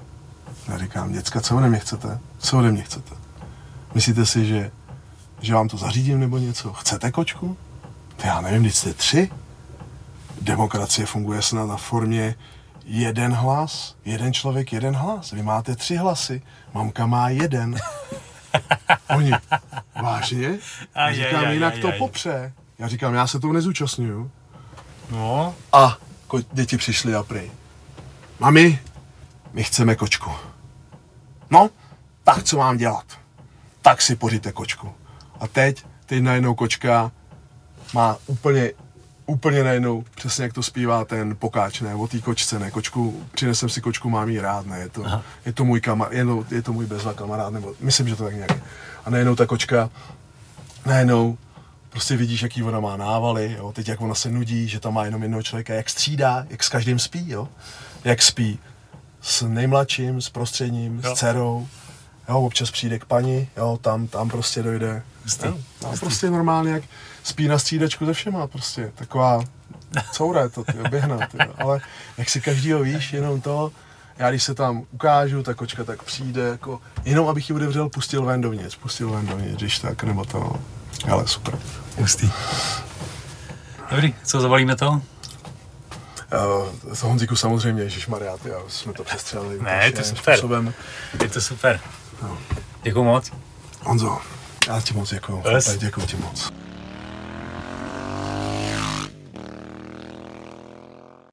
Já říkám: děcka, co ode mě chcete? Myslíte si, že vám to zařídím nebo něco? Chcete kočku? To já nevím, když jste 3. Demokracie funguje snad na formě: jeden hlas, jeden člověk, jeden hlas. Vy máte 3 hlasy, mamka má 1. Oni: vážně? Já říkám: jinak to popře. Já říkám: já se toho nezúčastňuju. No. A děti přišli a prý: mami, my chceme kočku. No, tak co mám dělat? Tak si poříte kočku. A teď najednou kočka má úplně úplně najednou, přesně jak to zpívá ten Pokáč, ne, o té kočce, ne, kočku, přinesem si kočku, mám jí rád, ne, je to můj je to můj bezva kamarád, nebo myslím, že to tak nějak je. A najednou ta kočka, najednou prostě vidíš, jaký ona má návaly, jo, teď jak ona se nudí, že tam má jenom jednoho člověka, jak střídá, jak s každým spí, jo, jak spí s nejmladším, s prostředním, jo, s dcerou, jo, občas přijde k paní, jo, tam prostě dojde. Tam prostě normálně jak spí na střídačku se všema, prostě taková coura je to, tyjo, běhna, tyjo. Ale jak si každýho víš, jenom to, já když se tam ukážu, ta kočka tak přijde, jako, jenom abych ji odevřel, pustil ven dovnitř, když tak, nebo to, no. Ale super. Hustý. Dobrý, co zavalíme to? Z Honzíku samozřejmě, ježišmarja, tyjo, jsme to přestřelili. Ne, je to super. Způsobem. Je to super. No. Děkuju moc. Honzo, já ti moc děkuju. Děkuju ti moc.